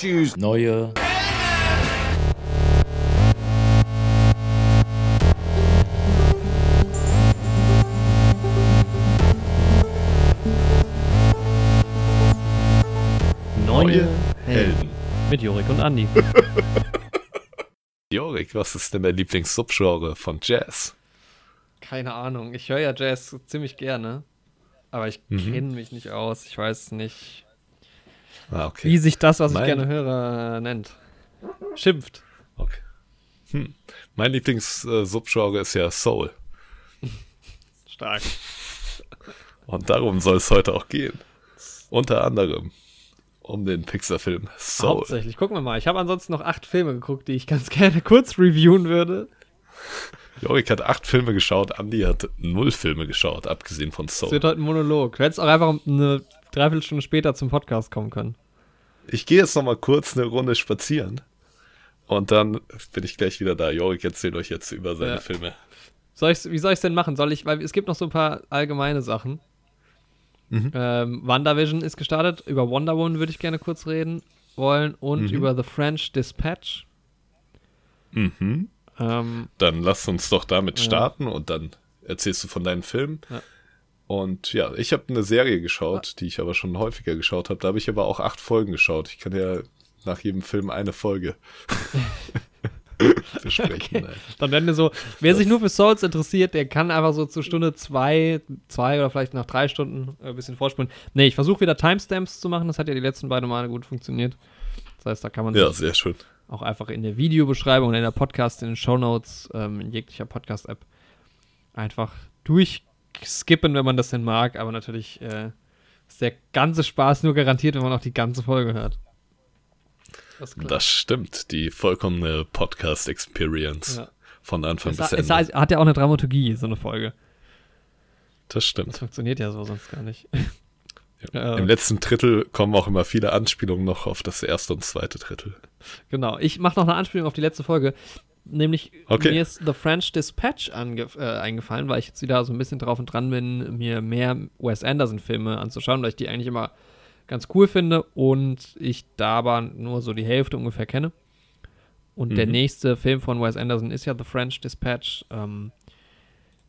Choose neue Helden. Neue Helden. Mit Jorik und Andi. Jorik, was ist denn dein Lieblings-Subgenre von Jazz? Keine Ahnung. Ich höre ja Jazz ziemlich gerne, aber ich kenne mich nicht aus. Ich weiß nicht, wie sich das, was ich gerne höre, nennt. Schimpft. Okay. Mein Lieblings-Subgenre ist ja Soul. Stark. Und darum soll es heute auch gehen. Unter anderem um den Pixar-Film Soul. Hauptsächlich. Gucken wir mal. Ich habe ansonsten noch 8 Filme geguckt, die ich ganz gerne kurz reviewen würde. Jorik hat 8 Filme geschaut, Andi hat 0 Filme geschaut, abgesehen von Soul. Es wird heute ein Monolog. Du hättest auch einfach eine Dreiviertelstunde später zum Podcast kommen können. Ich gehe jetzt nochmal kurz eine Runde spazieren und dann bin ich gleich wieder da. Jorik erzählt euch jetzt über seine Filme. Wie soll ich es denn machen? Weil es gibt noch so ein paar allgemeine Sachen. WandaVision ist gestartet. Über Wonder Woman würde ich gerne kurz reden wollen und über The French Dispatch. Dann lass uns doch damit starten und dann erzählst du von deinen Filmen. Ja. Und ja, ich habe eine Serie geschaut, die ich aber schon häufiger geschaut habe. Da habe ich aber auch 8 Folgen geschaut. Ich kann ja nach jedem Film eine Folge besprechen. Okay. Dann werden wir so, wer sich nur für Souls interessiert, der kann einfach so zur Stunde 2 oder vielleicht nach 3 Stunden ein bisschen vorspulen. Nee, ich versuche wieder Timestamps zu machen. Das hat ja die letzten beiden Male gut funktioniert. Das heißt, da kann man sehr schön auch einfach in der Videobeschreibung und in der Podcast, in den Shownotes, in jeglicher Podcast-App einfach durchskippen, wenn man das denn mag. Aber natürlich ist der ganze Spaß nur garantiert, wenn man auch die ganze Folge hört. Das stimmt, die vollkommene Podcast-Experience von Anfang bis Ende. Es hat ja auch eine Dramaturgie, so eine Folge. Das stimmt. Das funktioniert ja so sonst gar nicht. Ja. Im letzten Drittel kommen auch immer viele Anspielungen noch auf das erste und zweite Drittel. Genau, ich mache noch eine Anspielung auf die letzte Folge, nämlich mir ist The French Dispatch eingefallen, weil ich jetzt wieder so ein bisschen drauf und dran bin, mir mehr Wes Anderson-Filme anzuschauen, weil ich die eigentlich immer ganz cool finde und ich da aber nur so die Hälfte ungefähr kenne. Und der nächste Film von Wes Anderson ist ja The French Dispatch.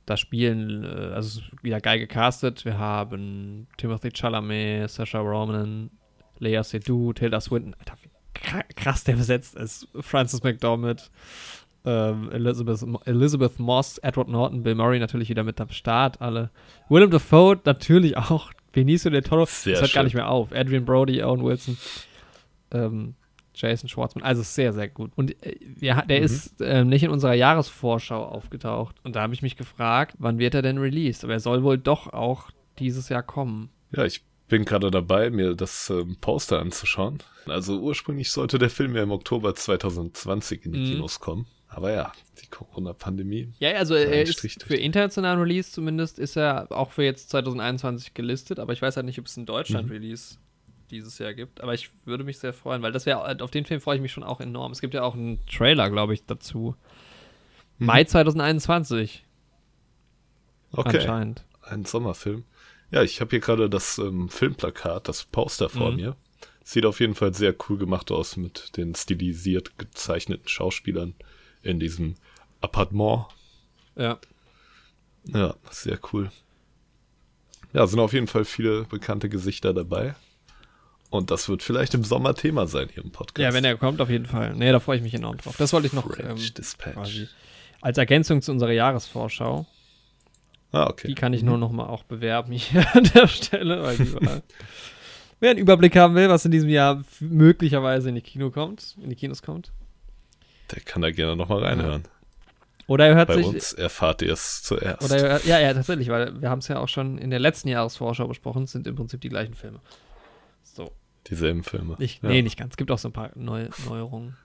Da spielen, also wieder geil gecastet. Wir haben Timothée Chalamet, Sacha Baron Cohen, Léa Seydoux, Tilda Swinton. Alter, wie krass der besetzt ist. Frances McDormand, Elizabeth Moss, Edward Norton, Bill Murray natürlich wieder mit am Start. Alle. Willem Dafoe natürlich auch. Benicio del Toro. Sehr das hört schön. Gar nicht mehr auf. Adrian Brody, Owen Wilson, Jason Schwartzman. Also sehr, sehr gut. Und der ist nicht in unserer Jahresvorschau aufgetaucht. Und da habe ich mich gefragt, wann wird er denn released? Aber er soll wohl doch auch dieses Jahr kommen. Ja, ich bin gerade dabei, mir das Poster anzuschauen. Also ursprünglich sollte der Film ja im Oktober 2020 in die Kinos kommen. Aber ja, die Corona-Pandemie. Ja, also er ist für internationalen Release zumindest ist er auch für jetzt 2021 gelistet. Aber ich weiß halt nicht, ob es einen Deutschland-Release dieses Jahr gibt. Aber ich würde mich sehr freuen, weil das wäre, auf den Film freue ich mich schon auch enorm. Es gibt ja auch einen Trailer, glaube ich, dazu. Mai 2021. Okay. Anscheinend. Ein Sommerfilm. Ja, ich habe hier gerade das Filmplakat, das Poster vor mir. Sieht auf jeden Fall sehr cool gemacht aus mit den stilisiert gezeichneten Schauspielern in diesem Appartement. Ja. Ja, sehr cool. Ja, sind auf jeden Fall viele bekannte Gesichter dabei. Und das wird vielleicht im Sommer Thema sein hier im Podcast. Ja, wenn er kommt, auf jeden Fall. Nee, da freue ich mich enorm drauf. Das wollte ich noch quasi als Ergänzung zu unserer Jahresvorschau. Ah, okay. Die kann ich nur noch mal auch bewerben hier an der Stelle. Weil wer einen Überblick haben will, was in diesem Jahr möglicherweise in die Kinos kommt. Der kann da gerne nochmal reinhören. Oder er hört bei sich. Bei uns erfahrt ihr es zuerst. Oder hört, ja, tatsächlich, weil wir haben es ja auch schon in der letzten Jahresvorschau besprochen, es sind im Prinzip die gleichen Filme. So. Dieselben Filme. Nee, nicht ganz. Es gibt auch so ein paar Neuerungen.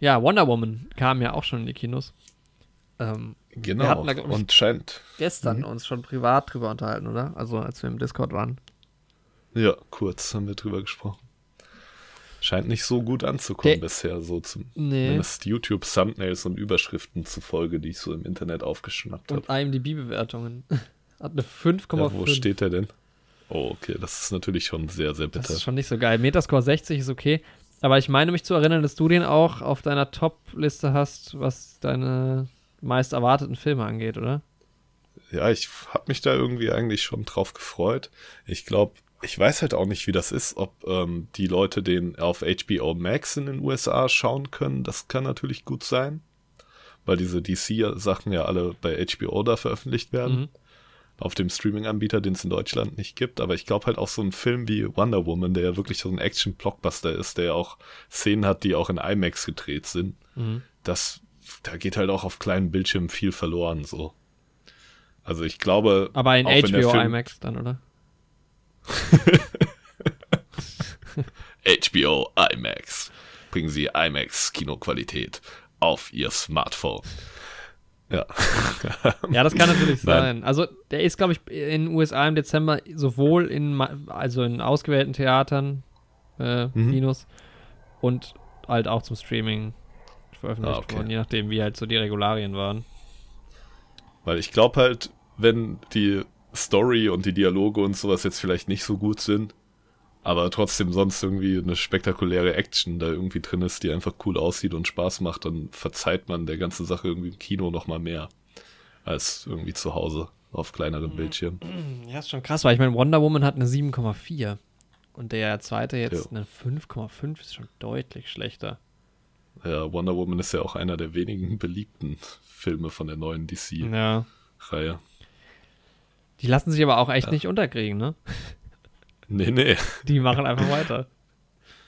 Ja, Wonder Woman kam ja auch schon in die Kinos. Genau. Wir hatten da, und scheint gestern uns schon privat drüber unterhalten, oder? Also als wir im Discord waren. Ja, kurz haben wir drüber gesprochen. Scheint nicht so gut anzukommen bisher, so zumindest YouTube-Thumbnails und Überschriften zufolge, die ich so im Internet aufgeschnappt habe. Und IMDb-Bewertungen. Hat eine 5,5. Ja, wo steht der denn? Oh, okay, das ist natürlich schon sehr, sehr bitter. Das ist schon nicht so geil. Metascore 60 ist okay, aber ich meine mich zu erinnern, dass du den auch auf deiner Top-Liste hast, was deine meist erwarteten Filme angeht, oder? Ja, ich habe mich da irgendwie eigentlich schon drauf gefreut. Ich glaube, ich weiß halt auch nicht, wie das ist, ob die Leute den auf HBO Max in den USA schauen können. Das kann natürlich gut sein, weil diese DC-Sachen ja alle bei HBO da veröffentlicht werden. Mhm. Auf dem Streaming-Anbieter, den es in Deutschland nicht gibt. Aber ich glaube halt auch so ein Film wie Wonder Woman, der ja wirklich so ein Action-Blockbuster ist, der ja auch Szenen hat, die auch in IMAX gedreht sind. Mhm. Da geht halt auch auf kleinen Bildschirmen viel verloren, so. Also ich glaube... Aber in HBO IMAX dann, oder? HBO IMAX. Bringen Sie IMAX-Kinoqualität auf Ihr Smartphone. Ja. Ja, das kann natürlich sein. Nein. Also der ist, glaube ich, in den USA im Dezember sowohl in ausgewählten Theatern, Kinos, und halt auch zum Streaming veröffentlicht worden, je nachdem, wie halt so die Regularien waren. Weil ich glaube halt, wenn die Story und die Dialoge und sowas jetzt vielleicht nicht so gut sind, aber trotzdem sonst irgendwie eine spektakuläre Action da irgendwie drin ist, die einfach cool aussieht und Spaß macht, dann verzeiht man der ganzen Sache irgendwie im Kino nochmal mehr als irgendwie zu Hause auf kleineren Bildschirmen. Ja, ist schon krass, weil ich meine, Wonder Woman hat eine 7,4 und der zweite jetzt eine 5,5 ist schon deutlich schlechter. Ja, Wonder Woman ist ja auch einer der wenigen beliebten Filme von der neuen DC-Reihe. Ja. Die lassen sich aber auch echt nicht unterkriegen, ne? Nee. Die machen einfach weiter.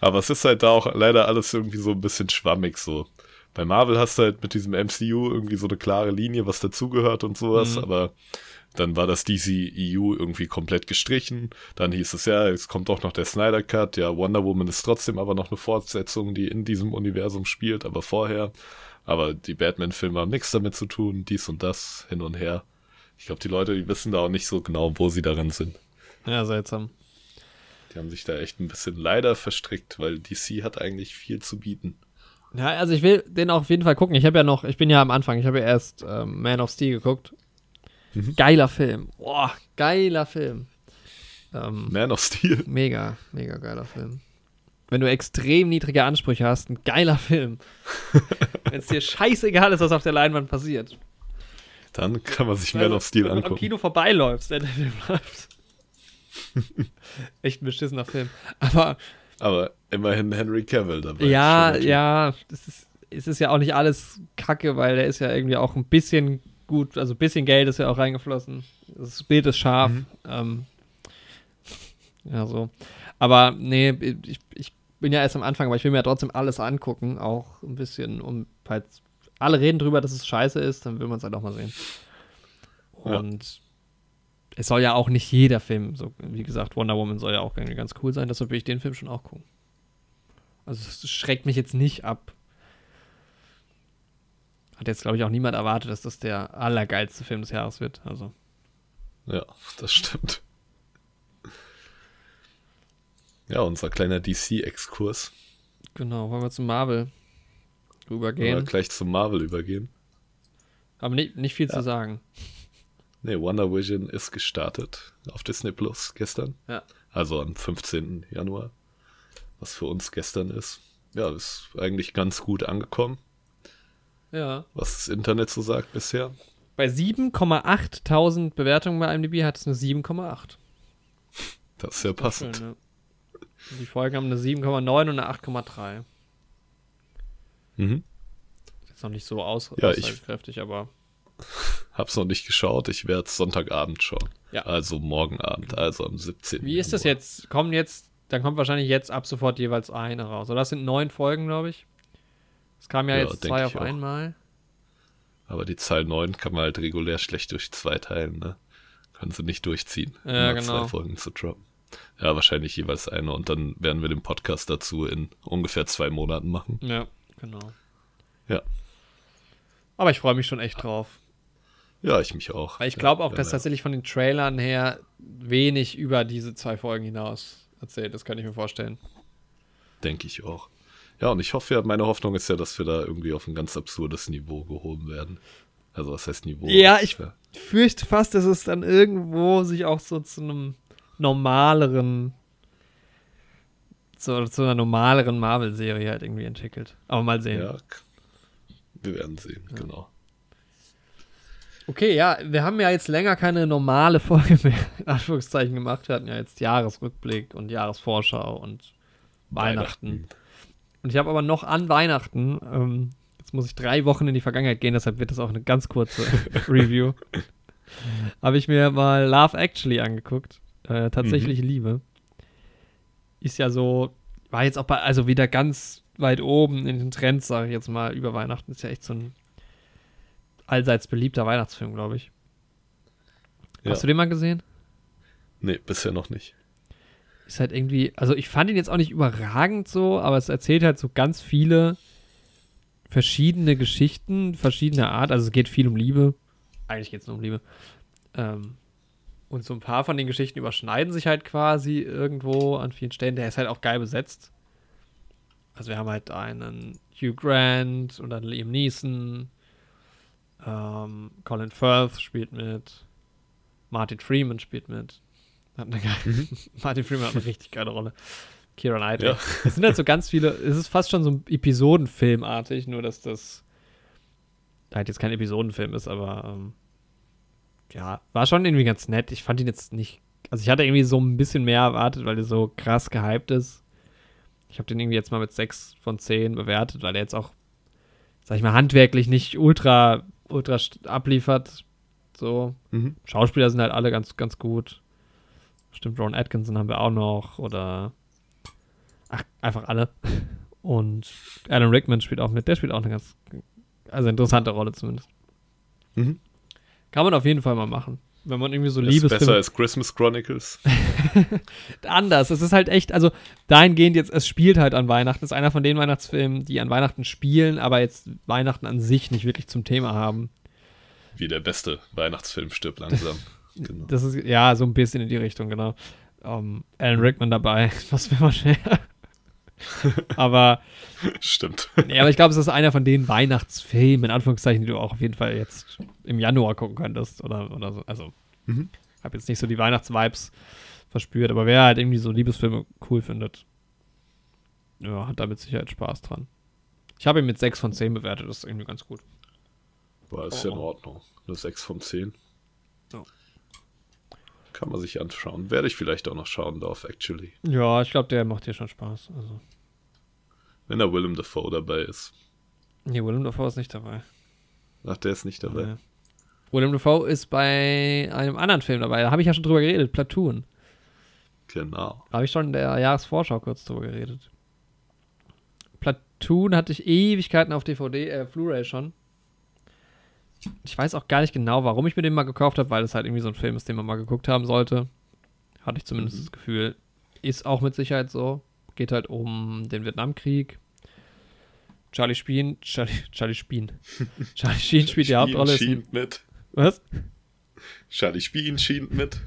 Aber es ist halt da auch leider alles irgendwie so ein bisschen schwammig so. Bei Marvel hast du halt mit diesem MCU irgendwie so eine klare Linie, was dazugehört und sowas, aber dann war das DCEU irgendwie komplett gestrichen. Dann hieß es ja, jetzt kommt auch noch der Snyder Cut. Ja, Wonder Woman ist trotzdem aber noch eine Fortsetzung, die in diesem Universum spielt, aber vorher. Aber die Batman-Filme haben nichts damit zu tun, dies und das, hin und her. Ich glaube, die Leute, die wissen da auch nicht so genau, wo sie daran sind. Ja, seltsam. Die haben sich da echt ein bisschen leider verstrickt, weil DC hat eigentlich viel zu bieten. Ja, also ich will den auf jeden Fall gucken. Ich bin ja am Anfang, ich habe ja erst Man of Steel geguckt. Mhm. Geiler Film. Boah, geiler Film. Man of Steel. Mega, mega geiler Film. Wenn du extrem niedrige Ansprüche hast, ein geiler Film. Wenn es dir scheißegal ist, was auf der Leinwand passiert. Dann kann man sich Man of Steel angucken. Wenn du am Kino vorbeiläufst, wenn der Film läuft. Echt ein beschissener Film. Aber immerhin Henry Cavill dabei. Ja, es ist ja auch nicht alles Kacke, weil der ist ja irgendwie auch ein bisschen gut, also ein bisschen Geld ist ja auch reingeflossen. Das Bild ist scharf. Ja, so. Aber nee, ich bin ja erst am Anfang, aber ich will mir ja trotzdem alles angucken, auch ein bisschen, um halt, alle reden drüber, dass es scheiße ist, dann will man es halt auch mal sehen. Und es soll ja auch nicht jeder Film, so wie gesagt, Wonder Woman soll ja auch ganz cool sein, deshalb will ich den Film schon auch gucken. Also es schreckt mich jetzt nicht ab. Hat jetzt, glaube ich, auch niemand erwartet, dass das der allergeilste Film des Jahres wird. Also. Ja, das stimmt. Ja, unser kleiner DC-Exkurs. Genau, wollen wir zu Marvel rübergehen. Oder gleich zu Marvel übergehen. Aber nicht viel zu sagen. Nee, WandaVision ist gestartet auf Disney Plus gestern. Ja. Also am 15. Januar. Was für uns gestern ist. Ja, ist eigentlich ganz gut angekommen. Ja. Was das Internet so sagt bisher. Bei 7.800 Bewertungen bei IMDb hat es eine 7,8. Das ist ja passend. Schön, ne? Die Folgen haben eine 7,9 und eine 8,3. Mhm. Ist noch nicht so aussagekräftig, aber... Hab's noch nicht geschaut, ich werde es Sonntagabend schauen. Ja. Also morgen Abend, also am 17. Wie ist das jetzt? Dann kommt wahrscheinlich jetzt ab sofort jeweils eine raus. Oder das sind 9 Folgen, glaube ich. Es kamen ja jetzt 2 auf einmal. Aber die Zahl 9 kann man halt regulär schlecht durch 2 teilen, ne? Können sie nicht durchziehen, ja, genau. 2 Folgen zu droppen. Ja, wahrscheinlich jeweils eine und dann werden wir den Podcast dazu in ungefähr 2 Monaten machen. Ja, genau. Ja. Aber ich freue mich schon echt drauf. Ja, ich mich auch. Weil ich glaube auch, dass tatsächlich von den Trailern her wenig über diese 2 Folgen hinaus erzählt. Das kann ich mir vorstellen. Denke ich auch. Ja, und ich hoffe ja, meine Hoffnung ist ja, dass wir da irgendwie auf ein ganz absurdes Niveau gehoben werden. Also was heißt Niveau? Ja, ich fürchte fast, dass es dann irgendwo sich auch so zu einem normaleren, zu einer normaleren Marvel-Serie halt irgendwie entwickelt. Aber mal sehen. Ja, wir werden sehen, ja. Genau. Okay, ja, wir haben ja jetzt länger keine normale Folge mehr, in Anführungszeichen, gemacht. Wir hatten ja jetzt Jahresrückblick und Jahresvorschau und Weihnachten. Und ich habe aber noch an Weihnachten, jetzt muss ich 3 Wochen in die Vergangenheit gehen, deshalb wird das auch eine ganz kurze Review, habe ich mir mal Love Actually angeguckt. Tatsächlich Liebe. Ist ja so, war jetzt auch bei, also wieder ganz weit oben in den Trends, sage ich jetzt mal, über Weihnachten. Ist ja echt so ein allseits beliebter Weihnachtsfilm, glaube ich. Ja. Hast du den mal gesehen? Nee, bisher noch nicht. Ist halt irgendwie, also ich fand ihn jetzt auch nicht überragend so, aber es erzählt halt so ganz viele verschiedene Geschichten, verschiedene Art, also es geht viel um Liebe. Eigentlich geht es nur um Liebe. Und so ein paar von den Geschichten überschneiden sich halt quasi irgendwo an vielen Stellen. Der ist halt auch geil besetzt. Also wir haben halt einen Hugh Grant und dann Liam Neeson. Colin Firth spielt mit. Martin Freeman spielt mit. Hat eine geile, Martin Freeman hat eine richtig geile Rolle. Keira Knightley. Ja. Es sind halt so ganz viele, es ist fast schon so ein Episodenfilmartig, nur dass das halt jetzt kein Episodenfilm ist, aber ja, war schon irgendwie ganz nett. Ich fand ihn jetzt nicht, also ich hatte irgendwie so ein bisschen mehr erwartet, weil der so krass gehypt ist. Ich habe den irgendwie jetzt mal mit 6 von 10 bewertet, weil der jetzt auch, sag ich mal, handwerklich nicht ultra abliefert. So. Mhm. Schauspieler sind halt alle ganz, ganz gut. Stimmt, Ron Atkinson haben wir auch noch oder einfach alle. Und Alan Rickman spielt auch mit. Der spielt auch eine ganz, also interessante Rolle zumindest. Mhm. Kann man auf jeden Fall mal machen. Wenn man irgendwie so Liebesfilme... Ist besser als Christmas Chronicles. Anders. Es ist halt echt, also dahingehend jetzt, es spielt halt an Weihnachten. Es ist einer von den Weihnachtsfilmen, die an Weihnachten spielen, aber jetzt Weihnachten an sich nicht wirklich zum Thema haben. Wie der beste Weihnachtsfilm stirbt langsam. Genau. Das ist, ja, so ein bisschen in die Richtung, genau. Alan Rickman dabei, was will man mehr? Aber stimmt. Nee, aber ich glaube, es ist einer von den Weihnachtsfilmen, in Anführungszeichen, die du auch auf jeden Fall jetzt im Januar gucken könntest oder so. Also, habe jetzt nicht so die Weihnachtsvibes verspürt, aber wer halt irgendwie so Liebesfilme cool findet, ja, hat da mit Sicherheit Spaß dran. Ich habe ihn mit 6 von 10 bewertet, das ist irgendwie ganz gut. War ist ja in Ordnung. Nur 6 von 10. Oh. Kann man sich anschauen. Werde ich vielleicht auch noch schauen darf, actually. Ja, ich glaube, der macht dir schon Spaß. Also. Wenn da Willem Dafoe dabei ist. Nee, Willem Dafoe ist nicht dabei. Ach, der ist nicht dabei. Nee. Willem Dafoe ist bei einem anderen Film dabei. Da habe ich ja schon drüber geredet, Platoon. Genau. Da habe ich schon in der Jahresvorschau kurz drüber geredet. Platoon hatte ich Ewigkeiten auf DVD, Blu-ray schon. Ich weiß auch gar nicht genau, warum ich mir den mal gekauft habe, weil es halt irgendwie so ein Film ist, den man mal geguckt haben sollte. Hatte ich zumindest das Gefühl. Ist auch mit Sicherheit so. Geht halt um den Vietnamkrieg. Charlie Sheen spielt die Hauptrolle. Mit. Was? Charlie Sheen schient mit.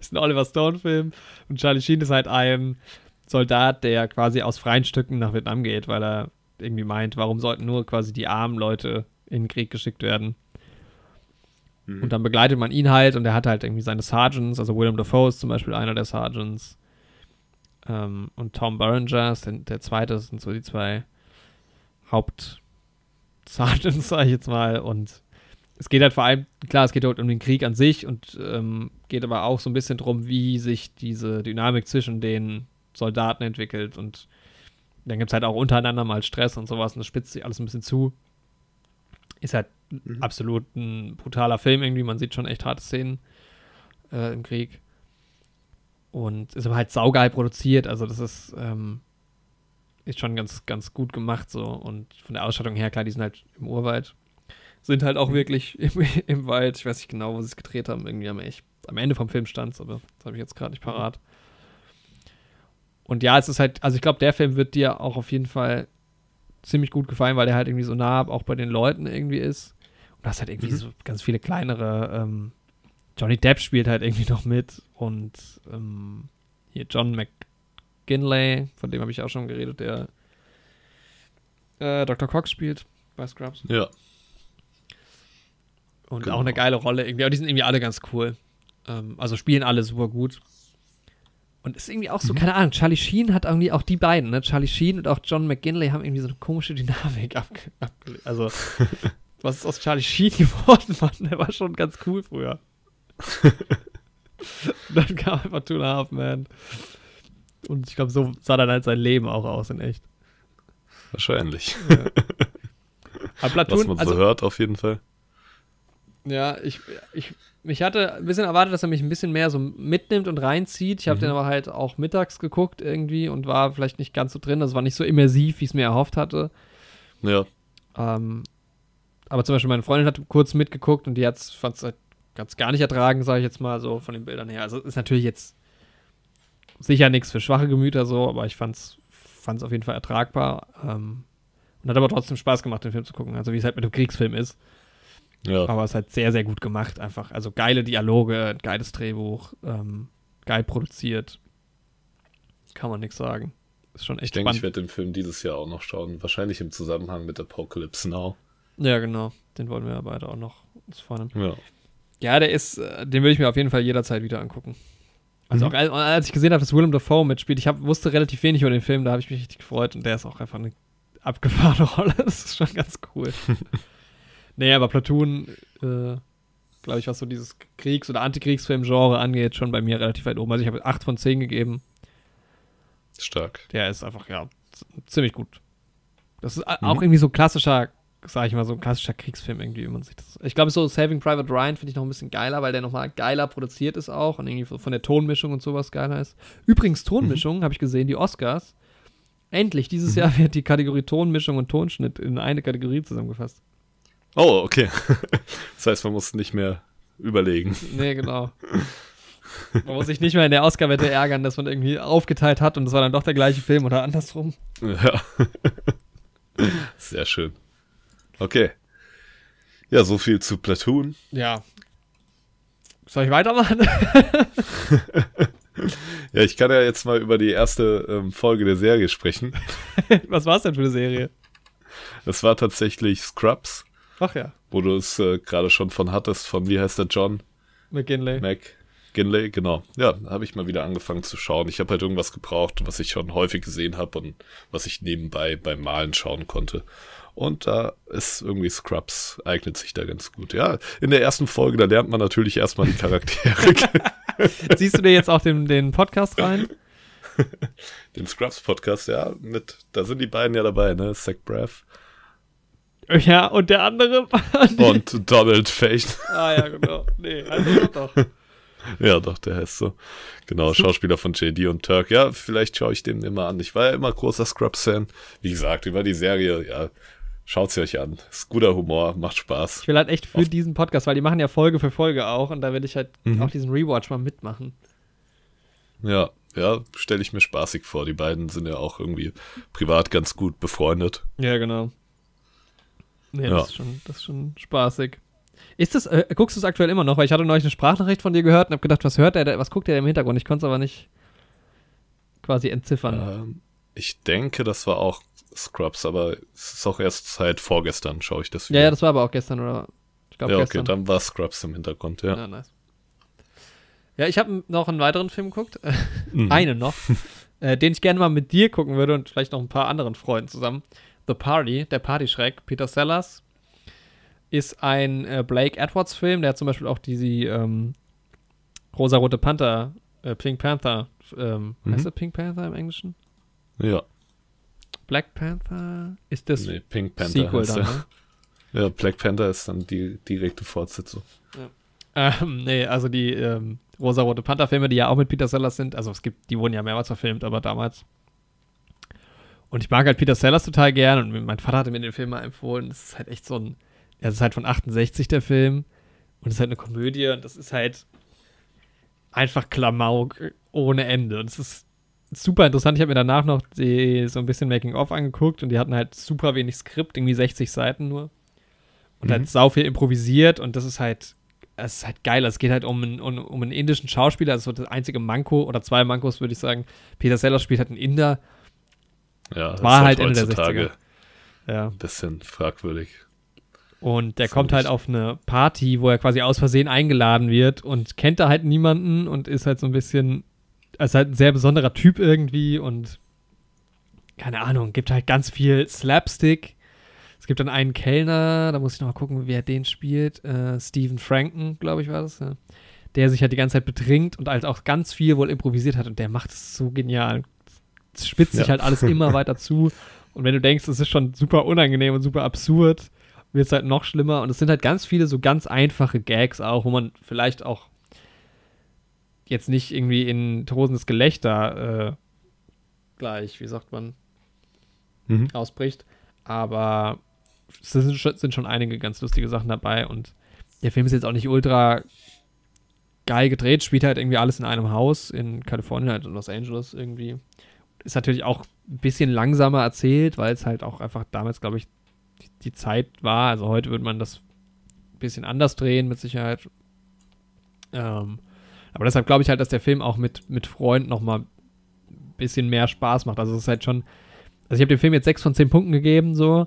Ist ein Oliver Stone-Film. Und Charlie Sheen ist halt ein Soldat, der quasi aus freien Stücken nach Vietnam geht, weil er irgendwie meint, warum sollten nur quasi die armen Leute in den Krieg geschickt werden. Mhm. Und dann begleitet man ihn halt und er hat halt irgendwie seine Sergeants, also Willem Dafoe ist zum Beispiel einer der Sergeants und Tom Berenger ist der zweite, das sind so die 2 Haupt-Sergeants, sag ich jetzt mal, und es geht halt vor allem, klar, es geht halt um den Krieg an sich und geht aber auch so ein bisschen drum, wie sich diese Dynamik zwischen den Soldaten entwickelt und dann gibt es halt auch untereinander mal Stress und sowas und das spitzt sich alles ein bisschen zu. Ist halt absolut ein brutaler Film irgendwie. Man sieht schon echt harte Szenen im Krieg. Und ist aber halt saugeil produziert. Also das ist schon ganz, ganz gut gemacht so. Und von der Ausstattung her, klar, die sind halt im Urwald. Sind halt auch wirklich im Wald. Ich weiß nicht genau, wo sie es gedreht haben. Irgendwie am Ende vom Film stand es, aber das habe ich jetzt gerade nicht parat. Und ja, es ist halt, also ich glaube, der Film wird dir auch auf jeden Fall ziemlich gut gefallen, weil der halt irgendwie so nah auch bei den Leuten irgendwie ist. Und das halt irgendwie so ganz viele kleinere Johnny Depp spielt halt irgendwie noch mit und hier John McGinley, von dem habe ich auch schon geredet, der Dr. Cox spielt bei Scrubs. Ja. Und genau. Auch eine geile Rolle irgendwie. Aber die sind irgendwie alle ganz cool. Also spielen alle super gut. Und ist irgendwie auch so, keine Ahnung, Charlie Sheen hat irgendwie auch die beiden, ne? Charlie Sheen und auch John McGinley haben irgendwie so eine komische Dynamik abgelegt. Also, was ist aus Charlie Sheen geworden, Mann? Der war schon ganz cool früher. Und dann kam einfach Two and a Half Men. Und ich glaube, so sah dann halt sein Leben auch aus in echt. Wahrscheinlich. Ja. Aber Platoon, was man so hört, auf jeden Fall. Ja, ich hatte ein bisschen erwartet, dass er mich ein bisschen mehr so mitnimmt und reinzieht. Ich habe den aber halt auch mittags geguckt irgendwie und war vielleicht nicht ganz so drin. Das war nicht so immersiv, wie ich es mir erhofft hatte. Ja. Aber zum Beispiel meine Freundin hat kurz mitgeguckt und die fand es halt ganz gar nicht ertragen, sage ich jetzt mal so von den Bildern her. Also ist natürlich jetzt sicher nichts für schwache Gemüter so, aber ich fand es auf jeden Fall ertragbar. Und hat aber trotzdem Spaß gemacht, den Film zu gucken. Also wie es halt mit einem Kriegsfilm ist. Ja. Aber es ist halt sehr, sehr gut gemacht einfach. Also geile Dialoge, geiles Drehbuch, geil produziert. Kann man nichts sagen. Ist schon echt spannend. Ich denke, ich werde den Film dieses Jahr auch noch schauen. Wahrscheinlich im Zusammenhang mit Apocalypse Now. Ja, genau. Den wollen wir ja beide auch noch uns vornehmen. Ja. Ja, den würde ich mir auf jeden Fall jederzeit wieder angucken. Also auch als ich gesehen habe, dass Willem Dafoe mitspielt, ich wusste relativ wenig über den Film, da habe ich mich richtig gefreut und der ist auch einfach eine abgefahrene Rolle. Das ist schon ganz cool. Naja, aber Platoon, glaube ich, was so dieses Kriegs- oder Antikriegsfilm-Genre angeht, schon bei mir relativ weit oben. Also ich habe 8 von 10 gegeben. Stark. Der ist einfach, ja, ziemlich gut. Das ist auch irgendwie so klassischer, sag ich mal, so ein klassischer Kriegsfilm irgendwie, wie man sich das... Ich glaube, so Saving Private Ryan finde ich noch ein bisschen geiler, weil der nochmal geiler produziert ist auch und irgendwie so von der Tonmischung und sowas geiler ist. Übrigens, Tonmischung, habe ich gesehen, die Oscars. Endlich, dieses Jahr wird die Kategorie Tonmischung und Tonschnitt in eine Kategorie zusammengefasst. Oh, okay. Das heißt, man muss nicht mehr überlegen. Nee, genau. Man muss sich nicht mehr in der Oscar-Wette ärgern, dass man irgendwie aufgeteilt hat und es war dann doch der gleiche Film oder andersrum. Ja. Sehr schön. Okay. Ja, so viel zu Platoon. Ja. Soll ich weitermachen? Ja, ich kann ja jetzt mal über die erste Folge der Serie sprechen. Was war es denn für eine Serie? Das war tatsächlich Scrubs. Ach ja. Wo du es gerade schon von hattest, von, wie heißt der, John? McGinley, genau. Ja, habe ich mal wieder angefangen zu schauen. Ich habe halt irgendwas gebraucht, was ich schon häufig gesehen habe und was ich nebenbei beim Malen schauen konnte. Und da ist irgendwie Scrubs, eignet sich da ganz gut. Ja, in der ersten Folge, da lernt man natürlich erstmal die Charaktere kennen. Siehst du dir jetzt auch den Podcast rein? Den Scrubs-Podcast, ja. Da sind die beiden ja dabei, ne? Zach Braff. Ja, und der andere und Donald Fagen. Ah ja, genau. Nee, also doch. Ja, doch, der heißt so. Genau, Schauspieler von JD und Turk. Ja, vielleicht schaue ich den immer an. Ich war ja immer großer Scrubs-Fan. Wie gesagt, über die Serie, ja, schaut sie euch an. Ist guter Humor, macht Spaß. Ich will halt echt für diesen Podcast, weil die machen ja Folge für Folge auch und da will ich halt auch diesen Rewatch mal mitmachen. Ja, stelle ich mir spaßig vor. Die beiden sind ja auch irgendwie privat ganz gut befreundet. Ja, genau. Nee, das ist schon spaßig. Ist das, guckst du es aktuell immer noch? Weil ich hatte neulich eine Sprachnachricht von dir gehört und habe gedacht, was hört er da, was guckt er im Hintergrund? Ich konnte es aber nicht quasi entziffern. Ich denke, das war auch Scrubs, aber es ist auch erst seit vorgestern, schaue ich das wieder. Ja, das war aber auch gestern, oder? Ich glaube, ja, okay, gestern. Dann war Scrubs im Hintergrund, ja. Ja, nice. Ja, ich habe noch einen weiteren Film geguckt. Einen noch. Den ich gerne mal mit dir gucken würde und vielleicht noch ein paar anderen Freunden zusammen. The Party, der Partyschreck, Peter Sellers, ist ein Blake Edwards-Film, der hat zum Beispiel auch die rosa-rote Panther, Pink Panther, heißt der Pink Panther im Englischen? Ja. Black Panther ist das Pink Panther Sequel dann, ne? Ja, Black Panther ist dann die direkte Fortsetzung. Ja. Also die rosa-rote Panther-Filme, die ja auch mit Peter Sellers sind, also die wurden ja mehrmals verfilmt, aber damals. Und ich mag halt Peter Sellers total gern und mein Vater hatte mir den Film mal empfohlen. Das ist halt echt das ist halt von 68 der Film und es ist halt eine Komödie und das ist halt einfach Klamauk ohne Ende. Und es ist super interessant. Ich habe mir danach noch so ein bisschen Making-of angeguckt und die hatten halt super wenig Skript, irgendwie 60 Seiten nur. Und halt sau viel improvisiert und das ist halt geil. Es geht halt um einen indischen Schauspieler, also das einzige Manko oder zwei Mankos, würde ich sagen. Peter Sellers spielt halt einen Inder. Ja, das war halt Ende der 60er. Ja. Ein bisschen fragwürdig. Und der kommt halt auf eine Party, wo er quasi aus Versehen eingeladen wird und kennt da halt niemanden und ist halt so ein bisschen, ist halt ein sehr besonderer Typ irgendwie und keine Ahnung, gibt halt ganz viel Slapstick. Es gibt dann einen Kellner, da muss ich noch mal gucken, wer den spielt, Stephen Franken, glaube ich war das, ja. Der sich halt die ganze Zeit betrinkt und halt auch ganz viel wohl improvisiert hat und der macht es so genial. Es spitzt sich halt alles immer weiter zu und wenn du denkst, es ist schon super unangenehm und super absurd, wird es halt noch schlimmer und es sind halt ganz viele so ganz einfache Gags auch, wo man vielleicht auch jetzt nicht irgendwie in tosendes Gelächter gleich, wie sagt man, ausbricht, aber es sind schon einige ganz lustige Sachen dabei und der Film ist jetzt auch nicht ultra geil gedreht, spielt halt irgendwie alles in einem Haus in Kalifornien, halt in Los Angeles irgendwie. Ist natürlich auch ein bisschen langsamer erzählt, weil es halt auch einfach damals, glaube ich, die Zeit war, also heute würde man das ein bisschen anders drehen, mit Sicherheit. Aber deshalb glaube ich halt, dass der Film auch mit Freunden nochmal ein bisschen mehr Spaß macht. Also es ist halt schon, also ich habe dem Film jetzt 6 von 10 Punkten gegeben, so,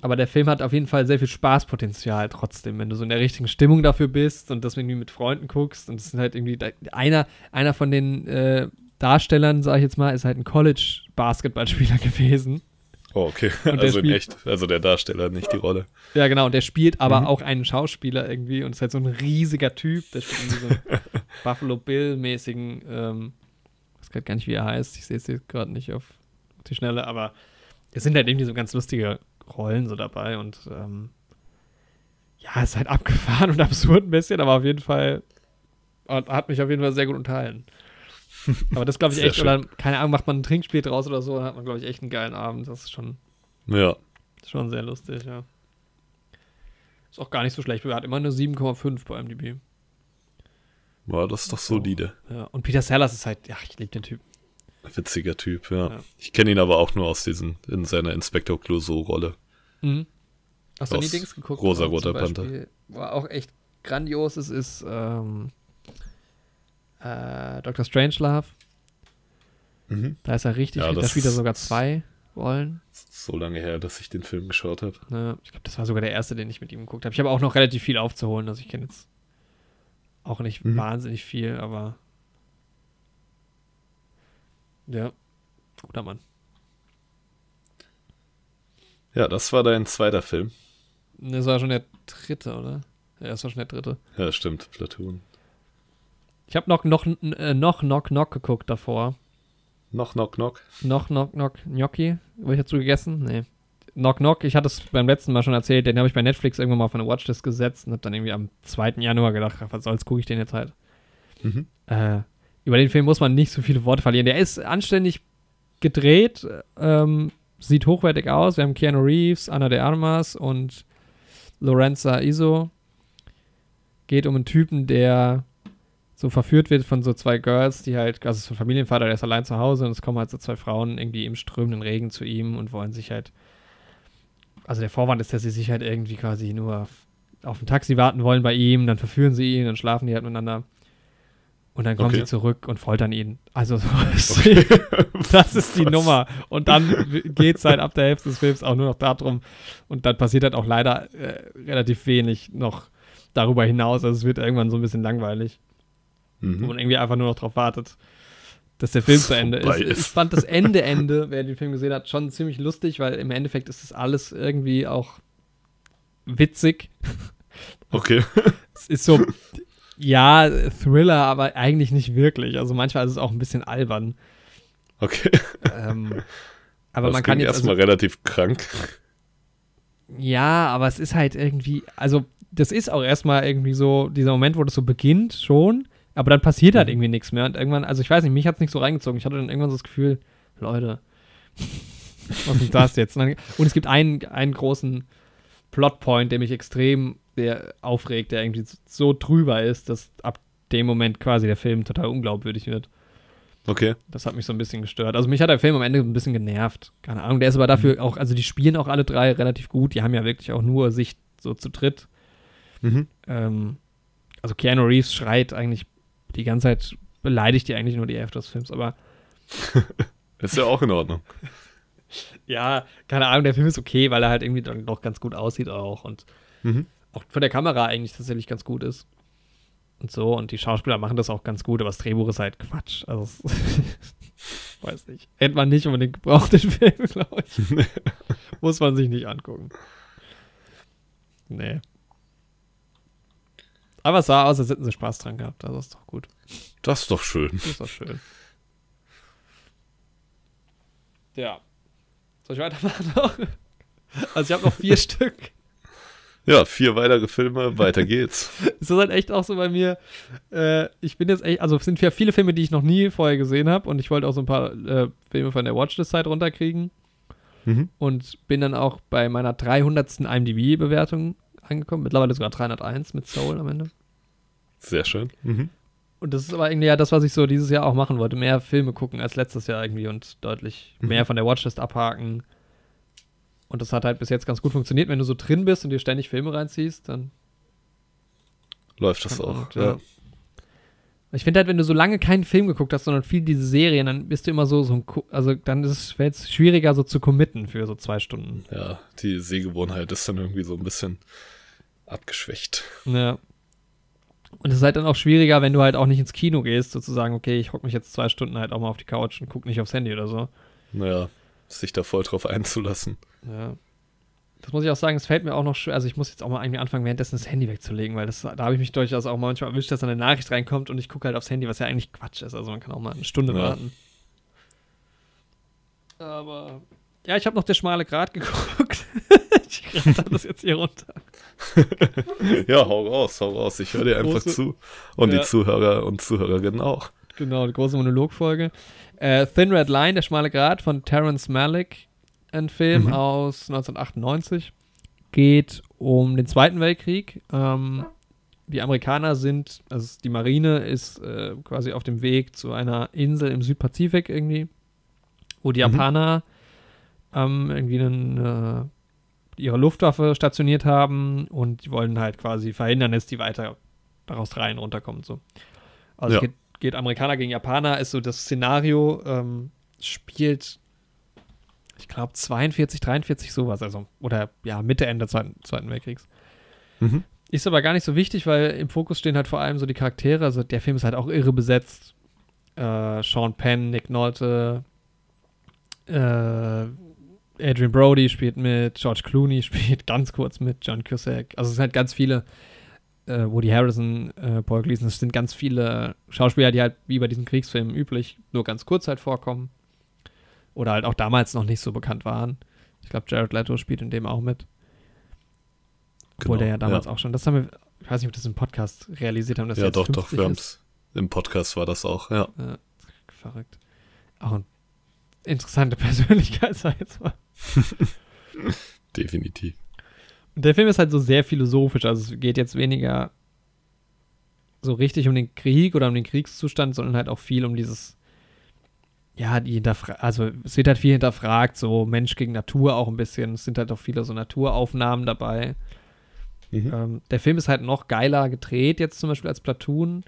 aber der Film hat auf jeden Fall sehr viel Spaßpotenzial trotzdem, wenn du so in der richtigen Stimmung dafür bist und das irgendwie mit Freunden guckst und es sind halt irgendwie, einer von den Darstellern, sage ich jetzt mal, ist halt ein College-Basketballspieler gewesen. Oh, okay. Also in echt. Also der Darsteller hat nicht die Rolle. Ja, genau. Und der spielt aber auch einen Schauspieler irgendwie und ist halt so ein riesiger Typ. Der spielt irgendwie so einen Buffalo Bill-mäßigen, ich weiß gerade gar nicht, wie er heißt. Ich sehe es jetzt gerade nicht auf die Schnelle, aber es sind halt irgendwie so ganz lustige Rollen so dabei und ist halt abgefahren und absurd ein bisschen, aber auf jeden Fall hat mich auf jeden Fall sehr gut unterhalten. Aber das glaube ich echt, oder keine Ahnung, macht man ein Trinkspiel draus oder so, dann hat man, glaube ich, echt einen geilen Abend. Das ist schon sehr lustig, ja. Ist auch gar nicht so schlecht. Er hat immer eine 7,5 bei IMDb. Boah, das ist doch solide. Ja. Und Peter Sellers ist halt, ja, ich liebe den Typen. Witziger Typ, ja. Ich kenne ihn aber auch nur aus in seiner Inspektor Clouseau-Rolle. Mhm. Hast du nie Dings geguckt? Rosa-Roter Panther. War auch echt grandios. Es ist, Dr. Strangelove. Da ist er richtig, da spielt er sogar 2 Rollen. So lange her, dass ich den Film geschaut habe. Ja, ich glaube, das war sogar der erste, den ich mit ihm geguckt habe. Ich habe auch noch relativ viel aufzuholen, also ich kenne jetzt auch nicht wahnsinnig viel, aber ja, guter Mann. Ja, das war dein zweiter Film. Das war schon der dritte, oder? Ja, das war schon der dritte. Ja, stimmt, Platoon. Ich habe noch Knock Knock geguckt davor. Noch Knock Knock? Noch Knock Knock Gnocchi? Habe ich dazu gegessen? Nee. Knock Knock, ich hatte es beim letzten Mal schon erzählt, den habe ich bei Netflix irgendwann mal auf eine Watchlist gesetzt und habe dann irgendwie am 2. Januar gedacht, was soll's, gucke ich den jetzt halt. Über den Film muss man nicht so viele Worte verlieren. Der ist anständig gedreht, sieht hochwertig aus. Wir haben Keanu Reeves, Ana de Armas und Lorenza Iso. Geht um einen Typen, der so verführt wird von so 2 Girls, die halt, also es ist ein Familienvater, der ist allein zu Hause und es kommen halt so 2 Frauen irgendwie im strömenden Regen zu ihm und wollen sich halt, also der Vorwand ist, dass sie sich halt irgendwie quasi nur auf ein Taxi warten wollen bei ihm, dann verführen sie ihn, dann schlafen die halt miteinander und dann kommen sie zurück und foltern ihn. Also das ist die Nummer. Und dann geht es halt ab der Hälfte des Films auch nur noch darum und dann passiert halt auch leider relativ wenig noch darüber hinaus, also es wird irgendwann so ein bisschen langweilig. Wo man irgendwie einfach nur noch drauf wartet, dass der Film zu Ende ist. Ich fand das Ende, wer den Film gesehen hat, schon ziemlich lustig, weil im Endeffekt ist das alles irgendwie auch witzig. Okay. Es ist so, ja, Thriller, aber eigentlich nicht wirklich. Also manchmal ist es auch ein bisschen albern. Okay. Aber man kann jetzt erstmal relativ krank. Ja, aber es ist halt irgendwie, also das ist auch erstmal irgendwie so, dieser Moment, wo das so beginnt, schon. Aber dann passiert halt irgendwie nichts mehr. Und irgendwann, also ich weiß nicht, mich hat es nicht so reingezogen. Ich hatte dann irgendwann so das Gefühl, Leute, was ist das jetzt? Und es gibt einen großen Plotpoint, der mich extrem aufregt, der irgendwie so drüber ist, dass ab dem Moment quasi der Film total unglaubwürdig wird. Okay. Das hat mich so ein bisschen gestört. Also mich hat der Film am Ende ein bisschen genervt. Keine Ahnung, der ist aber dafür auch, also die spielen auch alle 3 relativ gut. Die haben ja wirklich auch nur sich so zu dritt. Also Keanu Reeves schreit eigentlich die ganze Zeit, beleidigt die eigentlich nur die Hälfte des Films, aber ist ja auch in Ordnung. Ja, keine Ahnung, der Film ist okay, weil er halt irgendwie dann doch ganz gut aussieht auch und auch von der Kamera eigentlich tatsächlich ganz gut ist. Und so, und die Schauspieler machen das auch ganz gut, aber das Drehbuch ist halt Quatsch. Also, weiß nicht. Hätte man nicht unbedingt gebraucht, den Film, glaube ich. Muss man sich nicht angucken. Nee. Aber es sah aus, als hätten sie Spaß dran gehabt. Also, ist doch gut. Das ist doch schön. Das ist doch schön. Ja. Soll ich weitermachen noch? Also, ich habe noch 4 Stück. Ja, 4 weitere Filme, weiter geht's. Ist das halt echt auch so bei mir? Ich bin jetzt echt, also es sind ja viele Filme, die ich noch nie vorher gesehen habe und ich wollte auch so ein paar Filme von der Watchlist-Zeit runterkriegen und bin dann auch bei meiner 300. IMDb-Bewertung angekommen. Mittlerweile sogar 301 mit Soul am Ende. Sehr schön. Mhm. Und das ist aber irgendwie ja das, was ich so dieses Jahr auch machen wollte. Mehr Filme gucken als letztes Jahr irgendwie und deutlich mehr von der Watchlist abhaken. Und das hat halt bis jetzt ganz gut funktioniert. Wenn du so drin bist und dir ständig Filme reinziehst, dann läuft das auch. Ja. Ich finde halt, wenn du so lange keinen Film geguckt hast, sondern viel diese Serien, dann bist du immer so also dann ist es schwieriger so zu committen für so 2 Stunden. Ja, die Sehgewohnheit ist dann irgendwie so ein bisschen abgeschwächt. Ja. Und es ist halt dann auch schwieriger, wenn du halt auch nicht ins Kino gehst, sozusagen, okay, ich hock mich jetzt 2 Stunden halt auch mal auf die Couch und guck nicht aufs Handy oder so. Naja. Sich da voll drauf einzulassen. Ja. Das muss ich auch sagen, es fällt mir auch noch schwer. Also ich muss jetzt auch mal irgendwie anfangen, währenddessen das Handy wegzulegen, weil da habe ich mich durchaus auch manchmal erwischt, dass eine Nachricht reinkommt und ich gucke halt aufs Handy, was ja eigentlich Quatsch ist. Also man kann auch mal eine Stunde warten. Aber ja, ich habe noch Der schmale Grat geguckt. Ich grad das jetzt hier runter. Ja, hau raus. Ich höre dir einfach zu. Und die Zuhörer und Zuhörerinnen auch. Genau, eine große Monologfolge. Thin Red Line, Der schmale Grat von Terrence Malick, ein Film aus 1998. Geht um den Zweiten Weltkrieg. Die Amerikaner sind, also die Marine ist quasi auf dem Weg zu einer Insel im Südpazifik irgendwie, wo die Japaner irgendwie ihre Luftwaffe stationiert haben und die wollen halt quasi verhindern, dass die weiter daraus rein runterkommen. So. Also es geht Amerikaner gegen Japaner, ist so das Szenario, spielt, ich glaube, 42, 43 sowas, also, oder ja, Mitte, Ende des Zweiten Weltkriegs. Ist aber gar nicht so wichtig, weil im Fokus stehen halt vor allem so die Charaktere, also der Film ist halt auch irre besetzt. Sean Penn, Nick Nolte, Adrian Brody spielt mit, George Clooney spielt ganz kurz mit, John Cusack, also es sind halt ganz viele. Woody Harrison, Paul Gleason, es sind ganz viele Schauspieler, die halt wie bei diesen Kriegsfilmen üblich nur ganz kurz halt vorkommen oder halt auch damals noch nicht so bekannt waren. Ich glaube, Jared Leto spielt in dem auch mit. Obwohl der ja damals auch schon, das haben wir, ich weiß nicht, ob wir das im Podcast realisiert haben, dass er jetzt 50 ist. Ja, doch, wir haben es, im Podcast war das auch, ja. Verrückt. Auch eine interessante Persönlichkeit, sag ich jetzt mal. Definitiv. Der Film ist halt so sehr philosophisch, also es geht jetzt weniger so richtig um den Krieg oder um den Kriegszustand, sondern halt auch viel um dieses, ja, also es wird halt viel hinterfragt, so Mensch gegen Natur auch ein bisschen, es sind halt auch viele so Naturaufnahmen dabei. Der Film ist halt noch geiler gedreht jetzt zum Beispiel als Platoon,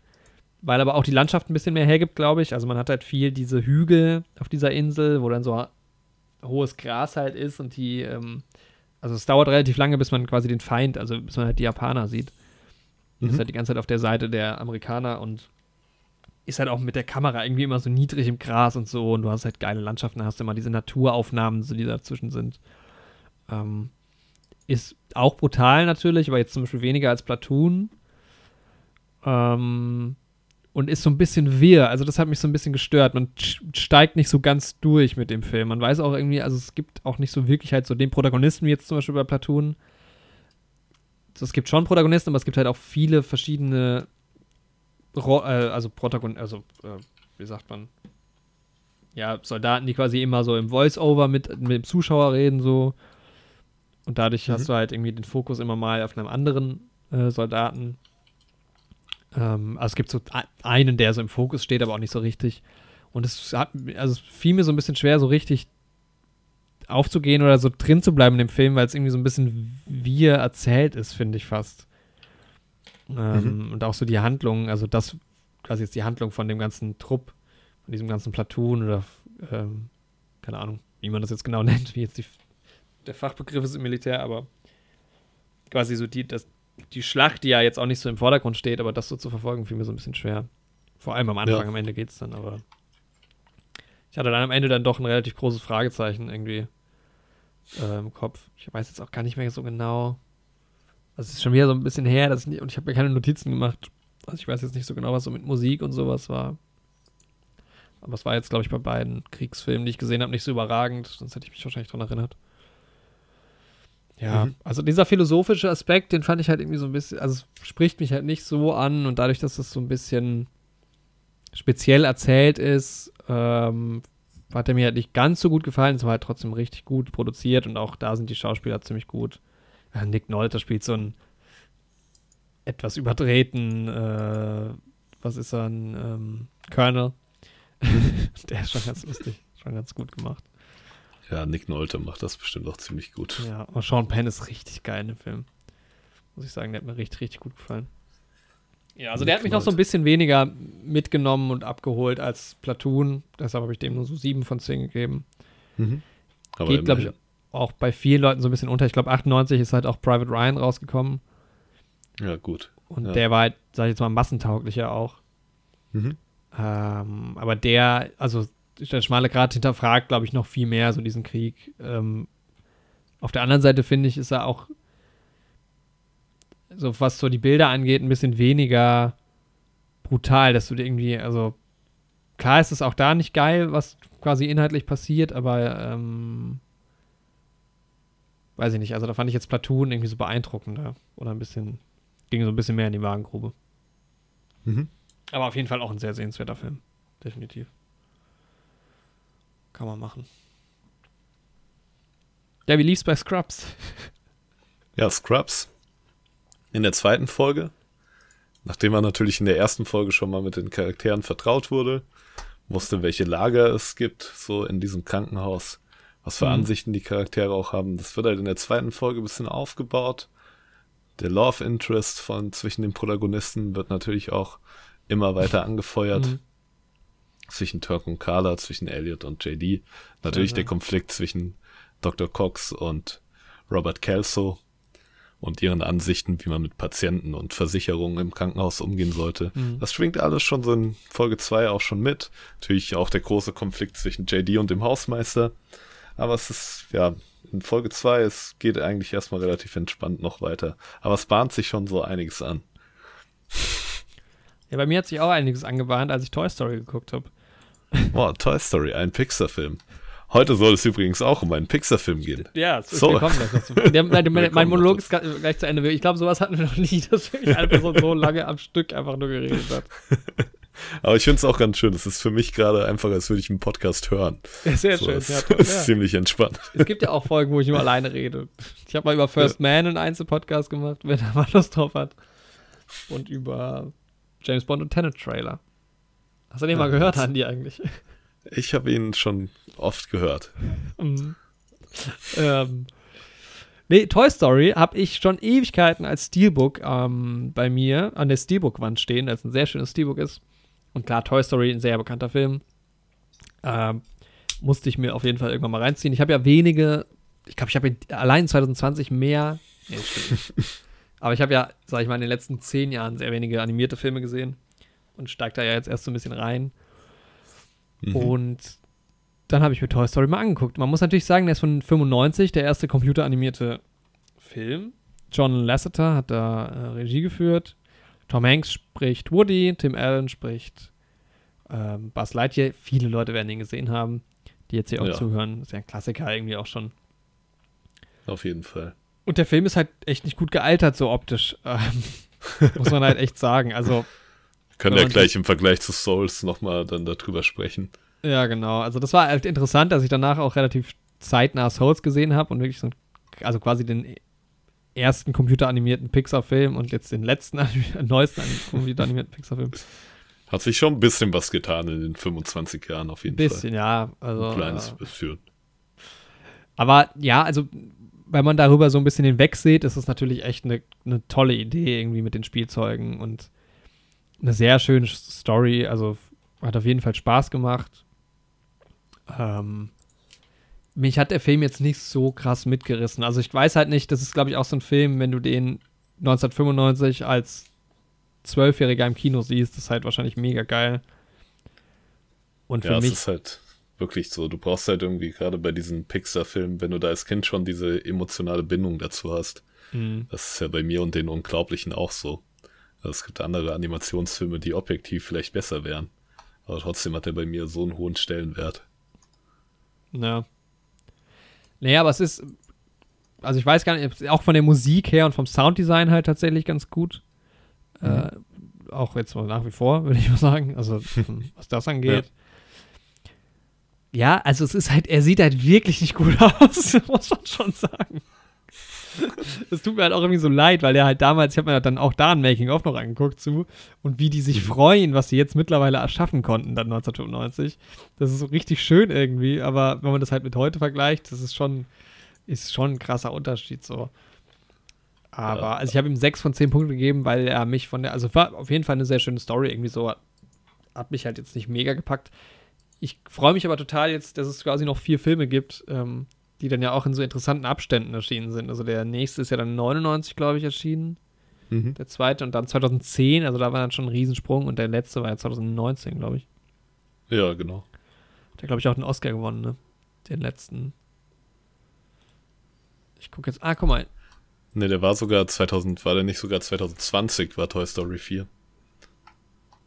weil aber auch die Landschaft ein bisschen mehr hergibt, glaube ich, also man hat halt viel diese Hügel auf dieser Insel, wo dann so hohes Gras halt ist und die, also es dauert relativ lange, bis man quasi den Feind, also bis man halt die Japaner sieht. Das ist halt die ganze Zeit auf der Seite der Amerikaner und ist halt auch mit der Kamera irgendwie immer so niedrig im Gras und so und du hast halt geile Landschaften, hast immer diese Naturaufnahmen, die dazwischen sind. Ist auch brutal natürlich, aber jetzt zum Beispiel weniger als Platoon. Und ist so ein bisschen wirr, also das hat mich so ein bisschen gestört. Man steigt nicht so ganz durch mit dem Film. Man weiß auch irgendwie, also es gibt auch nicht so wirklich halt so den Protagonisten, wie jetzt zum Beispiel bei Platoon. Also es gibt schon Protagonisten, aber es gibt halt auch viele verschiedene wie sagt man? Ja, Soldaten, die quasi immer so im Voice-Over mit dem Zuschauer reden, so. Und dadurch hast du halt irgendwie den Fokus immer mal auf einem anderen Soldaten. Also es gibt so einen, der so im Fokus steht, aber auch nicht so richtig. Und es fiel mir so ein bisschen schwer, so richtig aufzugehen oder so drin zu bleiben in dem Film, weil es irgendwie so ein bisschen wie erzählt ist, finde ich fast. Und auch so die Handlung, also das quasi jetzt die Handlung von dem ganzen Trupp, von diesem ganzen Platoon oder keine Ahnung, wie man das jetzt genau nennt, wie jetzt der Fachbegriff ist im Militär, aber quasi so die Schlacht, die ja jetzt auch nicht so im Vordergrund steht, aber das so zu verfolgen, fiel mir so ein bisschen schwer. Vor allem am Anfang, ja. Am Ende geht's dann, aber ich hatte dann am Ende dann doch ein relativ großes Fragezeichen irgendwie im Kopf. Ich weiß jetzt auch gar nicht mehr so genau. Also es ist schon wieder so ein bisschen her, dass ich habe mir keine Notizen gemacht. Also ich weiß jetzt nicht so genau, was so mit Musik und sowas war. Aber es war jetzt, glaube ich, bei beiden Kriegsfilmen, die ich gesehen habe, nicht so überragend. Sonst hätte ich mich wahrscheinlich dran erinnert. Ja, also dieser philosophische Aspekt, den fand ich halt irgendwie so ein bisschen, also es spricht mich halt nicht so an. Und dadurch, dass das so ein bisschen speziell erzählt ist, hat er mir halt nicht ganz so gut gefallen. Es war halt trotzdem richtig gut produziert und auch da sind die Schauspieler ziemlich gut. Nick Nolte spielt so einen etwas überdrehten, Colonel. Der ist schon ganz lustig, schon ganz gut gemacht. Ja, Nick Nolte macht das bestimmt auch ziemlich gut. Ja, und Sean Penn ist richtig geil in dem Film. Muss ich sagen, der hat mir richtig, richtig gut gefallen. Ja, also Nick der hat mich Nolte noch so ein bisschen weniger mitgenommen und abgeholt als Platoon. Deshalb habe ich dem nur so 7 von 10 gegeben. Mhm. Aber geht, glaube ich, auch bei vielen Leuten so ein bisschen unter. Ich glaube, 98 ist halt auch Private Ryan rausgekommen. Ja, gut. Und ja, der war halt, sag ich jetzt mal, massentauglicher auch. Mhm. Aber der schmale Grat hinterfragt, glaube ich, noch viel mehr so diesen Krieg. Auf der anderen Seite, finde ich, ist er auch so, was so die Bilder angeht, ein bisschen weniger brutal, dass du dir irgendwie, also klar ist es auch da nicht geil, was quasi inhaltlich passiert, aber weiß ich nicht, also da fand ich jetzt Platoon irgendwie so beeindruckender oder ein bisschen, ging so ein bisschen mehr in die Magengrube. Mhm. Aber auf jeden Fall auch ein sehr sehenswerter Film. Definitiv. Kann man machen. Ja, wie lief's bei Scrubs? Ja, Scrubs. In der zweiten Folge, nachdem man natürlich in der ersten Folge schon mal mit den Charakteren vertraut wurde, wusste, welche Lager es gibt, so in diesem Krankenhaus, was für Ansichten die Charaktere auch haben. Das wird halt in der zweiten Folge ein bisschen aufgebaut. Der Love Interest zwischen den Protagonisten wird natürlich auch immer weiter angefeuert. Mhm. Zwischen Turk und Carla, zwischen Elliot und JD. Natürlich der Konflikt zwischen Dr. Cox und Robert Kelso und ihren Ansichten, wie man mit Patienten und Versicherungen im Krankenhaus umgehen sollte. Mhm. Das schwingt alles schon so in Folge 2 auch schon mit. Natürlich auch der große Konflikt zwischen JD und dem Hausmeister. Aber es ist, ja, in Folge 2, es geht eigentlich erstmal relativ entspannt noch weiter. Aber es bahnt sich schon so einiges an. Ja, bei mir hat sich auch einiges angebahnt, als ich Toy Story geguckt habe. Wow, Toy Story, ein Pixar-Film. Heute soll es übrigens auch um einen Pixar-Film gehen. Ja, so. Mein Monolog ist gleich zu Ende. Ich glaube, sowas hatten wir noch nie, dass wirklich eine Person so lange am Stück einfach nur geredet hat. Aber ich finde es auch ganz schön. Es ist für mich gerade einfach, als würde ich einen Podcast hören. Sehr schön. Das ist ziemlich entspannt. Es gibt ja auch Folgen, wo ich nur alleine rede. Ich habe mal über First Man einen Einzelpodcast gemacht, wenn er mal Lust drauf hat. Und über James Bond und Tenet-Trailer. Hast du den mal gehört, Andi, eigentlich? Ich habe ihn schon oft gehört. Toy Story habe ich schon Ewigkeiten als Steelbook bei mir an der Steelbook-Wand stehen, weil es ein sehr schönes Steelbook ist. Und klar, Toy Story, ein sehr bekannter Film. Musste ich mir auf jeden Fall irgendwann mal reinziehen. Ich habe ja wenige, ich glaube, ich habe allein 2020 mehr. Nee, stimmt. Aber ich habe ja, sag ich mal, in den letzten 10 Jahren sehr wenige animierte Filme gesehen und steige da ja jetzt erst so ein bisschen rein. Mhm. Und dann habe ich mir Toy Story mal angeguckt. Man muss natürlich sagen, der ist von 95, der erste computeranimierte Film. John Lasseter hat da Regie geführt. Tom Hanks spricht Woody, Tim Allen spricht Buzz Lightyear. Viele Leute werden ihn gesehen haben, die jetzt hier auch zuhören. Ist ja ein Klassiker irgendwie auch schon. Auf jeden Fall. Und der Film ist halt echt nicht gut gealtert, so optisch. Muss man halt echt sagen. Also können wir gleich im Vergleich zu Souls nochmal dann darüber sprechen. Ja, genau. Also das war halt interessant, dass ich danach auch relativ zeitnah Souls gesehen habe und wirklich so, also quasi den ersten computeranimierten Pixar-Film und jetzt den letzten, neuesten computeranimierten Pixar-Film. Hat sich schon ein bisschen was getan in den 25 Jahren auf jeden Fall. Ein bisschen, ja. Also, ein kleines bisschen. Aber ja, also wenn man darüber so ein bisschen hinwegsieht, ist es natürlich echt eine tolle Idee irgendwie mit den Spielzeugen und eine sehr schöne Story. Also hat auf jeden Fall Spaß gemacht. mich hat der Film jetzt nicht so krass mitgerissen. Also ich weiß halt nicht, das ist, glaube ich, auch so ein Film, wenn du den 1995 als 12-Jähriger im Kino siehst, das ist halt wahrscheinlich mega geil. Und für mich, es ist halt wirklich so, du brauchst halt irgendwie gerade bei diesen Pixar-Filmen, wenn du da als Kind schon diese emotionale Bindung dazu hast, das ist ja bei mir und den Unglaublichen auch so. Also es gibt andere Animationsfilme, die objektiv vielleicht besser wären, aber trotzdem hat er bei mir so einen hohen Stellenwert. Ja. Naja, aber es ist, also ich weiß gar nicht, auch von der Musik her und vom Sounddesign halt tatsächlich ganz gut. Auch jetzt nach wie vor, würde ich mal sagen, also was das angeht. Ja. Ja, also es ist halt, er sieht halt wirklich nicht gut aus, muss man schon sagen. Es tut mir halt auch irgendwie so leid, weil er halt damals, ich habe mir dann auch da ein Making-of noch angeguckt zu und wie die sich freuen, was sie jetzt mittlerweile erschaffen konnten, dann 1995. Das ist so richtig schön irgendwie, aber wenn man das halt mit heute vergleicht, das ist schon ein krasser Unterschied so. Aber, also ich habe ihm 6 von 10 Punkten gegeben, weil er mich also war auf jeden Fall eine sehr schöne Story irgendwie so, hat mich halt jetzt nicht mega gepackt. Ich freue mich aber total jetzt, dass es quasi noch 4 Filme gibt, die dann ja auch in so interessanten Abständen erschienen sind. Also der nächste ist ja dann 99, glaube ich, erschienen. Der zweite und dann 2010, also da war dann schon ein Riesensprung und der letzte war ja 2019, glaube ich. Ja, genau. Der, glaube ich, auch den Oscar gewonnen, ne? Den letzten. Ich gucke jetzt, guck mal. Ne, der war sogar 2020 war Toy Story 4.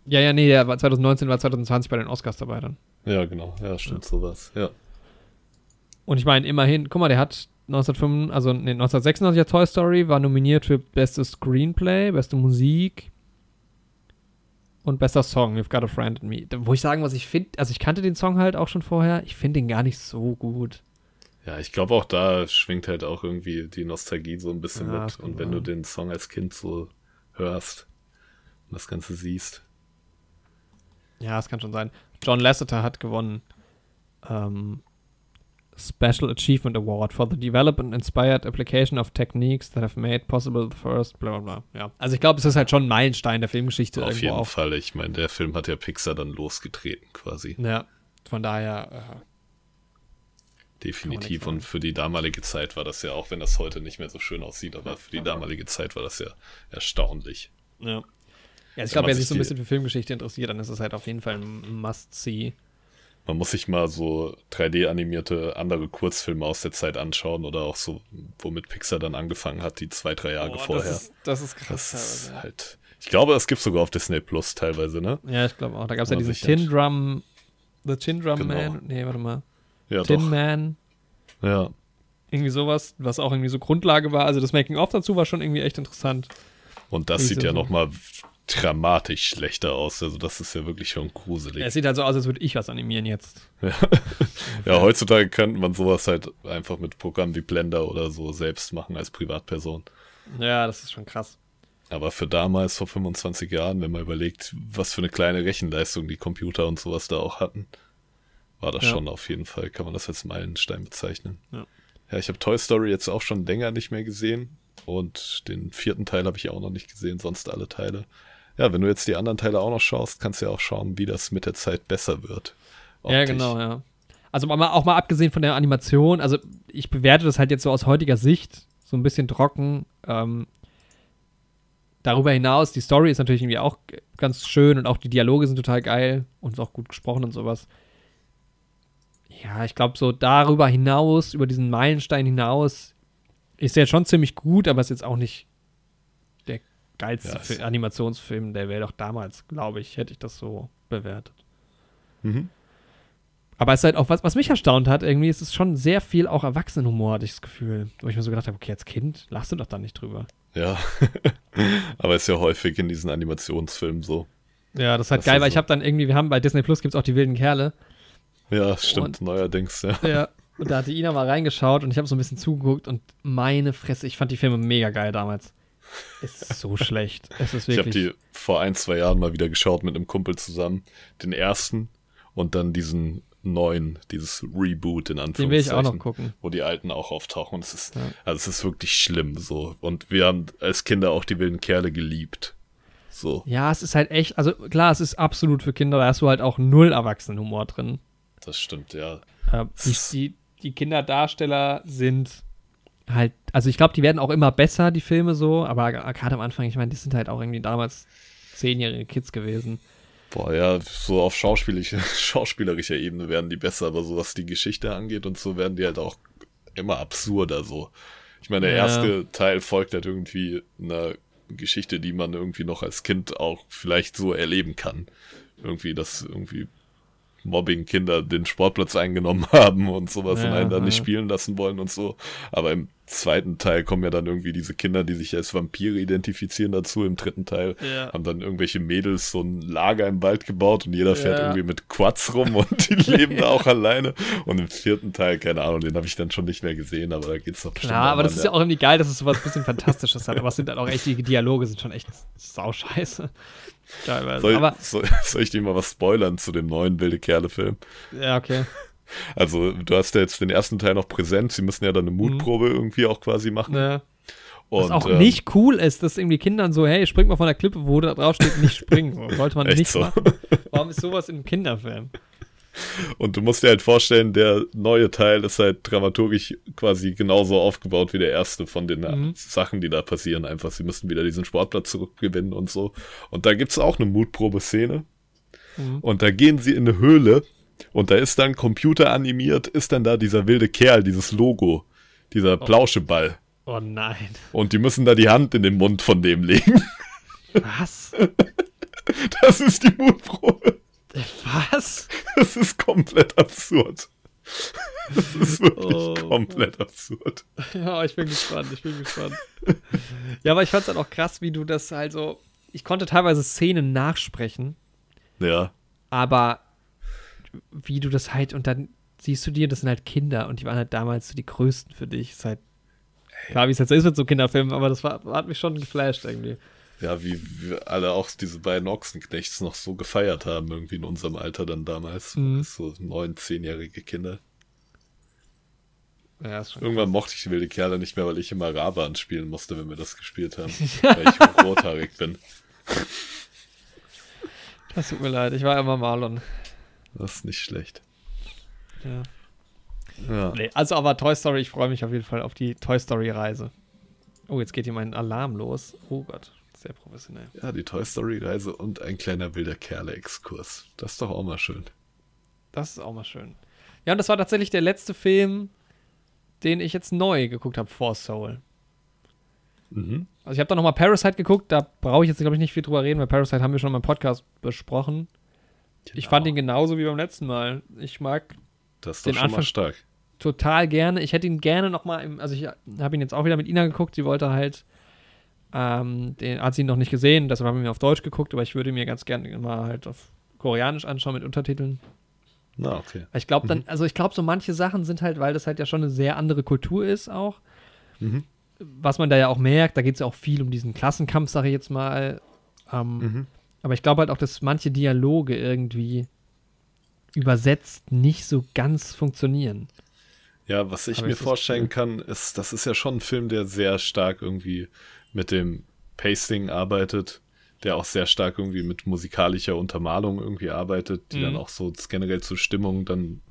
Ja, nee, der war 2019, war 2020 bei den Oscars dabei dann. Ja, genau, ja, stimmt, sowas, ja. Und ich meine, immerhin, guck mal, der hat 1996 hat Toy Story, war nominiert für bestes Screenplay, beste Musik und bester Song, You've Got a Friend in Me. Wo ich sagen, was ich finde, also ich kannte den Song halt auch schon vorher, ich finde den gar nicht so gut. Ja, ich glaube auch da schwingt halt auch irgendwie die Nostalgie so ein bisschen mit. Und wenn du den Song als Kind so hörst und das Ganze siehst. Ja, das kann schon sein. John Lasseter hat gewonnen Special Achievement Award for the Development Inspired Application of Techniques that have made possible the first bla bla bla. Ja. Also ich glaube, es ist halt schon ein Meilenstein der Filmgeschichte. Auf jeden Fall. Ich meine, der Film hat ja Pixar dann losgetreten quasi. Ja, von daher... Definitiv. Und für die damalige Zeit war das ja, auch wenn das heute nicht mehr so schön aussieht, aber für die damalige Zeit war das ja erstaunlich. Ja. Ja, ich glaube, wer sich so ein bisschen für Filmgeschichte interessiert, dann ist es halt auf jeden Fall ein Must-See. Man muss sich mal so 3D-animierte andere Kurzfilme aus der Zeit anschauen oder auch so, womit Pixar dann angefangen hat, die 2-3 Jahre vorher. Das ist krass. Das ist halt, ich glaube, es gibt sogar auf Disney Plus teilweise, ne? Ja, ich glaube auch. Da gab es ja diesen The Tin Drum genau. Man. Nee, warte mal. Ja, Tin doch. Man. Ja. Irgendwie sowas, was auch irgendwie so Grundlage war. Also das Making-of dazu war schon irgendwie echt interessant. Und das sieht ja nochmal dramatisch schlechter aus. Also das ist ja wirklich schon gruselig. Ja, es sieht halt so aus, als würde ich was animieren jetzt. Ja. Ja, heutzutage könnte man sowas halt einfach mit Programmen wie Blender oder so selbst machen als Privatperson. Ja, das ist schon krass. Aber für damals, vor 25 Jahren, wenn man überlegt, was für eine kleine Rechenleistung die Computer und sowas da auch hatten, war das schon auf jeden Fall, kann man das als Meilenstein bezeichnen. Ja, ich habe Toy Story jetzt auch schon länger nicht mehr gesehen und den 4. Teil habe ich auch noch nicht gesehen, sonst alle Teile. Ja, wenn du jetzt die anderen Teile auch noch schaust, kannst du ja auch schauen, wie das mit der Zeit besser wird. Optisch. Ja, genau, ja. Also auch mal abgesehen von der Animation, also ich bewerte das halt jetzt so aus heutiger Sicht, so ein bisschen trocken. Darüber hinaus, die Story ist natürlich irgendwie auch ganz schön und auch die Dialoge sind total geil und ist auch gut gesprochen und sowas. Ja, ich glaube, so darüber hinaus, über diesen Meilenstein hinaus, ist der schon ziemlich gut, aber ist jetzt auch nicht der geilste Animationsfilm der Welt. Auch damals, glaube ich, hätte ich das so bewertet. Aber es ist halt auch, was mich erstaunt hat, irgendwie ist es schon sehr viel auch Erwachsenenhumor, hatte ich das Gefühl. Wo ich mir so gedacht habe, okay, als Kind lachst du doch da nicht drüber. Ja, aber ist ja häufig in diesen Animationsfilmen so. Ja, das ist halt geil, weil so. Ich habe dann irgendwie, wir haben bei Disney Plus gibt es auch die wilden Kerle. Ja, stimmt, neuerdings, ja. Ja, und da hatte Ina mal reingeschaut und ich habe so ein bisschen zugeguckt und meine Fresse, ich fand die Filme mega geil damals. Es ist so schlecht. Es ist wirklich. Ich habe die vor 1-2 Jahren mal wieder geschaut mit einem Kumpel zusammen. Den ersten und dann diesen neuen, dieses Reboot in Anführungszeichen. Den will ich auch noch gucken. Wo die alten auch auftauchen. Und es ist wirklich schlimm so. Und wir haben als Kinder auch die wilden Kerle geliebt. So. Ja, es ist halt echt, also klar, es ist absolut für Kinder, da hast du halt auch null Erwachsenenhumor drin. Das stimmt, ja. Die die Kinderdarsteller sind halt, also ich glaube, die werden auch immer besser, die Filme so, aber gerade am Anfang, ich meine, die sind halt auch irgendwie damals 10-jährige Kids gewesen. Boah, ja, so auf schauspielerischer Ebene werden die besser, aber so was die Geschichte angeht und so werden die halt auch immer absurder so. Ich meine, der erste Teil folgt halt irgendwie einer Geschichte, die man irgendwie noch als Kind auch vielleicht so erleben kann. Irgendwie, dass irgendwie Mobbing-Kinder den Sportplatz eingenommen haben und sowas und einen dann nicht spielen lassen wollen und so. Aber im zweiten Teil kommen ja dann irgendwie diese Kinder, die sich als Vampire identifizieren dazu. Im dritten Teil haben dann irgendwelche Mädels so ein Lager im Wald gebaut und jeder fährt irgendwie mit Quads rum und die leben da auch alleine. Und im vierten Teil, keine Ahnung, den habe ich dann schon nicht mehr gesehen, aber da geht's doch bestimmt. Klar, aber das ist ja auch irgendwie geil, dass es sowas ein bisschen Fantastisches hat. Aber es sind dann auch echt, die Dialoge sind schon echt sauscheiße. Soll ich dir mal was spoilern zu dem neuen Wilde-Kerle-Film? Ja, okay. Also, du hast ja jetzt den ersten Teil noch präsent. Sie müssen ja dann eine Mutprobe irgendwie auch quasi machen. Ja. Und, was auch nicht cool ist, dass irgendwie Kindern so, hey, spring mal von der Klippe, wo da drauf steht, nicht springen. So, sollte man nicht machen. Warum ist sowas in einem Kinderfilm? Und du musst dir halt vorstellen, der neue Teil ist halt dramaturgisch quasi genauso aufgebaut wie der erste von den Sachen, die da passieren. Einfach, sie müssen wieder diesen Sportplatz zurückgewinnen und so. Und da gibt es auch eine Mutprobe-Szene. Und da gehen sie in eine Höhle. Und da ist dann computeranimiert, ist dann da dieser wilde Kerl, dieses Logo, dieser Plauscheball. Oh nein. Und die müssen da die Hand in den Mund von dem legen. Was? Das ist die Mutprobe. Was? Das ist komplett absurd. Das ist wirklich komplett absurd. Ja, ich bin gespannt. Ja, aber ich fand's halt auch krass, wie du das halt so... Ich konnte teilweise Szenen nachsprechen. Ja. Aber... wie du das halt, und dann siehst du dir, das sind halt Kinder und die waren halt damals so die größten für dich. Ist halt, klar, wie es jetzt so ist mit so Kinderfilmen, aber das hat mich schon geflasht irgendwie. Ja, wie wir alle auch diese beiden Ochsenknechts noch so gefeiert haben, irgendwie in unserem Alter dann damals. So 9-10-jährige Kinder. Ja, ist schon irgendwann krass. Mochte ich wilde Kerle nicht mehr, weil ich immer Raban spielen musste, wenn wir das gespielt haben. Weil ich rothaarig bin. Das tut mir leid, ich war immer Marlon. Das ist nicht schlecht. Ja. Nee, also aber Toy Story, ich freue mich auf jeden Fall auf die Toy Story-Reise. Oh, jetzt geht hier mein Alarm los. Oh Gott, sehr professionell. Ja, die Toy Story-Reise und ein kleiner wilder Kerle-Exkurs. Das ist doch auch mal schön. Das ist auch mal schön. Ja, und das war tatsächlich der letzte Film, den ich jetzt neu geguckt habe vor Soul. Also ich habe da nochmal Parasite geguckt. Da brauche ich jetzt, glaube ich, nicht viel drüber reden, weil Parasite haben wir schon mal im Podcast besprochen. Genau. Ich fand ihn genauso wie beim letzten Mal. Ich mag das den Anfang stark. Total gerne. Ich hätte ihn gerne nochmal, also ich habe ihn jetzt auch wieder mit Ina geguckt. Sie wollte halt, hat sie ihn noch nicht gesehen, deshalb haben wir ihn auf Deutsch geguckt, aber ich würde mir ganz gerne immer halt auf Koreanisch anschauen mit Untertiteln. Na, okay. Ich glaube dann, also ich glaube so manche Sachen sind halt, weil das halt ja schon eine sehr andere Kultur ist auch. Was man da ja auch merkt, da geht es ja auch viel um diesen Klassenkampf, sage ich jetzt mal. Aber ich glaube halt auch, dass manche Dialoge irgendwie übersetzt nicht so ganz funktionieren. Ja, was ich mir vorstellen kann, ist, das ist ja schon ein Film, der sehr stark irgendwie mit dem Pacing arbeitet, der auch sehr stark irgendwie mit musikalischer Untermalung irgendwie arbeitet, die dann auch so generell zur Stimmung dann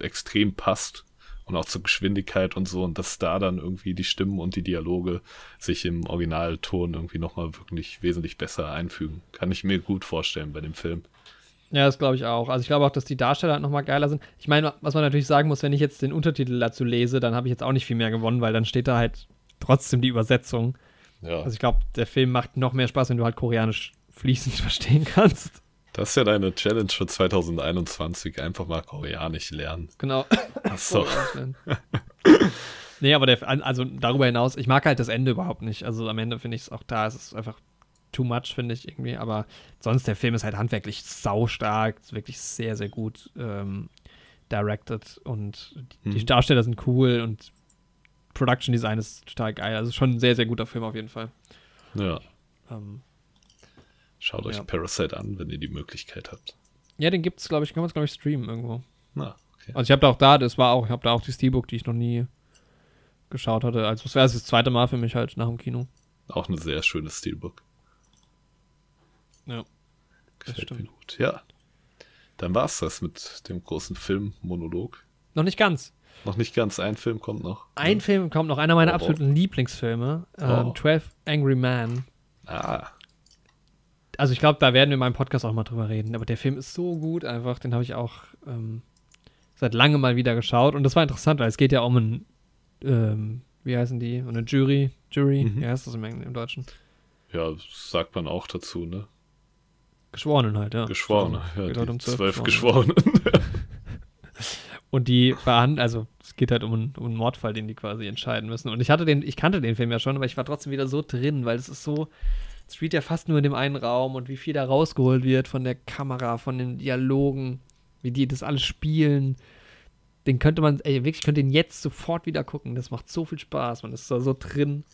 extrem passt und auch zur Geschwindigkeit und so, und dass da dann irgendwie die Stimmen und die Dialoge sich im Originalton irgendwie nochmal wirklich wesentlich besser einfügen. Kann ich mir gut vorstellen bei dem Film. Ja, das glaube ich auch. Also ich glaube auch, dass die Darsteller halt nochmal geiler sind. Ich meine, was man natürlich sagen muss, wenn ich jetzt den Untertitel dazu lese, dann habe ich jetzt auch nicht viel mehr gewonnen, weil dann steht da halt trotzdem die Übersetzung. Ja. Also ich glaube, der Film macht noch mehr Spaß, wenn du halt Koreanisch fließend verstehen kannst. Das ist ja deine Challenge für 2021, einfach mal Koreanisch lernen. Genau. Achso. Nee, aber also darüber hinaus, ich mag halt das Ende überhaupt nicht. Also am Ende finde ich es auch da, es ist einfach too much, finde ich irgendwie. Aber sonst, der Film ist halt handwerklich saustark, ist wirklich sehr, sehr gut directed und die Darsteller sind cool und Production Design ist total geil. Also schon ein sehr, sehr guter Film auf jeden Fall. Ja. Schaut euch Parasite an, wenn ihr die Möglichkeit habt. Ja, den gibt's, glaube ich, kann man glaube ich streamen irgendwo. Na, okay. Also ich habe da auch die Steelbook, die ich noch nie geschaut hatte. Also das wäre das zweite Mal für mich halt nach dem Kino. Auch eine sehr schöne Steelbook. Ja. Gefällt mir gut. Ja. Dann war's das mit dem großen Filmmonolog. Noch nicht ganz. Noch nicht ganz, ein Film kommt noch. Ein Film kommt noch, einer meiner absoluten Lieblingsfilme, 12 Angry Men. Ah. Also ich glaube, da werden wir in meinem Podcast auch mal drüber reden, aber der Film ist so gut einfach, den habe ich auch seit langem mal wieder geschaut und das war interessant, weil es geht ja um ein, wie heißen die, um eine Jury, wie heißt das im Deutschen? Ja, sagt man auch dazu, ne? Geschworenen halt, ja. Geschworene, ja, die 12 Geschworenen. Und die verhandeln, also es geht halt um einen Mordfall, den die quasi entscheiden müssen. Und ich kannte den Film ja schon, aber ich war trotzdem wieder so drin, weil es ist so, es spielt ja fast nur in dem einen Raum und wie viel da rausgeholt wird von der Kamera, von den Dialogen, wie die das alles spielen. Den könnte man, ich könnte den jetzt sofort wieder gucken. Das macht so viel Spaß, man ist da so drin.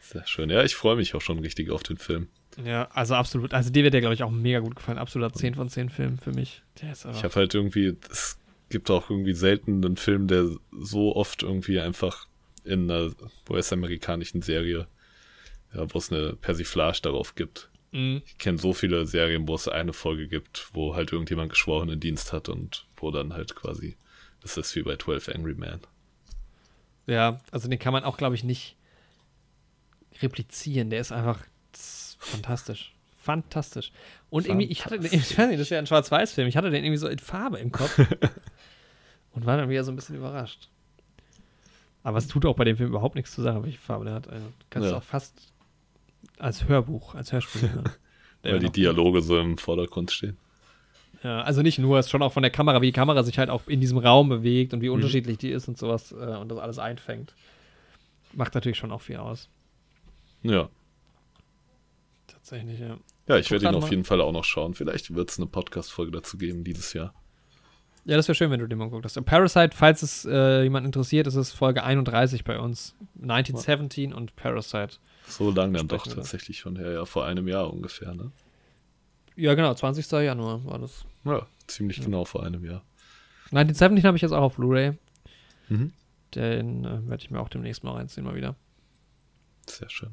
Sehr schön, ja, ich freue mich auch schon richtig auf den Film. Ja, also absolut, also dir wird der, glaube ich, auch mega gut gefallen. Absoluter 10 von 10 Film für mich. Der ist aber ich habe halt irgendwie, es gibt auch irgendwie selten einen Film, der so oft irgendwie einfach in einer US-amerikanischen Serie, ja, wo es eine Persiflage darauf gibt. Mhm. Ich kenne so viele Serien, wo es eine Folge gibt, wo halt irgendjemand geschworenen Dienst hat und wo dann halt quasi, das ist wie bei 12 Angry Men. Ja, also den kann man auch, glaube ich, nicht replizieren. Der ist einfach fantastisch. Und irgendwie, ich weiß nicht, das ist ja ein Schwarz-Weiß-Film, ich hatte den irgendwie so in Farbe im Kopf und war dann wieder so ein bisschen überrascht. Aber es tut auch bei dem Film überhaupt nichts zu sagen, welche Farbe der hat. Also, du kannst es auch fast als Hörspiel hören. Weil die Dialoge so im Vordergrund stehen. Ja, also nicht nur, es ist schon auch von der Kamera, wie die Kamera sich halt auch in diesem Raum bewegt und wie unterschiedlich die ist und sowas und das alles einfängt. Macht natürlich schon auch viel aus. Ja. Tatsächlich, ja. Ja, ich werde ihn auf jeden Fall auch noch schauen. Vielleicht wird es eine Podcast-Folge dazu geben dieses Jahr. Ja, das wäre schön, wenn du den mal guckst. Und Parasite, falls es jemand interessiert, ist es Folge 31 bei uns. 1917 und Parasite. So lang dann doch tatsächlich schon her, ja, vor einem Jahr ungefähr, ne? Ja, genau, 20. Januar war das. Ja, ziemlich genau vor einem Jahr. 1917 habe ich jetzt auch auf Blu-ray. Mhm. Den werde ich mir auch demnächst mal reinziehen, mal wieder. Sehr schön.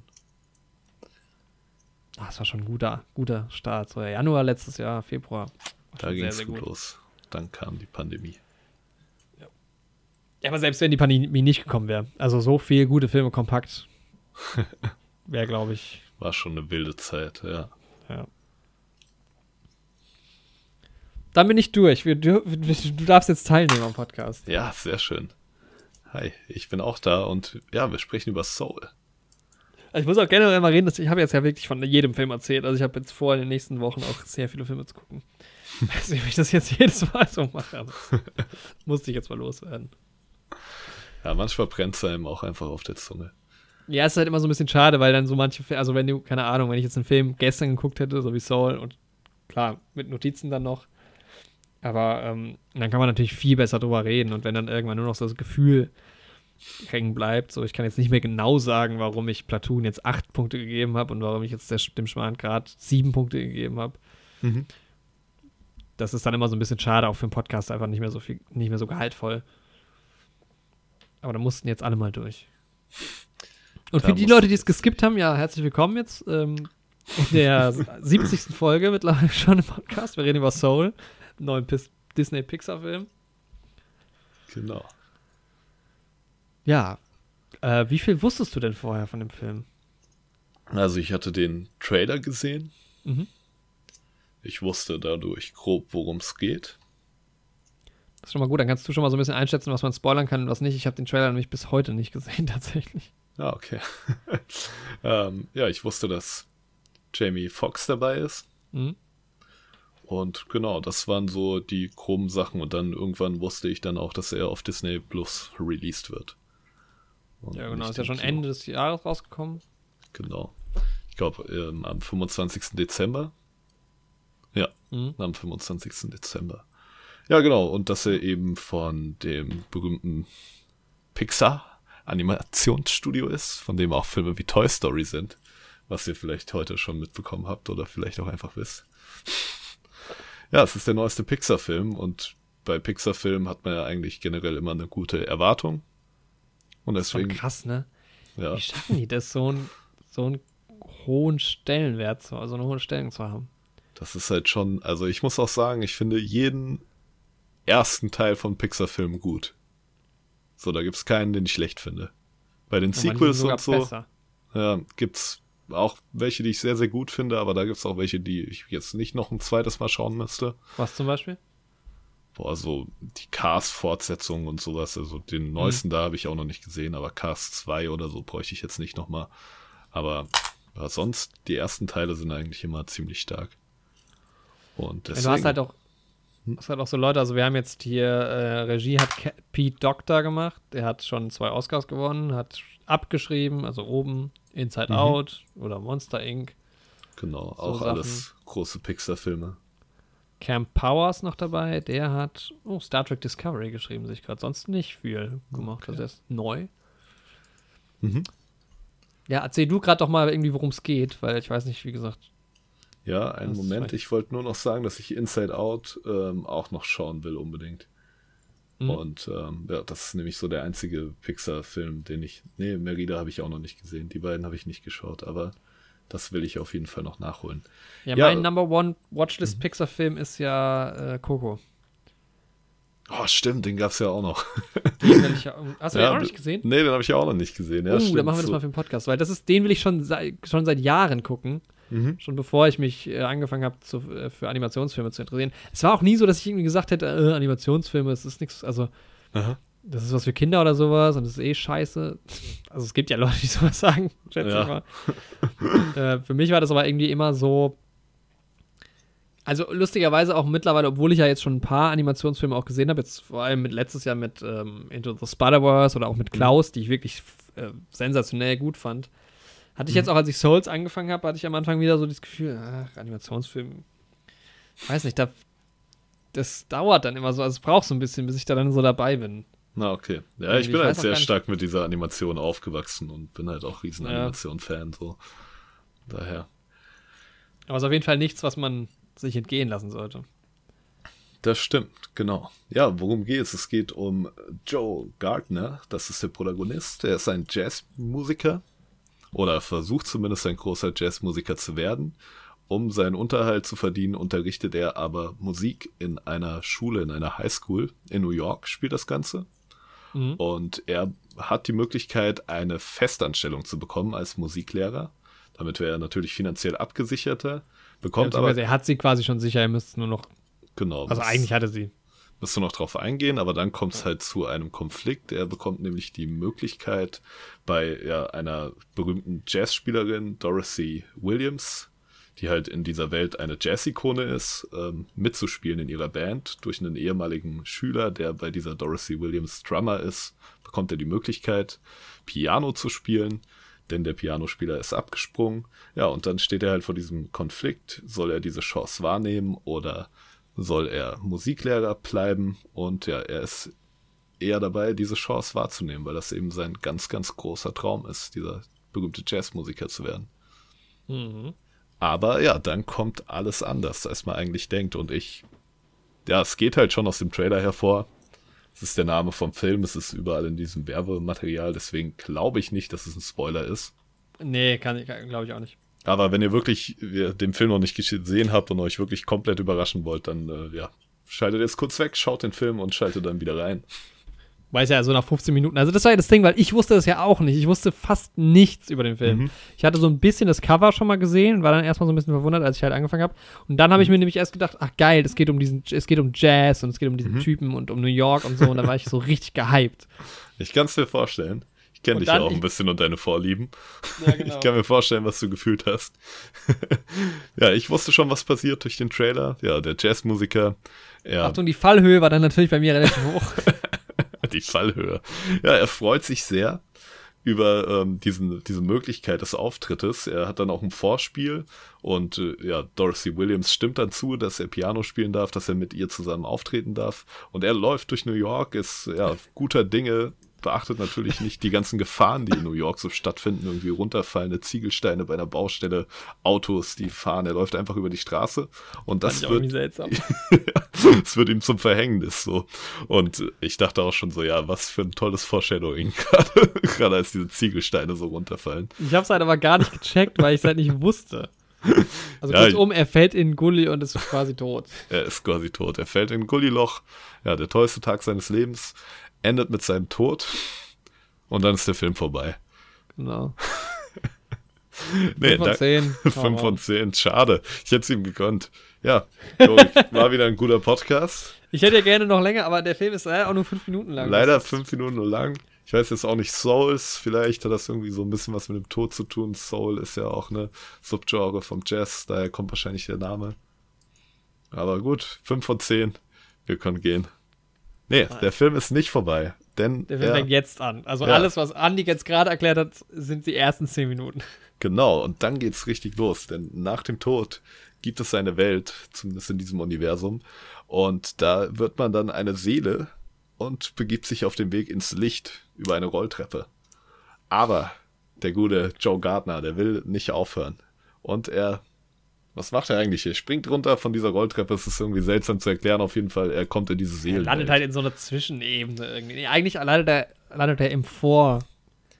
Das war schon ein guter Start. So, Januar letztes Jahr, Februar. Da ging es gut los. Dann kam die Pandemie. Ja. Aber selbst wenn die Pandemie nicht gekommen wäre, also so viele gute Filme kompakt, wäre, glaube ich. War schon eine wilde Zeit, ja. Dann bin ich durch. Du darfst jetzt teilnehmen am Podcast. Ja, sehr schön. Hi, ich bin auch da und ja, wir sprechen über Soul. Ich muss auch generell mal reden, ich habe jetzt ja wirklich von jedem Film erzählt. Also ich habe jetzt vor, in den nächsten Wochen auch sehr viele Filme zu gucken. Ich weiß nicht, ob ich das jetzt jedes Mal so mache, aber musste ich jetzt mal loswerden. Ja, manchmal brennt es einem auch einfach auf der Zunge. Ja, es ist halt immer so ein bisschen schade, weil dann so manche Filme, also wenn ich jetzt einen Film gestern geguckt hätte, so wie Soul und klar, mit Notizen dann noch, aber dann kann man natürlich viel besser drüber reden und wenn dann irgendwann nur noch so das Gefühl hängen bleibt. So, ich kann jetzt nicht mehr genau sagen, warum ich Platoon jetzt 8 Punkte gegeben habe und warum ich jetzt dem schmalen Grat 7 Punkte gegeben habe. Mhm. Das ist dann immer so ein bisschen schade, auch für einen Podcast einfach nicht mehr so gehaltvoll. Aber da mussten jetzt alle mal durch. Und für die Leute, die es geskippt haben, ja, herzlich willkommen jetzt in der 70. Folge mittlerweile schon im Podcast. Wir reden über Soul, einen neuen Disney-Pixar-Film. Genau. Ja, wie viel wusstest du denn vorher von dem Film? Also ich hatte den Trailer gesehen. Mhm. Ich wusste dadurch grob, worum es geht. Das ist schon mal gut, dann kannst du schon mal so ein bisschen einschätzen, was man spoilern kann und was nicht. Ich habe den Trailer nämlich bis heute nicht gesehen, tatsächlich. Ah, okay. Ja, ich wusste, dass Jamie Foxx dabei ist. Mhm. Und genau, das waren so die groben Sachen. Und dann irgendwann wusste ich dann auch, dass er auf Disney Plus released wird. Und ja, genau, ist ja schon Ende des Jahres rausgekommen. Genau. Ich glaube, am 25. Dezember. Ja, am 25. Dezember. Ja, genau, und dass er eben von dem berühmten Pixar-Animationsstudio ist, von dem auch Filme wie Toy Story sind, was ihr vielleicht heute schon mitbekommen habt oder vielleicht auch einfach wisst. Ja, es ist der neueste Pixar-Film und bei Pixar-Filmen hat man ja eigentlich generell immer eine gute Erwartung. Und deswegen, das ist krass, ne? Ja. Wie schaffen die das, so einen hohen Stellenwert, also eine hohe Stellung zu haben? Das ist halt schon, also ich muss auch sagen, ich finde jeden ersten Teil von Pixar-Filmen gut. So, da gibt's keinen, den ich schlecht finde. Bei den Sequels und so gibt's auch welche, die ich sehr, sehr gut finde, aber da gibt's auch welche, die ich jetzt nicht noch ein zweites Mal schauen müsste. Was zum Beispiel? Boah, so die Cars-Fortsetzung und sowas, also den neuesten da habe ich auch noch nicht gesehen, aber Cars 2 oder so bräuchte ich jetzt nicht nochmal. Aber sonst, die ersten Teile sind eigentlich immer ziemlich stark. Und deswegen, du hast halt auch so Leute, also wir haben jetzt hier, Regie hat Pete Docter gemacht, der hat schon 2 Oscars gewonnen, hat abgeschrieben, also oben, Inside Out oder Monster Inc. Genau, so auch Sachen. Alles große Pixar-Filme. Cam Powers noch dabei, der hat Star Trek Discovery geschrieben, sich gerade sonst nicht viel gemacht, okay. Also er ist neu. Ja, erzähl du gerade doch mal irgendwie, worum es geht, weil ich weiß nicht, wie gesagt. Ja, einen Moment, ich wollte nur noch sagen, dass ich Inside Out auch noch schauen will unbedingt. Und das ist nämlich so der einzige Pixar-Film, den ich, Merida habe ich auch noch nicht gesehen, die beiden habe ich nicht geschaut, aber das will ich auf jeden Fall noch nachholen. Ja, mein Number One Watchlist Pixar-Film ist ja Coco. Oh, stimmt, den gab's ja auch noch. Hast du den auch noch nicht gesehen? Nee, den habe ich ja auch noch nicht gesehen. Ja, dann machen wir das mal für den Podcast, weil das ist, den will ich schon seit Jahren gucken. Schon bevor ich mich angefangen habe, für Animationsfilme zu interessieren. Es war auch nie so, dass ich irgendwie gesagt hätte, Animationsfilme, das ist nichts, also das ist was für Kinder oder sowas und das ist eh scheiße. Also es gibt ja Leute, die sowas sagen, schätze ich mal. Für mich war das aber irgendwie immer so, also lustigerweise auch mittlerweile, obwohl ich ja jetzt schon ein paar Animationsfilme auch gesehen habe, jetzt vor allem mit letztes Jahr mit Into the Spider-Verse oder auch mit Klaus, die ich wirklich sensationell gut fand. Hatte ich jetzt auch, als ich Souls angefangen habe, hatte ich am Anfang wieder so das Gefühl, ach, Animationsfilm, weiß nicht, das dauert dann immer so, also es braucht so ein bisschen, bis ich da dann so dabei bin. Na, okay. Ja, irgendwie, ich bin halt sehr stark mit dieser Animation aufgewachsen und bin halt auch riesen Animation-Fan, so. Daher. Aber es ist auf jeden Fall nichts, was man sich entgehen lassen sollte. Das stimmt, genau. Ja, worum geht's? Es geht um Joe Gardner, das ist der Protagonist, der ist ein Jazzmusiker. Oder versucht zumindest ein großer Jazzmusiker zu werden. Um seinen Unterhalt zu verdienen, unterrichtet er aber Musik in einer Schule, in einer Highschool. In New York spielt das Ganze. Und er hat die Möglichkeit, eine Festanstellung zu bekommen als Musiklehrer. Damit wäre er natürlich finanziell abgesicherter. Bekommt ja, aber, er hat sie quasi schon sicher, er müsste nur noch... Genau. Also eigentlich hatte sie. Müsst du noch drauf eingehen, aber dann kommt es halt zu einem Konflikt. Er bekommt nämlich die Möglichkeit, bei einer berühmten Jazzspielerin, Dorothy Williams, die halt in dieser Welt eine Jazz-Ikone ist, mitzuspielen in ihrer Band. Durch einen ehemaligen Schüler, der bei dieser Dorothy Williams Drummer ist, bekommt er die Möglichkeit, Piano zu spielen, denn der Pianospieler ist abgesprungen. Ja, und dann steht er halt vor diesem Konflikt. Soll er diese Chance wahrnehmen oder... soll er Musiklehrer bleiben? Und ja, er ist eher dabei, diese Chance wahrzunehmen, weil das eben sein ganz, ganz großer Traum ist, dieser berühmte Jazzmusiker zu werden. Aber ja, dann kommt alles anders, als man eigentlich denkt. Und es geht halt schon aus dem Trailer hervor. Es ist der Name vom Film, es ist überall in diesem Werbematerial, deswegen glaube ich nicht, dass es ein Spoiler ist. Nee, glaube ich auch nicht. Aber wenn ihr wirklich den Film noch nicht gesehen habt und euch wirklich komplett überraschen wollt, dann schaltet jetzt kurz weg, schaut den Film und schaltet dann wieder rein. Weiß ja, so nach 15 Minuten. Also das war ja das Ding, weil ich wusste das ja auch nicht. Ich wusste fast nichts über den Film. Ich hatte so ein bisschen das Cover schon mal gesehen, war dann erstmal so ein bisschen verwundert, als ich halt angefangen habe. Und dann habe ich mir nämlich erst gedacht, ach geil, es geht um Jazz und es geht um diesen Typen und um New York und so. Und dann war ich so richtig gehypt. Ich kann es mir vorstellen. Ich kenne dich ja auch ein bisschen und deine Vorlieben. Ja, genau. Ich kann mir vorstellen, was du gefühlt hast. Ja, ich wusste schon, was passiert durch den Trailer. Ja, der Jazzmusiker. Achtung, die Fallhöhe war dann natürlich bei mir relativ hoch. Die Fallhöhe. Ja, er freut sich sehr über diese Möglichkeit des Auftrittes. Er hat dann auch ein Vorspiel und Dorothy Williams stimmt dann zu, dass er Piano spielen darf, dass er mit ihr zusammen auftreten darf. Und er läuft durch New York, ist guter Dinge, beachtet natürlich nicht die ganzen Gefahren, die in New York so stattfinden, irgendwie runterfallende Ziegelsteine bei einer Baustelle, Autos, die fahren, er läuft einfach über die Straße und das wird ihm zum Verhängnis so. Und ich dachte auch schon so, was für ein tolles Foreshadowing, gerade als diese Ziegelsteine so runterfallen. Ich habe es halt aber gar nicht gecheckt, weil ich es halt nicht wusste. Also kurzum, er fällt in den Gully und ist quasi tot. Er ist quasi tot, er fällt in ein Gullyloch, der tollste Tag seines Lebens. endet mit seinem Tod und dann ist der Film vorbei. Genau. Nee, 5 von 10. 5 von 10, schade. Ich hätte es ihm gekonnt. Ja, Jorik, war wieder ein guter Podcast. Ich hätte ja gerne noch länger, aber der Film ist leider auch nur 5 Minuten lang. Leider 5 Minuten lang. Ich weiß jetzt auch nicht, Souls, vielleicht hat das irgendwie so ein bisschen was mit dem Tod zu tun. Soul ist ja auch eine Subgenre vom Jazz, daher kommt wahrscheinlich der Name. Aber gut, 5 von 10, wir können gehen. Nee, der Film ist nicht vorbei. Denn der Film fängt jetzt an. Also alles, was Andi jetzt gerade erklärt hat, sind die ersten 10 Minuten. Genau, und dann geht's richtig los, denn nach dem Tod gibt es eine Welt, zumindest in diesem Universum, und da wird man dann eine Seele und begibt sich auf den Weg ins Licht über eine Rolltreppe. Aber der gute Joe Gardner, der will nicht aufhören. Und was macht er eigentlich? Er springt runter von dieser Rolltreppe, es ist irgendwie seltsam zu erklären, auf jeden Fall, er kommt in diese Seele. Er landet halt in so einer Zwischenebene irgendwie. Eigentlich landet er im Vor.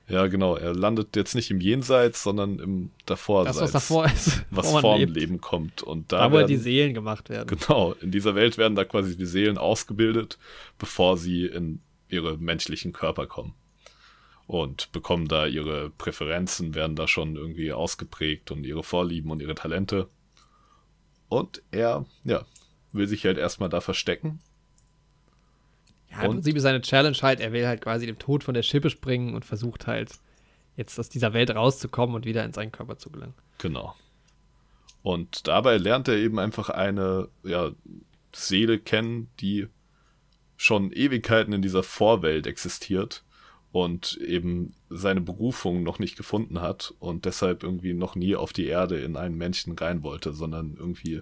Ja, genau. Er landet jetzt nicht im Jenseits, sondern im Davorseits. Das, was davor ist. Was vorm Leben kommt. Und da wo die Seelen gemacht werden. Genau. In dieser Welt werden da quasi die Seelen ausgebildet, bevor sie in ihre menschlichen Körper kommen. Und bekommen da ihre Präferenzen, werden da schon irgendwie ausgeprägt und ihre Vorlieben und ihre Talente. Und er, will sich halt erstmal da verstecken. Ja, im Prinzip ist seine Challenge halt, er will halt quasi dem Tod von der Schippe springen und versucht halt jetzt aus dieser Welt rauszukommen und wieder in seinen Körper zu gelangen. Genau. Und dabei lernt er eben einfach eine Seele kennen, die schon Ewigkeiten in dieser Vorwelt existiert und eben seine Berufung noch nicht gefunden hat und deshalb irgendwie noch nie auf die Erde in einen Menschen rein wollte, sondern irgendwie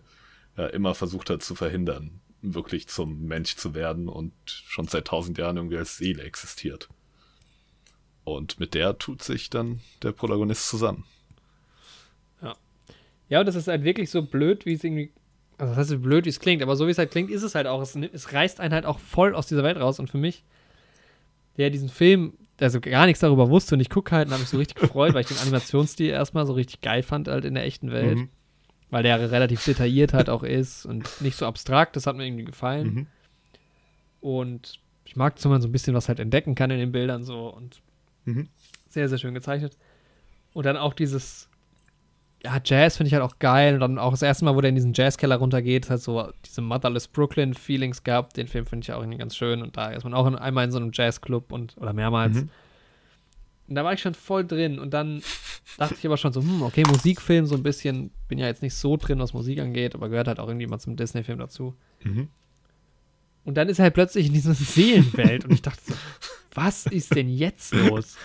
immer versucht hat zu verhindern, wirklich zum Mensch zu werden und schon seit 1000 Jahren irgendwie als Seele existiert. Und mit der tut sich dann der Protagonist zusammen. Ja. Ja, und das ist halt wirklich so blöd, wie es irgendwie, also das heißt so blöd, wie es klingt, aber so wie es halt klingt, ist es halt auch, es reißt einen halt auch voll aus dieser Welt raus. Und für mich, der diesen Film, also gar nichts darüber wusste und ich gucke halt, und habe mich so richtig gefreut, weil ich den Animationsstil erstmal so richtig geil fand halt in der echten Welt. Mhm. Weil der relativ detailliert halt auch ist und nicht so abstrakt, das hat mir irgendwie gefallen. Mhm. Und ich mag, dass man so ein bisschen was halt entdecken kann in den Bildern so und sehr, sehr schön gezeichnet. Und dann auch dieses Jazz finde ich halt auch geil und dann auch das erste Mal, wo der in diesen Jazzkeller runtergeht, hat so diese Motherless Brooklyn-Feelings gehabt, den Film finde ich auch irgendwie ganz schön und da ist man auch einmal in so einem Jazzclub oder mehrmals. Mhm. Und da war ich schon voll drin und dann dachte ich aber schon so, okay, Musikfilm so ein bisschen, bin ja jetzt nicht so drin, was Musik angeht, aber gehört halt auch irgendwie mal zum Disney-Film dazu. Mhm. Und dann ist er halt plötzlich in dieser Seelenwelt und ich dachte so, was ist denn jetzt los?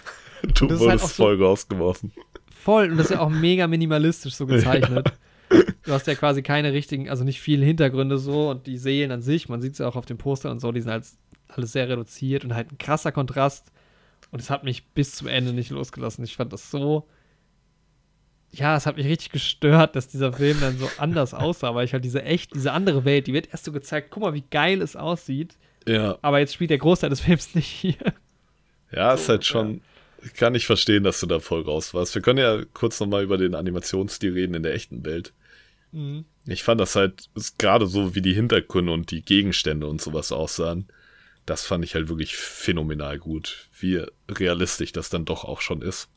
Du wurdest halt voll so rausgeworfen. Voll, und das ist ja auch mega minimalistisch so gezeichnet. Ja. Du hast ja quasi keine richtigen, also nicht viele Hintergründe so und die Seelen an sich, man sieht es ja auch auf den Postern und so, die sind halt alles sehr reduziert und halt ein krasser Kontrast. Und es hat mich bis zum Ende nicht losgelassen. Ich fand das so, es hat mich richtig gestört, dass dieser Film dann so anders aussah, weil ich halt diese andere Welt, die wird erst so gezeigt, guck mal, wie geil es aussieht. Ja. Aber jetzt spielt der Großteil des Films nicht hier. Ja, ist halt schon, kann ich verstehen, dass du da voll raus warst. Wir können ja kurz nochmal über den Animationsstil reden in der echten Welt. Mhm. Ich fand das halt, gerade so wie die Hintergründe und die Gegenstände und sowas aussahen, das fand ich halt wirklich phänomenal gut, wie realistisch das dann doch auch schon ist.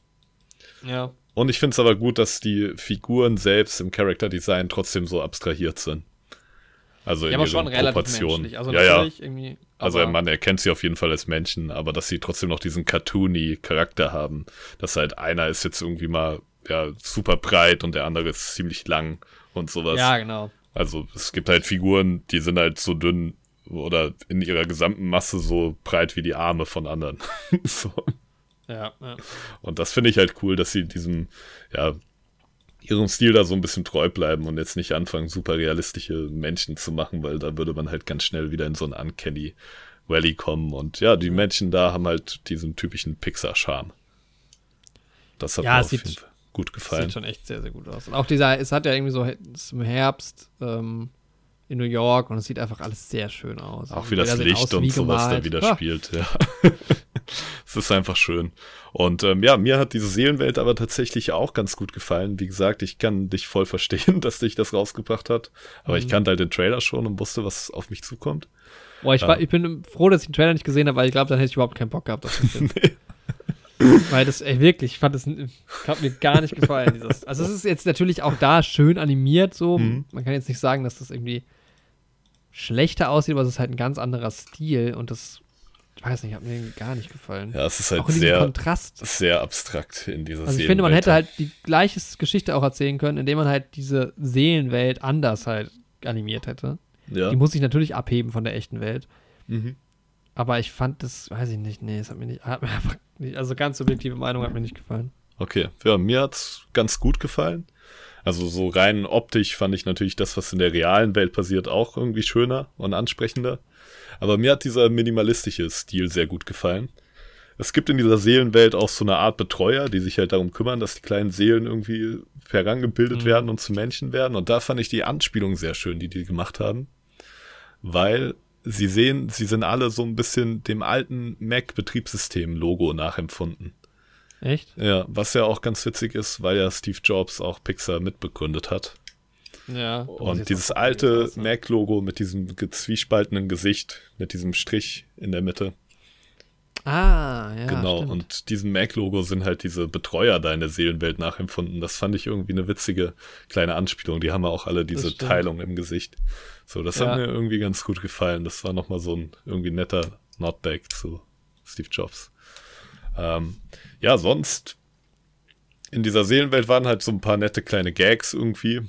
Ja. Und ich finde es aber gut, dass die Figuren selbst im Charakterdesign trotzdem so abstrahiert sind. Also in ihren Proportionen. Ja, aber schon relativ menschlich. Irgendwie, also man erkennt sie auf jeden Fall als Menschen, aber dass sie trotzdem noch diesen cartoony Charakter haben. Dass halt einer ist jetzt irgendwie mal super breit und der andere ist ziemlich lang und sowas. Ja, genau. Also es gibt halt Figuren, die sind halt so dünn, oder in ihrer gesamten Masse so breit wie die Arme von anderen. So. Ja. Und das finde ich halt cool, dass sie diesem, ihrem Stil da so ein bisschen treu bleiben und jetzt nicht anfangen, super realistische Menschen zu machen, weil da würde man halt ganz schnell wieder in so ein Uncanny Valley kommen. Und die Menschen da haben halt diesen typischen Pixar-Charme. Das hat mir auf jeden Fall gut gefallen. Sieht schon echt sehr, sehr gut aus. Und auch es hat ja irgendwie so zum Herbst, in New York und es sieht einfach alles sehr schön aus. Auch wie das Licht und sowas da wieder spielt. Ja. Es ist einfach schön. Und mir hat diese Seelenwelt aber tatsächlich auch ganz gut gefallen. Wie gesagt, ich kann dich voll verstehen, dass dich das rausgebracht hat. Aber ich kannte halt den Trailer schon und wusste, was auf mich zukommt. Boah, ich bin froh, dass ich den Trailer nicht gesehen habe, weil ich glaube, dann hätte ich überhaupt keinen Bock gehabt auf den Film. Weil das, ey, wirklich, ich fand das, hat mir gar nicht gefallen. Dieses. Also es ist jetzt natürlich auch da schön animiert, so. Mhm. Man kann jetzt nicht sagen, dass das irgendwie schlechter aussieht, aber es ist halt ein ganz anderer Stil und das, ich weiß nicht, hat mir irgendwie gar nicht gefallen. Ja, es ist halt auch sehr Kontrast. Sehr abstrakt in dieser Seelenwelt. Also ich finde, man hätte halt die gleiche Geschichte auch erzählen können, indem man halt diese Seelenwelt anders halt animiert hätte. Ja. Die muss sich natürlich abheben von der echten Welt. Mhm. Aber ich fand das, weiß ich nicht, nee, es hat mir einfach nicht, also ganz subjektive Meinung, hat mir nicht gefallen. Okay, ja, mir hat's ganz gut gefallen. Also so rein optisch fand ich natürlich das, was in der realen Welt passiert, auch irgendwie schöner und ansprechender. Aber mir hat dieser minimalistische Stil sehr gut gefallen. Es gibt in dieser Seelenwelt auch so eine Art Betreuer, die sich halt darum kümmern, dass die kleinen Seelen irgendwie herangebildet werden und zu Menschen werden. Und da fand ich die Anspielung sehr schön, die die gemacht haben. Weil sie sehen, sie sind alle so ein bisschen dem alten Mac-Betriebssystem-Logo nachempfunden. Echt? Ja, was ja auch ganz witzig ist, weil ja Steve Jobs auch Pixar mitbegründet hat. Ja. Und dieses alte Mac-Logo mit diesem zwiespaltenden Gesicht, mit diesem Strich in der Mitte. Ah, ja, genau, stimmt. Und diesem Mac-Logo sind halt diese Betreuer da in der Seelenwelt nachempfunden. Das fand ich irgendwie eine witzige kleine Anspielung. Die haben ja auch alle diese Teilung im Gesicht. So, das hat mir irgendwie ganz gut gefallen. Das war nochmal so ein irgendwie netter Notback zu Steve Jobs. Ja, sonst in dieser Seelenwelt waren halt so ein paar nette kleine Gags irgendwie,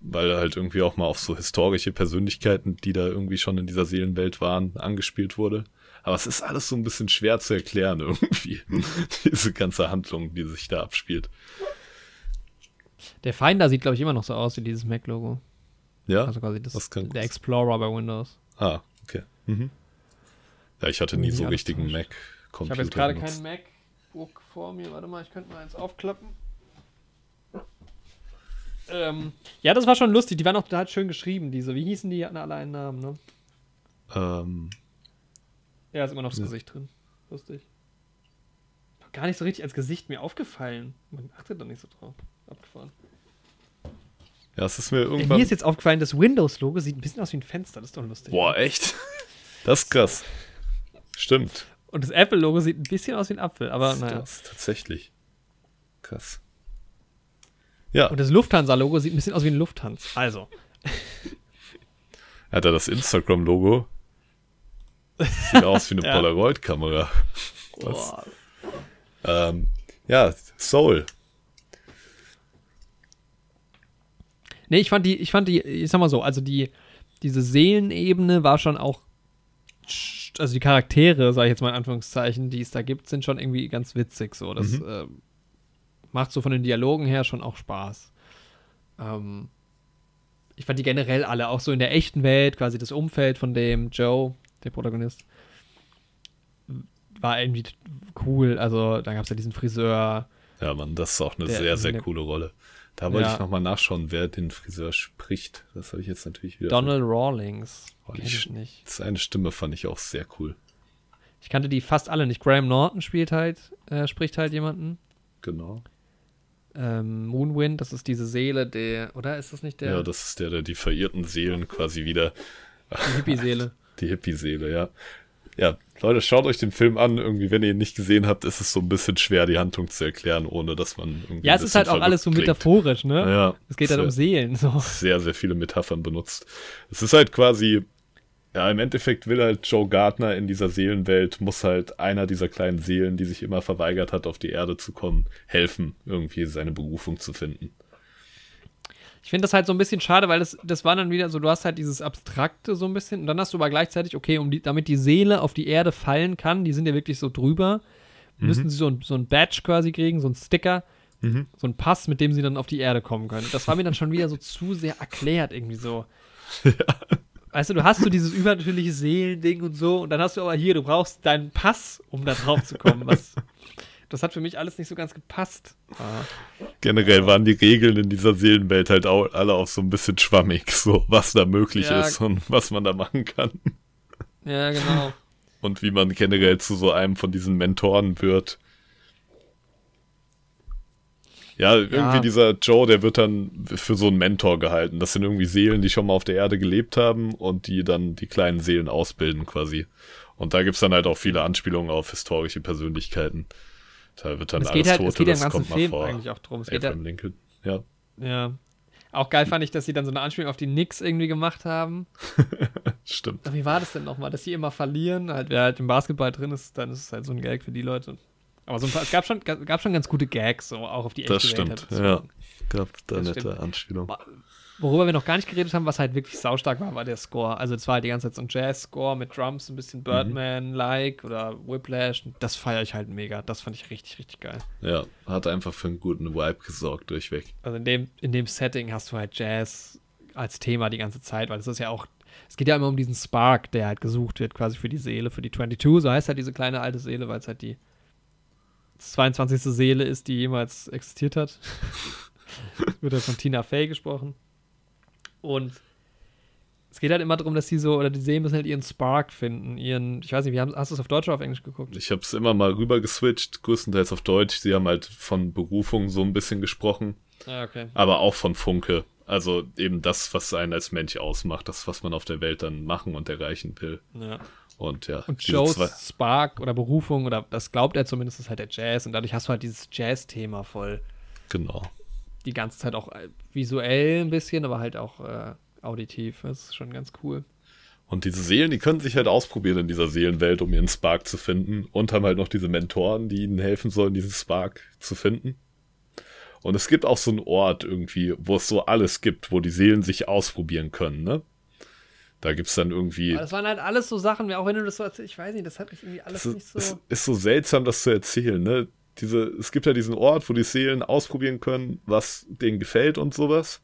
weil halt irgendwie auch mal auf so historische Persönlichkeiten, die da irgendwie schon in dieser Seelenwelt waren, angespielt wurde. Aber es ist alles so ein bisschen schwer zu erklären irgendwie, diese ganze Handlung, die sich da abspielt. Der Finder sieht, glaube ich, immer noch so aus wie dieses Mac-Logo. Ja, also quasi das kann der Explorer bei Windows. Ah, okay. Mhm. Ja, ich hatte nie so richtigen Mac-Computer. Ich habe jetzt gerade keinen MacBook vor mir. Warte mal, ich könnte mal eins aufklappen. Ja, das war schon lustig. Die waren auch total schön geschrieben, diese. Wie hießen die? Die hatten alle einen Namen, ne? Ja, ist immer noch das Gesicht drin. Lustig. Gar nicht so richtig als Gesicht mir aufgefallen. Man achtet da nicht so drauf. Abgefahren. Ja, es ist mir irgendwann... Mir ist jetzt aufgefallen, das Windows-Logo sieht ein bisschen aus wie ein Fenster. Das ist doch lustig. Boah, echt? Das ist krass. Stimmt. Und das Apple-Logo sieht ein bisschen aus wie ein Apfel, aber naja. Das ist tatsächlich krass. Ja. Und das Lufthansa-Logo sieht ein bisschen aus wie ein Lufthansa. Also. Hat er das Instagram-Logo? Das sieht aus wie eine Polaroid-Kamera. Boah. Ja, Soul. Nee, ich fand die, ich sag mal so, also diese Seelenebene war schon auch, also die Charaktere, sag ich jetzt mal in Anführungszeichen, die es da gibt, sind schon irgendwie ganz witzig so. Das macht so von den Dialogen her schon auch Spaß. Ich fand die generell alle, auch so in der echten Welt, quasi das Umfeld von dem Joe, der Protagonist, war irgendwie cool. Also, da gab es ja diesen Friseur. Ja, Mann, das ist auch eine sehr, sehr coole Rolle. Da wollte ich nochmal nachschauen, wer den Friseur spricht. Das habe ich jetzt natürlich wieder... Donald Rawlings. Kenn ich nicht. Seine Stimme fand ich auch sehr cool. Ich kannte die fast alle nicht. Graham Norton spricht halt jemanden. Genau. Moonwind, das ist diese Seele, der... Oder ist das nicht der... Ja, das ist der die verirrten Seelen quasi wieder... Die Hippie-Seele. Die Hippie-Seele, ja. Ja, Leute, schaut euch den Film an. Irgendwie, wenn ihr ihn nicht gesehen habt, ist es so ein bisschen schwer, die Handlung zu erklären, ohne dass man irgendwie... Ja, es ist halt auch alles so metaphorisch, ne? Ja, es geht halt um Seelen. So. Sehr, sehr viele Metaphern benutzt. Es ist halt quasi... Ja, im Endeffekt will halt Joe Gardner in dieser Seelenwelt, muss halt einer dieser kleinen Seelen, die sich immer verweigert hat, auf die Erde zu kommen, helfen, irgendwie seine Berufung zu finden. Ich finde das halt so ein bisschen schade, weil das war dann wieder so, du hast halt dieses Abstrakte so ein bisschen und dann hast du aber gleichzeitig, okay, damit die Seele auf die Erde fallen kann, die sind ja wirklich so drüber, müssen sie so ein Badge quasi kriegen, so ein Sticker, so ein Pass, mit dem sie dann auf die Erde kommen können. Das war mir dann schon wieder so zu sehr erklärt irgendwie so. Ja. Weißt du, du hast so dieses übernatürliche Seelending und so und dann hast du aber hier, du brauchst deinen Pass, um da drauf zu kommen, was... Das hat für mich alles nicht so ganz gepasst. Generell waren die Regeln in dieser Seelenwelt halt auch alle auch so ein bisschen schwammig, so was da möglich ist und was man da machen kann. Ja, genau. Und wie man generell zu so einem von diesen Mentoren wird. Ja, irgendwie dieser Joe, der wird dann für so einen Mentor gehalten. Das sind irgendwie Seelen, die schon mal auf der Erde gelebt haben und die dann die kleinen Seelen ausbilden quasi. Und da gibt's dann halt auch viele Anspielungen auf historische Persönlichkeiten. Da wird dann alles Tote, das kommt mal vor. Es geht ja im ganzen Film eigentlich auch drum. Es geht ja, Lincoln. Ja. Auch geil fand ich, dass sie dann so eine Anspielung auf die Knicks irgendwie gemacht haben. Stimmt. Aber wie war das denn nochmal? Dass sie immer verlieren, halt, wer halt im Basketball drin ist, dann ist es halt so ein Gag für die Leute. Aber so ein paar, es gab schon ganz gute Gags, so auch auf die echte Welt. Das stimmt, ja. Gab da nette Anspielung. Worüber wir noch gar nicht geredet haben, was halt wirklich saustark war, war der Score. Also es war halt die ganze Zeit so ein Jazz-Score mit Drums, ein bisschen Birdman-like oder Whiplash. Das feiere ich halt mega. Das fand ich richtig, richtig geil. Ja, hat einfach für einen guten Vibe gesorgt durchweg. Also in dem Setting hast du halt Jazz als Thema die ganze Zeit, weil es ist ja auch, es geht ja immer um diesen Spark, der halt gesucht wird quasi für die Seele, für die 22. So heißt halt diese kleine alte Seele, weil es halt die 22. Seele ist, die jemals existiert hat. Wird halt von Tina Fey gesprochen. Und es geht halt immer darum, dass sie so, oder die Seelen müssen halt ihren Spark finden, ihren, ich weiß nicht, hast du es auf Deutsch oder auf Englisch geguckt? Ich hab's immer mal rüber geswitcht, größtenteils auf Deutsch. Sie haben halt von Berufung so ein bisschen gesprochen. Ah, okay. Aber auch von Funke. Also eben das, was einen als Mensch ausmacht, das, was man auf der Welt dann machen und erreichen will. Ja. Und Joes Spark oder Berufung, oder das glaubt er zumindest, ist halt der Jazz. Und dadurch hast du halt dieses Jazz-Thema voll. Genau. Die ganze Zeit auch visuell ein bisschen, aber halt auch auditiv. Das ist schon ganz cool. Und diese Seelen, die können sich halt ausprobieren in dieser Seelenwelt, um ihren Spark zu finden. Und haben halt noch diese Mentoren, die ihnen helfen sollen, diesen Spark zu finden. Und es gibt auch so einen Ort irgendwie, wo es so alles gibt, wo die Seelen sich ausprobieren können, ne? Da gibt's dann irgendwie... Aber das waren halt alles so Sachen, auch wenn du das so erzählst, ich weiß nicht, das hat mich irgendwie alles nicht so... Es ist so seltsam, das zu erzählen, ne? Es gibt ja diesen Ort, wo die Seelen ausprobieren können, was denen gefällt und sowas.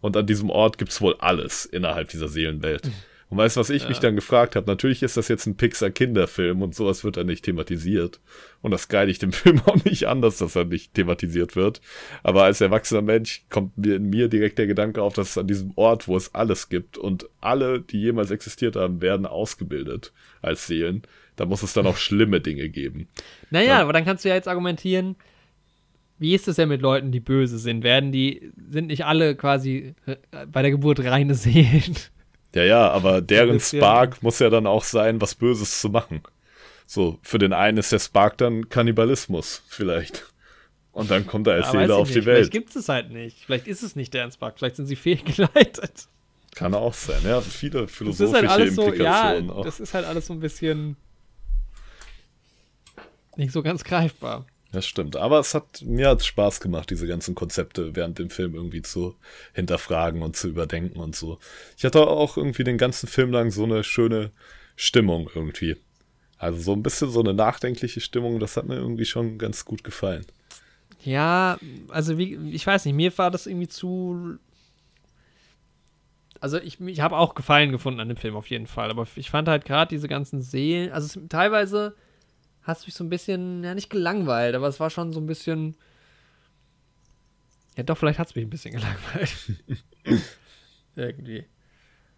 Und an diesem Ort gibt's wohl alles innerhalb dieser Seelenwelt. Und weißt du, was ich mich dann gefragt habe? Natürlich ist das jetzt ein Pixar-Kinderfilm und sowas wird da nicht thematisiert. Und das geile ich dem Film auch nicht an, dass das dann nicht thematisiert wird. Aber als erwachsener Mensch kommt in mir direkt der Gedanke auf, dass es an diesem Ort, wo es alles gibt und alle, die jemals existiert haben, werden ausgebildet als Seelen. Da muss es dann auch schlimme Dinge geben. Naja, aber dann kannst du ja jetzt argumentieren, wie ist es denn mit Leuten, die böse sind? Sind nicht alle quasi bei der Geburt reine Seelen? Ja, aber deren Spark muss ja dann auch sein, was Böses zu machen. So, für den einen ist der Spark dann Kannibalismus vielleicht. Und dann kommt er als Seele auf die Welt. Vielleicht gibt es halt nicht. Vielleicht ist es nicht deren Spark. Vielleicht sind sie fehlgeleitet. Kann auch sein. Ja, viele philosophische Implikationen. Ja, das ist halt alles so ein bisschen nicht so ganz greifbar. Das stimmt. Aber mir hat's Spaß gemacht, diese ganzen Konzepte während dem Film irgendwie zu hinterfragen und zu überdenken und so. Ich hatte auch irgendwie den ganzen Film lang so eine schöne Stimmung irgendwie. Also so ein bisschen so eine nachdenkliche Stimmung, das hat mir irgendwie schon ganz gut gefallen. Ja, also ich weiß nicht, mir war das irgendwie zu... Also ich habe auch Gefallen gefunden an dem Film auf jeden Fall, aber ich fand halt gerade diese ganzen Seelen, also teilweise... Hast du mich so ein bisschen, ja, nicht gelangweilt, aber es war schon so ein bisschen. Ja, doch, vielleicht hat es mich ein bisschen gelangweilt. Irgendwie.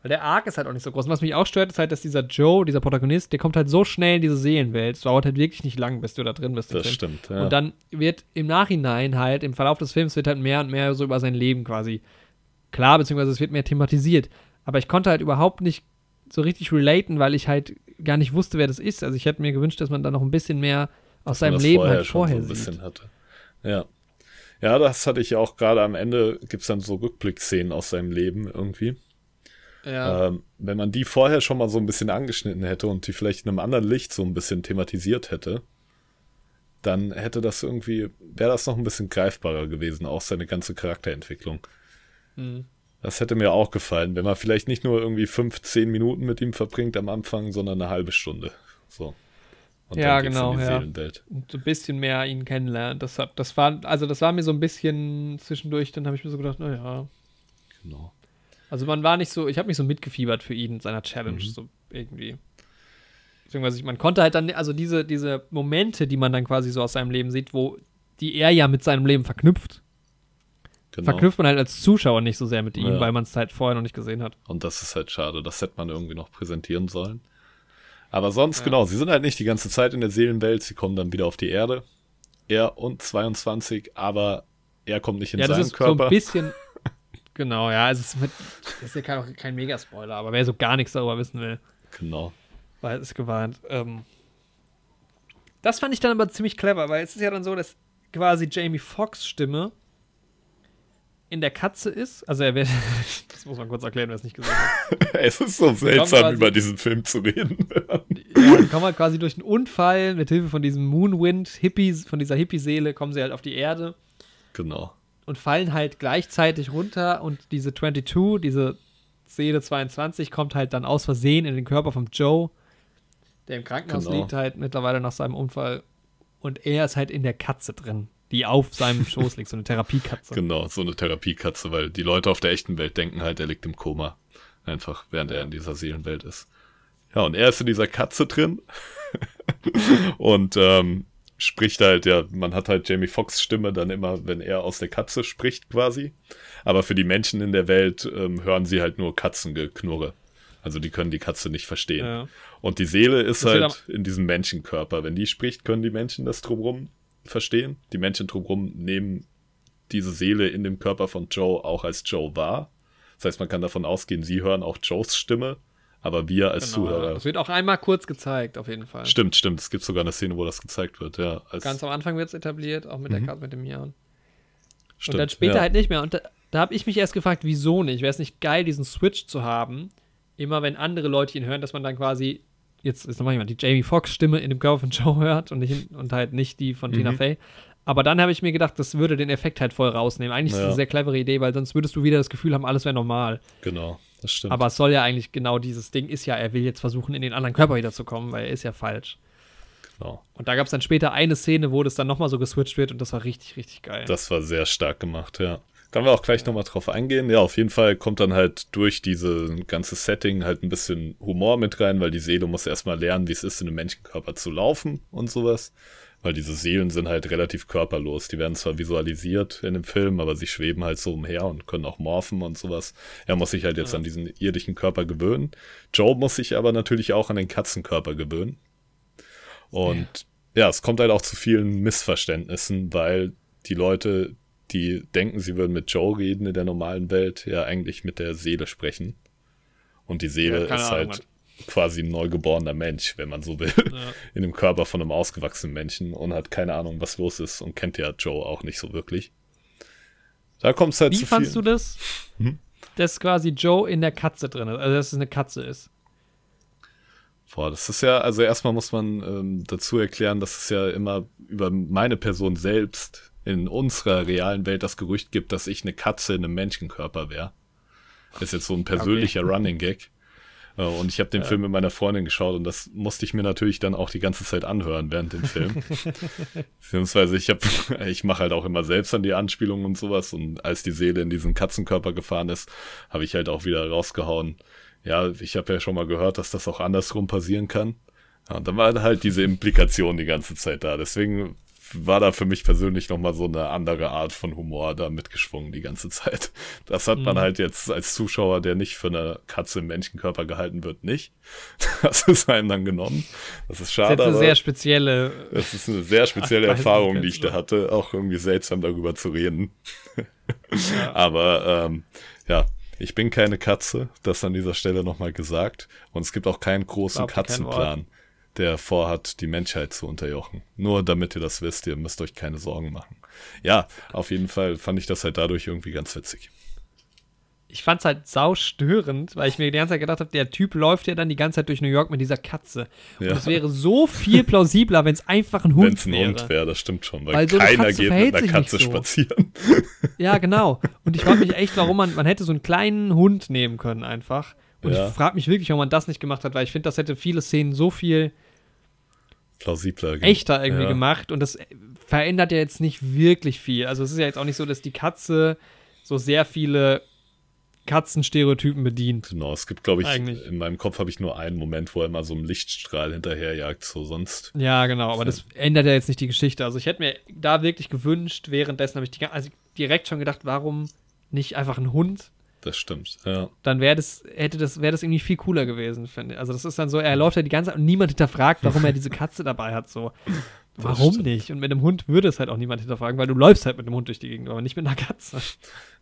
Weil der Arc ist halt auch nicht so groß. Und was mich auch stört, ist halt, dass dieser Joe, dieser Protagonist, der kommt halt so schnell in diese Seelenwelt. Es dauert halt wirklich nicht lang, bis du da drin bist. Das stimmt, ja. Und dann wird im Nachhinein halt, im Verlauf des Films, wird halt mehr und mehr so über sein Leben quasi klar, beziehungsweise es wird mehr thematisiert. Aber ich konnte halt überhaupt nicht so richtig relaten, weil ich halt gar nicht wusste, wer das ist. Also ich hätte mir gewünscht, dass man da noch ein bisschen mehr aus seinem Leben halt vorher so ein bisschen sieht. Hatte. Ja, das hatte ich auch gerade am Ende, gibt es dann so Rückblick-Szenen aus seinem Leben irgendwie. Ja. Wenn man die vorher schon mal so ein bisschen angeschnitten hätte und die vielleicht in einem anderen Licht so ein bisschen thematisiert hätte, dann hätte das irgendwie, wäre das noch ein bisschen greifbarer gewesen, auch seine ganze Charakterentwicklung. Mhm. Das hätte mir auch gefallen, wenn man vielleicht nicht nur irgendwie 5-10 Minuten mit ihm verbringt am Anfang, sondern eine halbe Stunde. So. Und ja, dann geht's genau, in die Seelenwelt. Und so ein bisschen mehr ihn kennenlernen. Das war mir so ein bisschen zwischendurch, dann habe ich mir so gedacht, naja. Genau. Also man war nicht so, ich habe mich so mitgefiebert für ihn, seiner Challenge, so irgendwie. Beziehungsweise man konnte halt dann, also diese Momente, die man dann quasi so aus seinem Leben sieht, die er ja mit seinem Leben verknüpft. Genau. Verknüpft man halt als Zuschauer nicht so sehr mit ihm, weil man es halt vorher noch nicht gesehen hat. Und das ist halt schade, das hätte man irgendwie noch präsentieren sollen. Aber sonst, genau, sie sind halt nicht die ganze Zeit in der Seelenwelt, sie kommen dann wieder auf die Erde er und 22, aber er kommt nicht in seinen Körper. Ja, das ist so ein bisschen, genau, ja, also das ist ja kein Mega-Spoiler, aber wer so gar nichts darüber wissen will. Genau. Weil es gewarnt. Das fand ich dann aber ziemlich clever, weil es ist ja dann so, dass quasi Jamie Foxx Stimme in der Katze ist. Also er wird, das muss man kurz erklären, wer es nicht gesagt hat. Es ist so seltsam, quasi, über diesen Film zu reden. Ja, dann kommen halt quasi durch einen Unfall, mit Hilfe von diesem Moonwind, Hippies, von dieser Hippie-Seele, kommen sie halt auf die Erde. Genau. Und fallen halt gleichzeitig runter und diese 22, diese Seele 22, kommt halt dann aus Versehen in den Körper von Joe, der im Krankenhaus liegt halt mittlerweile nach seinem Unfall. Und er ist halt in der Katze drin, die auf seinem Schoß liegt, so eine Therapiekatze. Genau, so eine Therapiekatze, weil die Leute auf der echten Welt denken halt, er liegt im Koma. Einfach, während er in dieser Seelenwelt ist. Ja, und er ist in dieser Katze drin und spricht halt, ja, man hat halt Jamie Foxx Stimme dann immer, wenn er aus der Katze spricht quasi. Aber für die Menschen in der Welt hören sie halt nur Katzengeknurre. Also die können die Katze nicht verstehen. Ja. Und die Seele ist das halt in diesem Menschenkörper. Wenn die spricht, können die Menschen das drumherum verstehen. Die Menschen drumherum nehmen diese Seele in dem Körper von Joe auch als Joe wahr. Das heißt, man kann davon ausgehen, sie hören auch Joes Stimme, aber wir als Zuhörer. Das wird auch einmal kurz gezeigt, auf jeden Fall. Stimmt. Es gibt sogar eine Szene, wo das gezeigt wird. Ja, ganz am Anfang wird es etabliert, auch mit der Karte mit dem Jahren. Stimmt. Und dann später halt nicht mehr. Und da habe ich mich erst gefragt, wieso nicht? Wäre es nicht geil, diesen Switch zu haben, immer wenn andere Leute ihn hören, dass man dann quasi, jetzt ist nochmal jemand, die Jamie Foxx-Stimme in dem Körper von Joe hört und nicht, und halt nicht die von Tina Fey. Aber dann habe ich mir gedacht, das würde den Effekt halt voll rausnehmen. Eigentlich ist das eine sehr clevere Idee, weil sonst würdest du wieder das Gefühl haben, alles wäre normal. Genau, das stimmt. Aber es soll ja eigentlich genau dieses Ding ist ja, er will jetzt versuchen, in den anderen Körper wiederzukommen, weil er ist ja falsch. Genau. Und da gab es dann später eine Szene, wo das dann nochmal so geswitcht wird und das war richtig, richtig geil. Das war sehr stark gemacht, ja. Können wir auch gleich nochmal drauf eingehen. Ja, auf jeden Fall kommt dann halt durch dieses ganze Setting halt ein bisschen Humor mit rein, weil die Seele muss erstmal lernen, wie es ist, in einem Menschenkörper zu laufen und sowas. Weil diese Seelen sind halt relativ körperlos. Die werden zwar visualisiert in dem Film, aber sie schweben halt so umher und können auch morphen und sowas. Er muss sich halt jetzt an diesen irdischen Körper gewöhnen. Joe muss sich aber natürlich auch an den Katzenkörper gewöhnen. Und ja, es kommt halt auch zu vielen Missverständnissen, weil die Leute, die denken, sie würden mit Joe reden in der normalen Welt, ja eigentlich mit der Seele sprechen. Und die Seele ist halt quasi ein neugeborener Mensch, wenn man so will, in dem Körper von einem ausgewachsenen Menschen und hat keine Ahnung, was los ist und kennt ja Joe auch nicht so wirklich. Da kommt es halt zu viel. Wie fandst du das, dass quasi Joe in der Katze drin ist, also dass es eine Katze ist? Boah, das ist ja, also erstmal muss man dazu erklären, dass es ja immer über meine Person selbst in unserer realen Welt das Gerücht gibt, dass ich eine Katze in einem Menschenkörper wäre. Ist jetzt so ein persönlicher Running Gag. Und ich habe den Film mit meiner Freundin geschaut und das musste ich mir natürlich dann auch die ganze Zeit anhören während dem Film. Beziehungsweise ich mache halt auch immer selbst an die Anspielungen und sowas. Und als die Seele in diesen Katzenkörper gefahren ist, habe ich halt auch wieder rausgehauen. Ja, ich habe ja schon mal gehört, dass das auch andersrum passieren kann. Ja, und dann war halt diese Implikation die ganze Zeit da. Deswegen war da für mich persönlich nochmal so eine andere Art von Humor da mitgeschwungen die ganze Zeit. Das hat man halt jetzt als Zuschauer, der nicht für eine Katze im Menschenkörper gehalten wird, nicht. Das ist einem dann genommen. Das ist schade. Das ist eine sehr spezielle Erfahrung, die ich da hatte. Auch irgendwie seltsam darüber zu reden. Ja. Aber ich bin keine Katze. Das an dieser Stelle nochmal gesagt. Und es gibt auch keinen großen Katzenplan, der vorhat, die Menschheit zu unterjochen. Nur damit ihr das wisst, ihr müsst euch keine Sorgen machen. Ja, auf jeden Fall fand ich das halt dadurch irgendwie ganz witzig. Ich fand's halt saustörend, weil ich mir die ganze Zeit gedacht habe, der Typ läuft ja dann die ganze Zeit durch New York mit dieser Katze. Und es wäre so viel plausibler, wenn es einfach ein Hund wäre. Wenn es ein Hund wäre, das stimmt schon, weil so keiner geht mit einer Katze spazieren. Ja, genau. Und ich frage mich echt, warum man hätte so einen kleinen Hund nehmen können einfach. Und ich frage mich wirklich, warum man das nicht gemacht hat, weil ich finde, das hätte viele Szenen so viel plausibler, echter irgendwie gemacht und das verändert ja jetzt nicht wirklich viel. Also es ist ja jetzt auch nicht so, dass die Katze so sehr viele Katzenstereotypen bedient. Genau, es gibt, glaube ich, in meinem Kopf habe ich nur einen Moment, wo er immer so einen Lichtstrahl hinterherjagt, so sonst. Ja, genau, aber das ändert ja jetzt nicht die Geschichte. Also ich hätte mir da wirklich gewünscht, währenddessen habe ich direkt schon gedacht, warum nicht einfach ein Hund? Das stimmt, ja. Dann wäre das irgendwie viel cooler gewesen, finde ich. Also das ist dann so, er läuft ja die ganze Zeit und niemand hinterfragt, warum er diese Katze dabei hat, so. Warum nicht? Und mit einem Hund würde es halt auch niemand hinterfragen, weil du läufst halt mit einem Hund durch die Gegend, aber nicht mit einer Katze.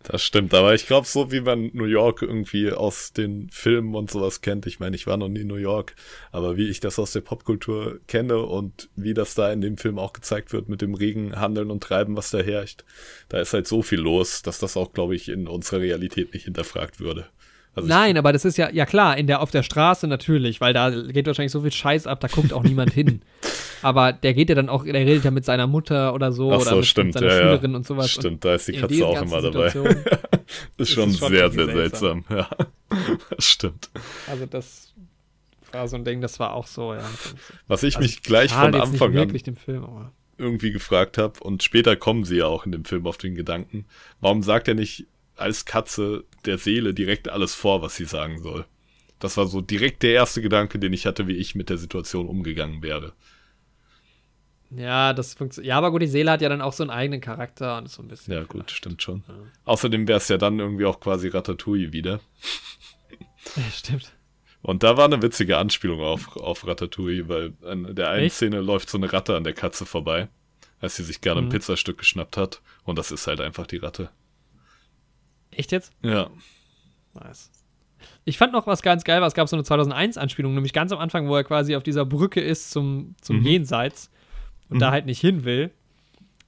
Das stimmt, aber ich glaube, so wie man New York irgendwie aus den Filmen und sowas kennt, ich meine, ich war noch nie in New York, aber wie ich das aus der Popkultur kenne und wie das da in dem Film auch gezeigt wird mit dem regen Handeln und Treiben, was da herrscht, da ist halt so viel los, dass das auch, glaube ich, in unserer Realität nicht hinterfragt würde. Also nein, aber das ist ja klar, auf der Straße natürlich, weil da geht wahrscheinlich so viel Scheiß ab, da guckt auch niemand hin. Aber der geht ja dann auch, der redet ja mit seiner Mutter oder so, ach so oder mit, stimmt, mit seiner Schülerin und sowas. Stimmt, da ist die Katze auch immer dabei. Ist schon sehr, sehr seltsam. Ja, das stimmt. Also das war so ein Ding, das war auch so, ja. Was ich mich gleich von Anfang an irgendwie gefragt habe, und später kommen sie ja auch in dem Film auf den Gedanken, warum sagt er nicht als Katze der Seele direkt alles vor, was sie sagen soll. Das war so direkt der erste Gedanke, den ich hatte, wie ich mit der Situation umgegangen werde. Ja, das funktioniert. Ja, aber gut, die Seele hat ja dann auch so einen eigenen Charakter und so ein bisschen. Ja, gut, vielleicht. Stimmt schon. Ja. Außerdem wäre es ja dann irgendwie auch quasi Ratatouille wieder. Ja, stimmt. Und da war eine witzige Anspielung auf Ratatouille, weil in der einen Szene läuft so eine Ratte an der Katze vorbei, als sie sich gerade ein Pizzastück geschnappt hat. Und das ist halt einfach die Ratte. Echt jetzt? Ja. Nice. Ich fand noch was ganz geil, es gab so eine 2001-Anspielung, nämlich ganz am Anfang, wo er quasi auf dieser Brücke ist zum Jenseits und da halt nicht hin will.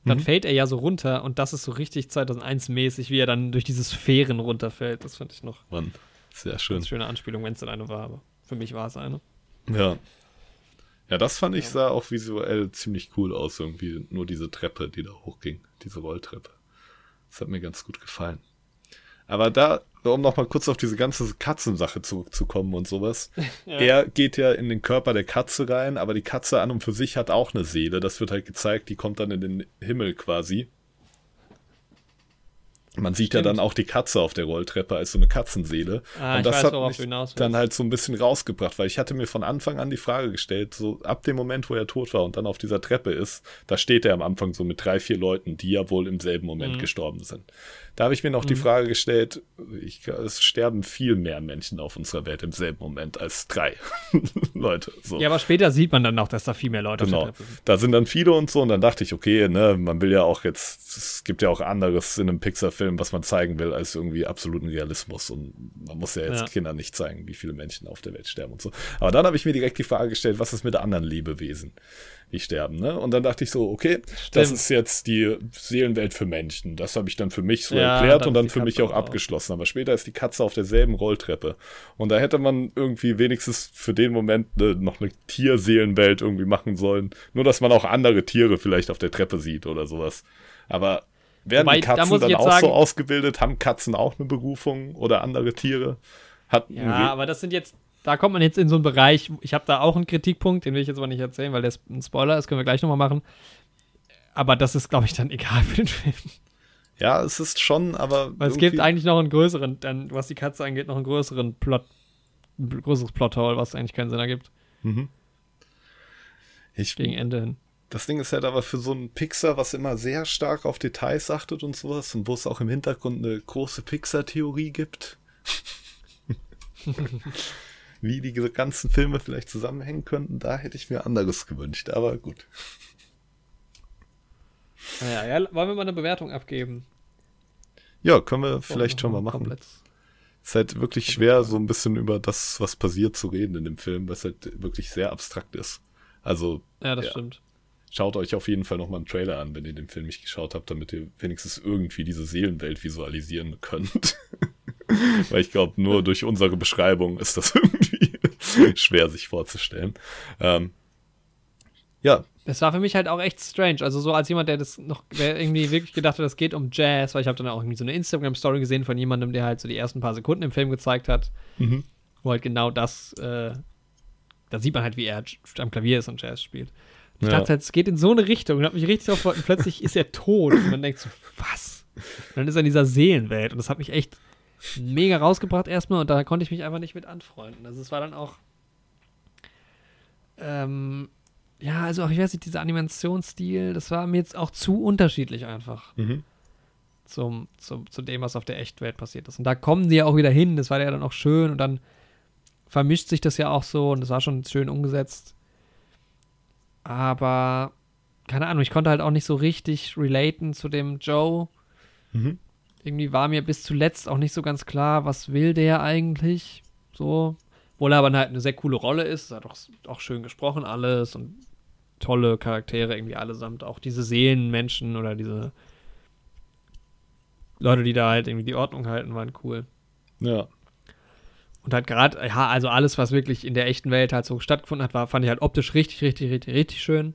Dann fällt er ja so runter und das ist so richtig 2001-mäßig, wie er dann durch diese Sphären runterfällt. Das fand ich noch. Mann, sehr schön. Eine schöne Anspielung, wenn es denn eine war, aber für mich war es eine. Ja. Ja, das fand ich, sah auch visuell ziemlich cool aus, irgendwie. Nur diese Treppe, die da hochging, diese Rolltreppe. Das hat mir ganz gut gefallen. Aber da, um nochmal kurz auf diese ganze Katzensache zurückzukommen und sowas. Ja. Er geht ja in den Körper der Katze rein, aber die Katze an und für sich hat auch eine Seele. Das wird halt gezeigt, die kommt dann in den Himmel quasi. Man sieht ja dann auch die Katze auf der Rolltreppe als so eine Katzenseele. Und das hat mich dann halt so ein bisschen rausgebracht, weil ich hatte mir von Anfang an die Frage gestellt, so ab dem Moment, wo er tot war und dann auf dieser Treppe ist, da steht er am Anfang so mit 3, 4 Leuten, die ja wohl im selben Moment gestorben sind. Da habe ich mir noch die Frage gestellt, es sterben viel mehr Menschen auf unserer Welt im selben Moment als 3 Leute. So. Ja, aber später sieht man dann noch, dass da viel mehr Leute auf der Treppe sind. Da sind dann viele und so und dann dachte ich, okay, ne, man will ja auch jetzt, es gibt ja auch anderes in einem Pixar-Film, was man zeigen will, als irgendwie absoluten Realismus. Und man muss ja jetzt Kindern nicht zeigen, wie viele Menschen auf der Welt sterben und so. Aber dann habe ich mir direkt die Frage gestellt, was ist mit anderen Lebewesen, die sterben, ne? Und dann dachte ich so, okay, das ist jetzt die Seelenwelt für Menschen. Das habe ich dann für mich so erklärt und dann für mich auch abgeschlossen. Aber später ist die Katze auf derselben Rolltreppe. Und da hätte man irgendwie wenigstens für den Moment noch eine Tierseelenwelt irgendwie machen sollen. Nur, dass man auch andere Tiere vielleicht auf der Treppe sieht oder sowas. Aber werden Katzen dann auch so ausgebildet? Haben Katzen auch eine Berufung oder andere Tiere? Aber das sind jetzt, da kommt man jetzt in so einen Bereich, ich habe da auch einen Kritikpunkt, den will ich jetzt aber nicht erzählen, weil der ein Spoiler ist, können wir gleich nochmal machen. Aber das ist, glaube ich, dann egal für den Film. Ja, es ist schon, aber weil es gibt eigentlich noch einen größeren, dann, was die Katze angeht, noch einen größeren Plot, ein größeres Plothole, was eigentlich keinen Sinn ergibt. Mhm. Gegen Ende hin. Das Ding ist halt aber für so einen Pixar, was immer sehr stark auf Details achtet und sowas und wo es auch im Hintergrund eine große Pixar-Theorie gibt, wie die ganzen Filme vielleicht zusammenhängen könnten, da hätte ich mir anderes gewünscht, aber gut. Naja, wollen wir mal eine Bewertung abgeben? Ja, können wir vielleicht schon mal machen. Komplett. Es ist halt wirklich schwer, so ein bisschen über das, was passiert, zu reden in dem Film, weil es halt wirklich sehr abstrakt ist. Also, ja, das stimmt. Schaut euch auf jeden Fall nochmal einen Trailer an, wenn ihr den Film nicht geschaut habt, damit ihr wenigstens irgendwie diese Seelenwelt visualisieren könnt. Weil ich glaube, nur durch unsere Beschreibung ist das irgendwie schwer, sich vorzustellen. Ja. Das war für mich halt auch echt strange. Also so als jemand, der irgendwie wirklich gedacht hat, das geht um Jazz, weil ich habe dann auch irgendwie so eine Instagram-Story gesehen von jemandem, der halt so die ersten paar Sekunden im Film gezeigt hat, wo halt genau das, da sieht man halt, wie er am Klavier ist und Jazz spielt. Ich dachte halt, es geht in so eine Richtung und hab mich richtig drauf gefreut und plötzlich ist er tot und man denkt so, was? Und dann ist er in dieser Seelenwelt und das hat mich echt mega rausgebracht erstmal und da konnte ich mich einfach nicht mit anfreunden. Also es war dann auch ich weiß nicht, dieser Animationsstil, das war mir jetzt auch zu unterschiedlich einfach zu dem, was auf der Echtwelt passiert ist. Und da kommen sie ja auch wieder hin, das war ja dann auch schön und dann vermischt sich das ja auch so und das war schon schön umgesetzt. Aber keine Ahnung, ich konnte halt auch nicht so richtig relaten zu dem Joe. Mhm. Irgendwie war mir bis zuletzt auch nicht so ganz klar, was will der eigentlich? So. Obwohl er aber halt eine sehr coole Rolle ist. Er hat auch schön gesprochen, alles. Und tolle Charaktere irgendwie allesamt. Auch diese Seelenmenschen oder diese Leute, die da halt irgendwie die Ordnung halten, waren cool. Ja. Und halt gerade, ja, also alles, was wirklich in der echten Welt halt so stattgefunden hat, fand ich halt optisch richtig, richtig, richtig, richtig schön.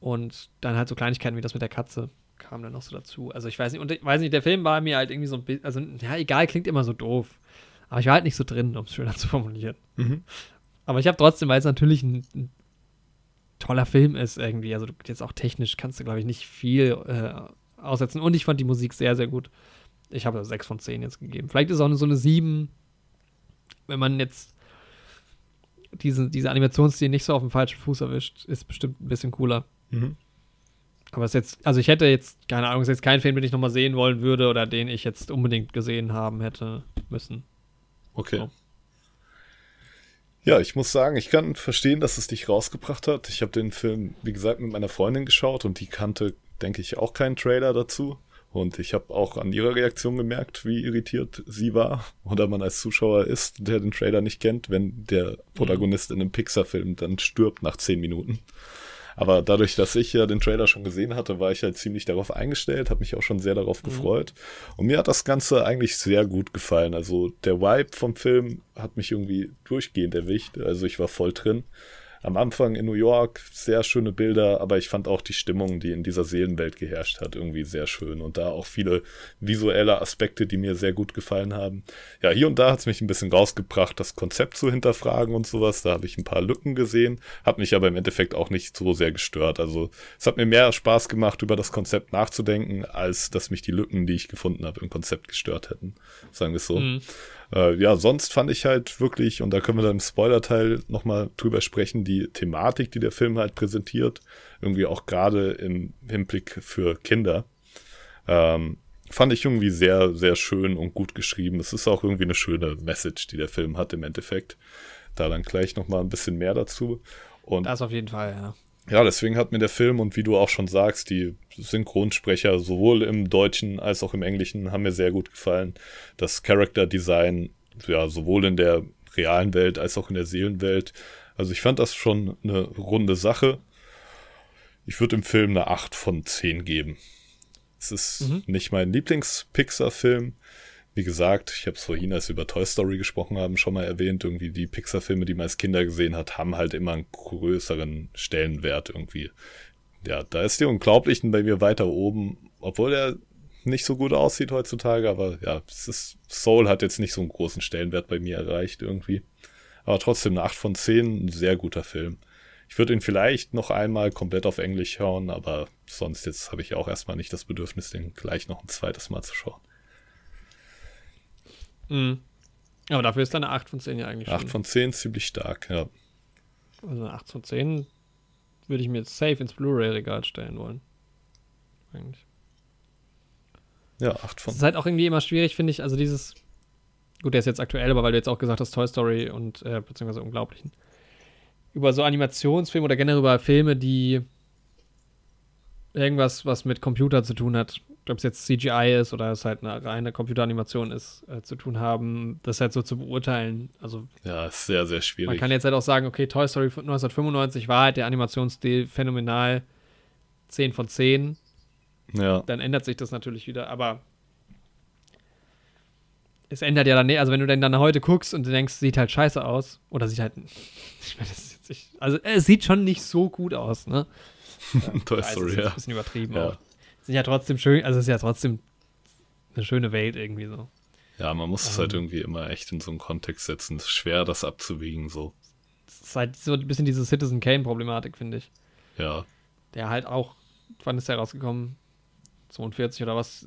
Und dann halt so Kleinigkeiten wie das mit der Katze kam dann noch so dazu. Also ich weiß nicht, der Film war mir halt irgendwie so ein bisschen, also ja, egal, klingt immer so doof. Aber ich war halt nicht so drin, um es schöner zu formulieren. Mhm. Aber ich habe trotzdem, weil es natürlich ein toller Film ist irgendwie, also jetzt auch technisch kannst du, glaube ich, nicht viel aussetzen. Und ich fand die Musik sehr, sehr gut. Ich habe 6 von 10 jetzt gegeben. Vielleicht ist es auch so eine 7, wenn man jetzt diese Animationsszene nicht so auf dem falschen Fuß erwischt, ist bestimmt ein bisschen cooler. Mhm. Aber es jetzt, also ich hätte jetzt, keine Ahnung, es ist jetzt kein Film, den ich nochmal sehen wollen würde oder den ich jetzt unbedingt gesehen haben hätte müssen. Okay. So. Ja, ich muss sagen, ich kann verstehen, dass es dich rausgebracht hat. Ich habe den Film, wie gesagt, mit meiner Freundin geschaut und die kannte, denke ich, auch keinen Trailer dazu. Und ich habe auch an ihrer Reaktion gemerkt, wie irritiert sie war oder man als Zuschauer ist, der den Trailer nicht kennt, wenn der Protagonist in einem Pixar-Film dann stirbt nach 10 Minuten. Aber dadurch, dass ich ja den Trailer schon gesehen hatte, war ich halt ziemlich darauf eingestellt, habe mich auch schon sehr darauf gefreut. Und mir hat das Ganze eigentlich sehr gut gefallen. Also der Vibe vom Film hat mich irgendwie durchgehend erwischt. Also ich war voll drin. Am Anfang in New York, sehr schöne Bilder, aber ich fand auch die Stimmung, die in dieser Seelenwelt geherrscht hat, irgendwie sehr schön. Und da auch viele visuelle Aspekte, die mir sehr gut gefallen haben. Ja, hier und da hat es mich ein bisschen rausgebracht, das Konzept zu hinterfragen und sowas. Da habe ich ein paar Lücken gesehen, hat mich aber im Endeffekt auch nicht so sehr gestört. Also es hat mir mehr Spaß gemacht, über das Konzept nachzudenken, als dass mich die Lücken, die ich gefunden habe, im Konzept gestört hätten. Sagen wir es so. Mhm. Ja, sonst fand ich halt wirklich, und da können wir dann im Spoiler-Teil nochmal drüber sprechen, die Thematik, die der Film halt präsentiert, irgendwie auch gerade im Hinblick für Kinder, fand ich irgendwie sehr, sehr schön und gut geschrieben. Es ist auch irgendwie eine schöne Message, die der Film hat im Endeffekt. Da dann gleich nochmal ein bisschen mehr dazu. Und das auf jeden Fall, ja. Ja, deswegen hat mir der Film und wie du auch schon sagst, die Synchronsprecher sowohl im Deutschen als auch im Englischen haben mir sehr gut gefallen. Das Character Design, ja, sowohl in der realen Welt als auch in der Seelenwelt. Also ich fand das schon eine runde Sache. Ich würde dem Film eine 8 von 10 geben. Es ist nicht mein Lieblings-Pixar-Film. Wie gesagt, ich habe es vorhin, als wir über Toy Story gesprochen haben, schon mal erwähnt, irgendwie die Pixar-Filme, die man als Kinder gesehen hat, haben halt immer einen größeren Stellenwert irgendwie. Ja, da ist die Unglaublichen bei mir weiter oben, obwohl er nicht so gut aussieht heutzutage, aber ja, Soul hat jetzt nicht so einen großen Stellenwert bei mir erreicht irgendwie. Aber trotzdem eine 8 von 10, ein sehr guter Film. Ich würde ihn vielleicht noch einmal komplett auf Englisch schauen, aber sonst jetzt habe ich auch erstmal nicht das Bedürfnis, den gleich noch ein zweites Mal zu schauen. Mhm. Aber dafür ist dann eine 8 von 10 ja eigentlich schon. 8 von 10 ziemlich stark, ja. Also eine 8 von 10 würde ich mir jetzt safe ins Blu-ray-Regal stellen wollen. Eigentlich. Ja, 8 von 10. Es ist halt auch irgendwie immer schwierig, finde ich, also dieses, gut, der ist jetzt aktuell, aber weil du jetzt auch gesagt hast, Toy Story und beziehungsweise Unglaublichen. Über so Animationsfilme oder generell über Filme, die irgendwas, was mit Computer zu tun hat, ob es jetzt CGI ist oder es halt eine reine Computeranimation ist, zu tun haben, das halt so zu beurteilen. Also, ja, ist sehr, sehr schwierig. Man kann jetzt halt auch sagen, okay, Toy Story 1995 war halt der Animationsstil phänomenal, 10 von 10. Ja. Dann ändert sich das natürlich wieder, aber es ändert ja dann nicht. Also wenn du dann heute guckst und du denkst, sieht halt scheiße aus, oder sieht halt, ich meine, das ist jetzt nicht, also es sieht schon nicht so gut aus, ne? Toy Story, ja. Ein bisschen übertrieben, ja. Aber ist ja trotzdem schön, also es ist ja trotzdem eine schöne Welt irgendwie so. Ja, man muss es halt irgendwie immer echt in so einen Kontext setzen. Es ist schwer, das abzuwiegen so. Es ist halt so ein bisschen diese Citizen Kane-Problematik, finde ich. Ja. Der halt auch, wann ist der rausgekommen? 42 oder was,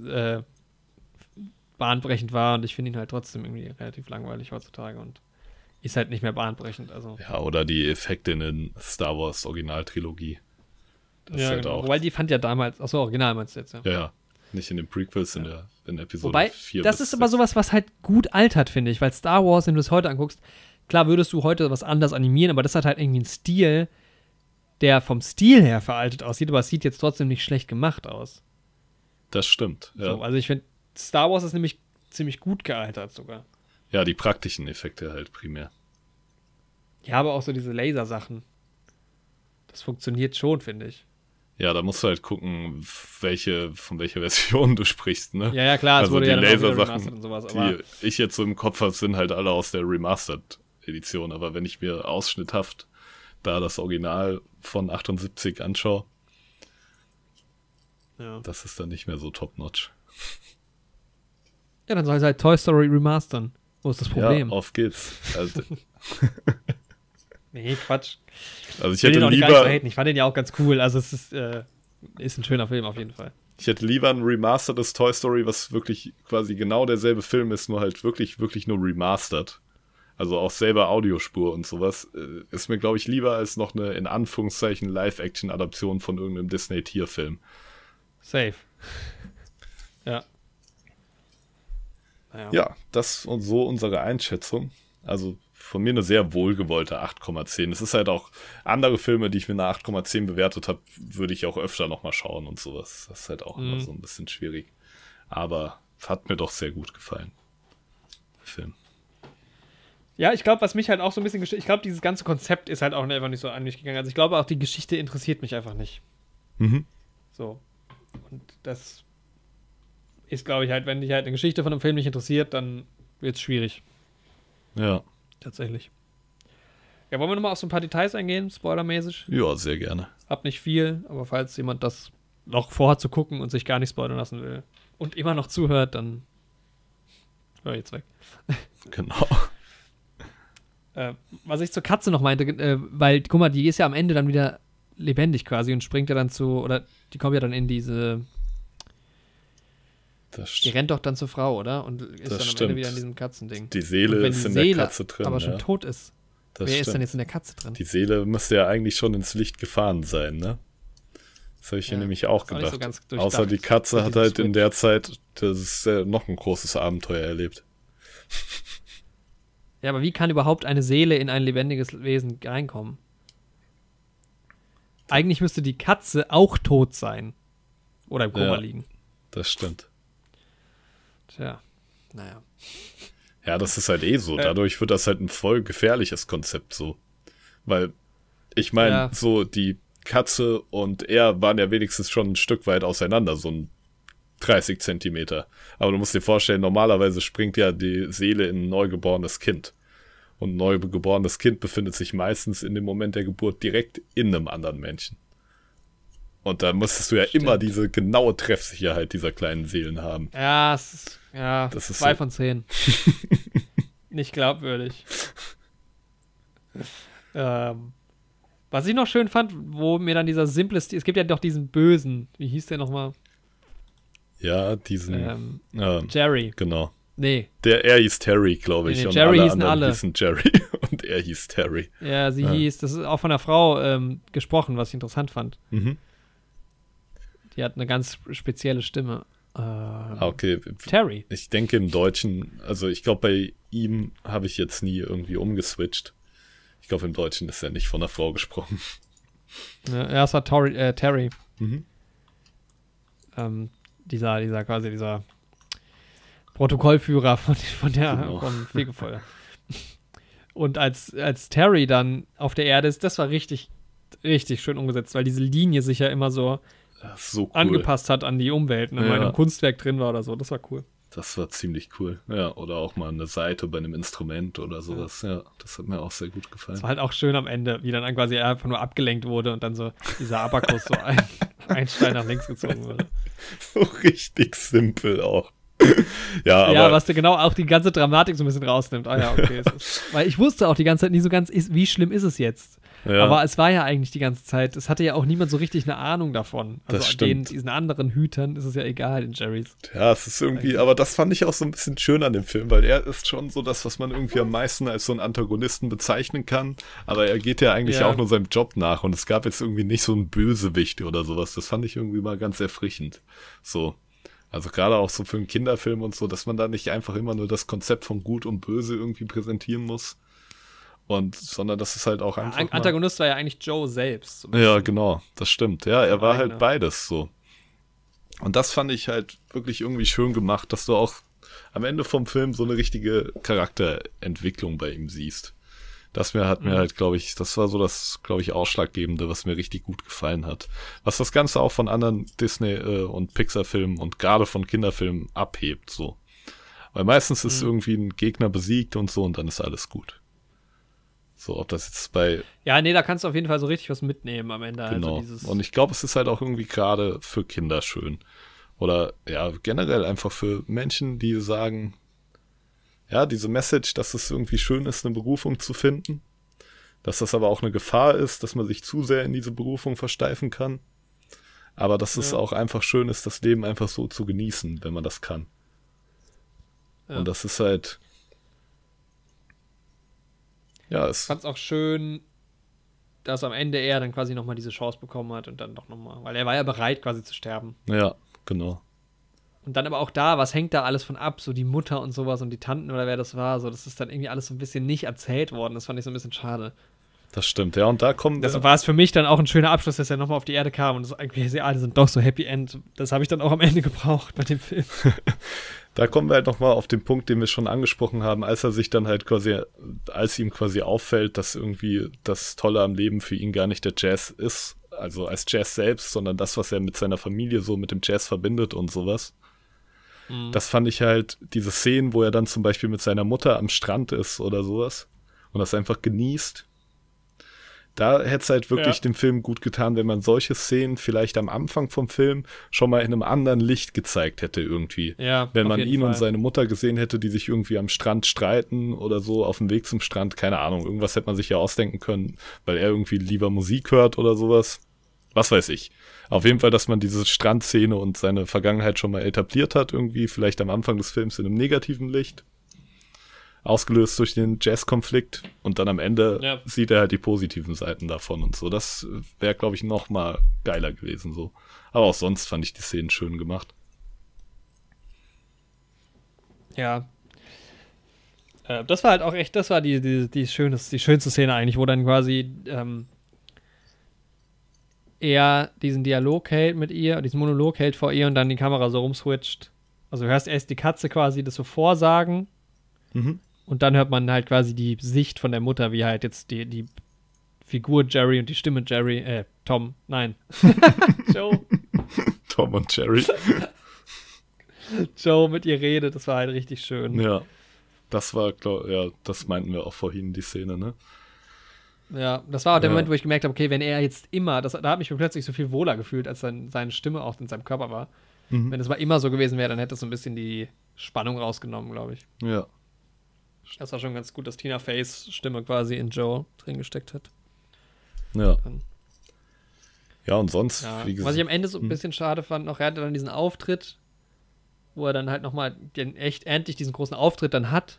bahnbrechend war, und ich finde ihn halt trotzdem irgendwie relativ langweilig heutzutage und ist halt nicht mehr bahnbrechend. Also. Ja, oder die Effekte in den Star Wars Originaltrilogie. Das ja, halt genau. Wobei die fand ja damals, achso, original meinst du jetzt, ja. Ja, nicht in den Prequels, ja. in der Episode wobei, 4. Wobei, das ist 6. aber sowas, was halt gut altert, finde ich, weil Star Wars, wenn du es heute anguckst, klar würdest du heute was anders animieren, aber das hat halt irgendwie einen Stil, der vom Stil her veraltet aussieht, aber es sieht jetzt trotzdem nicht schlecht gemacht aus. Das stimmt, ja. So, also ich finde, Star Wars ist nämlich ziemlich gut gealtert sogar. Ja, die praktischen Effekte halt primär. Ja, aber auch so diese Lasersachen. Das funktioniert schon, finde ich. Ja, da musst du halt gucken, von welcher Version du sprichst, ne? Ja, ja, klar, es also wurde die ja Lasersachen und sowas, aber die ich jetzt so im Kopf habe, sind halt alle aus der Remastered-Edition, aber wenn ich mir ausschnitthaft da das Original von 78 anschaue, ja. Das ist dann nicht mehr so top-notch. Ja, dann soll es halt Toy Story remastern. Wo ist das Problem? Ja, auf geht's. Also nee, Quatsch. Also ich hätte lieber... Ich fand den ja auch ganz cool. Also es ist ein schöner Film auf jeden Fall. Ich hätte lieber ein remastertes Toy Story, was wirklich quasi genau derselbe Film ist, nur halt wirklich, wirklich nur remastert. Also auch selber Audiospur und sowas. Ist mir, glaube ich, lieber als noch eine, in Anführungszeichen, Live-Action-Adaption von irgendeinem Disney-Tierfilm. Safe. Ja. Naja. Ja, das und so unsere Einschätzung. Also von mir eine sehr wohlgewollte 8,10. Es ist halt auch andere Filme, die ich mit einer 8,10 bewertet habe, würde ich auch öfter nochmal schauen und sowas. Das ist halt auch immer so ein bisschen schwierig. Aber hat mir doch sehr gut gefallen. Der Film. Ja, ich glaube, was mich halt auch so ein bisschen... Ich glaube, dieses ganze Konzept ist halt auch einfach nicht so an mich gegangen. Also ich glaube, auch die Geschichte interessiert mich einfach nicht. Mhm. So. Und das ist, glaube ich, halt, wenn dich halt eine Geschichte von einem Film nicht interessiert, dann wird's schwierig. Ja. Tatsächlich. Ja, wollen wir nochmal auf so ein paar Details eingehen, spoilermäßig? Ja, sehr gerne. Hab nicht viel, aber falls jemand das noch vorhat zu gucken und sich gar nicht spoilern lassen will und immer noch zuhört, dann hör jetzt weg. Genau. Was ich zur Katze noch meinte, weil, guck mal, die ist ja am Ende dann wieder lebendig quasi und springt ja dann oder die kommt ja dann in diese, die rennt doch dann zur Frau, oder? Und ist dann am Ende wieder in diesem Katzending. Die Seele ist in der Katze drin. Aber schon tot ist. Wer ist denn jetzt in der Katze drin? Die Seele müsste ja eigentlich schon ins Licht gefahren sein, ne? Das habe ich mir nämlich auch gedacht. Außer die Katze hat halt in der Zeit, das ist noch ein großes Abenteuer erlebt. Ja, aber wie kann überhaupt eine Seele in ein lebendiges Wesen reinkommen? Eigentlich müsste die Katze auch tot sein. Oder im Koma liegen. Das stimmt. Tja, naja. Ja, das ist halt eh so. Dadurch wird das halt ein voll gefährliches Konzept so. Weil, ich meine, so die Katze und er waren ja wenigstens schon ein Stück weit auseinander, so ein 30 Zentimeter. Aber du musst dir vorstellen, normalerweise springt ja die Seele in ein neugeborenes Kind. Und ein neugeborenes Kind befindet sich meistens in dem Moment der Geburt direkt in einem anderen Menschen. Und da musstest du ja immer diese genaue Treffsicherheit dieser kleinen Seelen haben. Ja, es ist, das ist 2 von 10. Nicht glaubwürdig. Was ich noch schön fand, wo mir dann dieser simple Stil, es gibt ja doch diesen Bösen, wie hieß der nochmal? Ja, diesen Jerry. Genau. Nee. Er hieß Terry, glaube ich. Nee, und Jerry hießen Jerry und er hieß Terry. Ja, sie hieß, das ist auch von einer Frau gesprochen, was ich interessant fand. Mhm. Die hat eine ganz spezielle Stimme. Okay. Terry. Ich denke im Deutschen, also ich glaube, bei ihm habe ich jetzt nie irgendwie umgeswitcht. Ich glaube, im Deutschen ist er nicht von einer Frau gesprochen. Ja, es war Terry. Mhm. Dieser Protokollführer von der vom Fegefeuer. Und als Terry dann auf der Erde ist, das war richtig, richtig schön umgesetzt, weil diese Linie sich ja immer so cool angepasst hat an die Umwelt, ne? Weil ein Kunstwerk drin war oder so. Das war cool. Das war ziemlich cool. Ja, oder auch mal eine Saite bei einem Instrument oder sowas. Ja, das hat mir auch sehr gut gefallen. Das war halt auch schön am Ende, wie dann quasi einfach nur abgelenkt wurde und dann so dieser Abakus so ein Stein nach links gezogen wurde. So richtig simpel auch. Ja, was dir genau auch die ganze Dramatik so ein bisschen rausnimmt. Ah ja, okay. Weil ich wusste auch die ganze Zeit nie so ganz, wie schlimm ist es jetzt. Ja. Aber es war ja eigentlich die ganze Zeit, es hatte ja auch niemand so richtig eine Ahnung davon. Also das stimmt. Diesen anderen Hütern ist es ja egal, den Jerrys. Ja, es ist irgendwie, aber das fand ich auch so ein bisschen schön an dem Film, weil er ist schon so das, was man irgendwie am meisten als so einen Antagonisten bezeichnen kann, aber er geht ja eigentlich auch nur seinem Job nach und es gab jetzt irgendwie nicht so einen Bösewicht oder sowas. Das fand ich irgendwie mal ganz erfrischend. So. Also gerade auch so für einen Kinderfilm und so, dass man da nicht einfach immer nur das Konzept von Gut und Böse irgendwie präsentieren muss. Und, sondern das ist halt auch einfach. Ja, Antagonist war ja eigentlich Joe selbst. Ja, genau, das stimmt. Ja, er war halt beides so. Und das fand ich halt wirklich irgendwie schön gemacht, dass du auch am Ende vom Film so eine richtige Charakterentwicklung bei ihm siehst. Das hat mir halt, glaube ich, das war so das, glaube ich, Ausschlaggebende, was mir richtig gut gefallen hat. Was das Ganze auch von anderen Disney- und Pixar-Filmen und gerade von Kinderfilmen abhebt, so. Weil meistens ist irgendwie ein Gegner besiegt und so und dann ist alles gut. So, ob das jetzt bei... Ja, nee, da kannst du auf jeden Fall so richtig was mitnehmen am Ende. Genau. Also dieses und ich glaube, es ist halt auch irgendwie gerade für Kinder schön. Oder ja, generell einfach für Menschen, die sagen, ja, diese Message, dass es irgendwie schön ist, eine Berufung zu finden. Dass das aber auch eine Gefahr ist, dass man sich zu sehr in diese Berufung versteifen kann. Aber dass es auch einfach schön ist, das Leben einfach so zu genießen, wenn man das kann. Ja. Und das ist halt... Ja, ich fand es auch schön, dass am Ende er dann quasi nochmal diese Chance bekommen hat und dann doch nochmal, weil er war ja bereit quasi zu sterben. Ja, genau. Und dann aber auch da, was hängt da alles von ab, so die Mutter und sowas und die Tanten oder wer das war, so das ist dann irgendwie alles so ein bisschen nicht erzählt worden, das fand ich so ein bisschen schade. Das stimmt, ja, und da kommt... Deshalb war es für mich dann auch ein schöner Abschluss, dass er nochmal auf die Erde kam und das irgendwie, alle sind doch so Happy End, das habe ich dann auch am Ende gebraucht bei dem Film. Da kommen wir halt nochmal auf den Punkt, den wir schon angesprochen haben, als er sich dann halt quasi, als ihm quasi auffällt, dass irgendwie das Tolle am Leben für ihn gar nicht der Jazz ist, also als Jazz selbst, sondern das, was er mit seiner Familie so mit dem Jazz verbindet und sowas. Mhm. Das fand ich halt, diese Szenen, wo er dann zum Beispiel mit seiner Mutter am Strand ist oder sowas und das einfach genießt. Da hätte es halt wirklich dem Film gut getan, wenn man solche Szenen vielleicht am Anfang vom Film schon mal in einem anderen Licht gezeigt hätte irgendwie. Ja, wenn man ihn und seine Mutter gesehen hätte, die sich irgendwie am Strand streiten oder so, auf dem Weg zum Strand, keine Ahnung, irgendwas hätte man sich ja ausdenken können, weil er irgendwie lieber Musik hört oder sowas. Was weiß ich. Auf jeden Fall, dass man diese Strandszene und seine Vergangenheit schon mal etabliert hat irgendwie, vielleicht am Anfang des Films in einem negativen Licht. Ausgelöst durch den Jazz-Konflikt und dann am Ende sieht er halt die positiven Seiten davon und so. Das wäre, glaube ich, noch mal geiler gewesen so. Aber auch sonst fand ich die Szenen schön gemacht. Ja. Das war halt auch echt, das war die schönste Szene eigentlich, wo dann quasi er diesen Dialog hält mit ihr, diesen Monolog hält vor ihr und dann die Kamera so rumswitcht. Also du hörst erst die Katze quasi das so vorsagen. Mhm. Und dann hört man halt quasi die Sicht von der Mutter, wie halt jetzt die Figur Jerry und die Stimme Jerry, Tom, nein. Joe. Tom und Jerry. Joe mit ihr redet, das war halt richtig schön. Ja, das war, das meinten wir auch vorhin, die Szene, ne? Ja, das war auch der Moment, wo ich gemerkt habe, okay, wenn er jetzt immer, da habe ich mir plötzlich so viel wohler gefühlt, als seine Stimme auch in seinem Körper war. Mhm. Wenn es mal immer so gewesen wäre, dann hätte es so ein bisschen die Spannung rausgenommen, glaube ich. Ja. Das war schon ganz gut, dass Tina Feys Stimme quasi in Joe drin gesteckt hat. Ja. Ja, und sonst, wie gesagt. Was ich am Ende so ein bisschen schade fand, noch, er hatte dann diesen Auftritt, wo er dann halt nochmal echt endlich diesen großen Auftritt dann hat.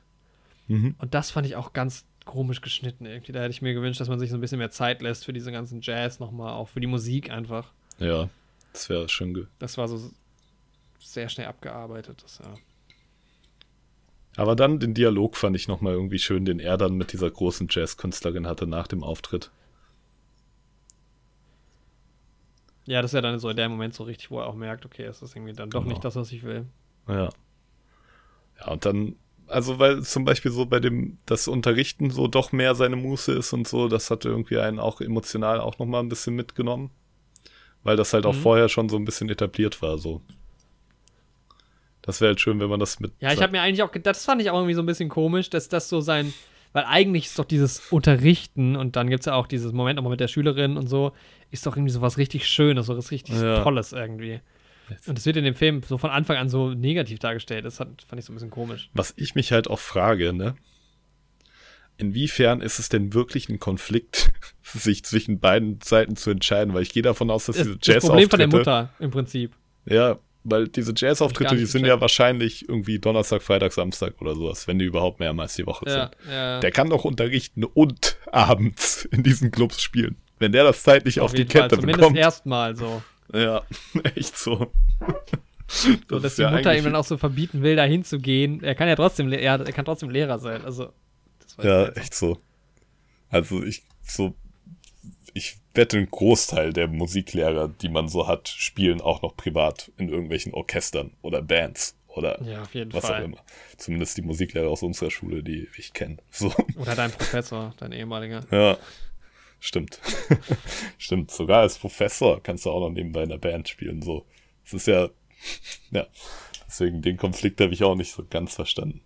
Mhm. Und das fand ich auch ganz komisch geschnitten irgendwie. Da hätte ich mir gewünscht, dass man sich so ein bisschen mehr Zeit lässt für diesen ganzen Jazz nochmal, auch für die Musik einfach. Ja, das wäre schön. Das war so sehr schnell abgearbeitet, Aber dann den Dialog fand ich nochmal irgendwie schön, den er dann mit dieser großen Jazzkünstlerin hatte nach dem Auftritt. Ja, das ist ja dann so der Moment so richtig, wo er auch merkt, okay, es ist irgendwie dann doch nicht das, was ich will. Ja. Ja, und dann, also weil zum Beispiel so bei dem, das Unterrichten so doch mehr seine Muße ist und so, das hatte irgendwie einen auch emotional auch nochmal ein bisschen mitgenommen, weil das halt auch vorher schon so ein bisschen etabliert war, so. Das wäre halt schön, wenn man das mit... Ja, ich habe mir eigentlich auch gedacht, das fand ich auch irgendwie so ein bisschen komisch, dass das so sein... Weil eigentlich ist doch dieses Unterrichten und dann gibt es ja auch dieses Moment nochmal mit der Schülerin und so, ist doch irgendwie so was richtig Schönes, so was richtig Tolles irgendwie. Und das wird in dem Film so von Anfang an so negativ dargestellt. Das fand ich so ein bisschen komisch. Was ich mich halt auch frage, ne? Inwiefern ist es denn wirklich ein Konflikt, sich zwischen beiden Seiten zu entscheiden? Weil ich gehe davon aus, dass diese Jazz-Auftritte... Das Problem von der Mutter im Prinzip. Ja, weil diese Jazz-Auftritte, die sind ja wahrscheinlich irgendwie Donnerstag, Freitag, Samstag oder sowas, wenn die überhaupt mehrmals die Woche sind. Ja. Der kann doch unterrichten und abends in diesen Clubs spielen, wenn der das zeitlich auf die Kette bekommt. Zumindest erstmal so. Ja, echt so. So dass die Mutter ihm dann auch so verbieten will, da hinzugehen. Er kann trotzdem Lehrer sein. Also, das weiß ich nicht. Echt so. Also ich wette, einen Großteil der Musiklehrer, die man so hat, spielen auch noch privat in irgendwelchen Orchestern oder Bands oder ja, auf jeden was Fall. Auch immer. Zumindest die Musiklehrer aus unserer Schule, die ich kenne. So. Oder dein Professor, dein ehemaliger. Ja, stimmt. Stimmt, sogar als Professor kannst du auch noch nebenbei in der Band spielen. So. Es ist ja, deswegen den Konflikt habe ich auch nicht so ganz verstanden.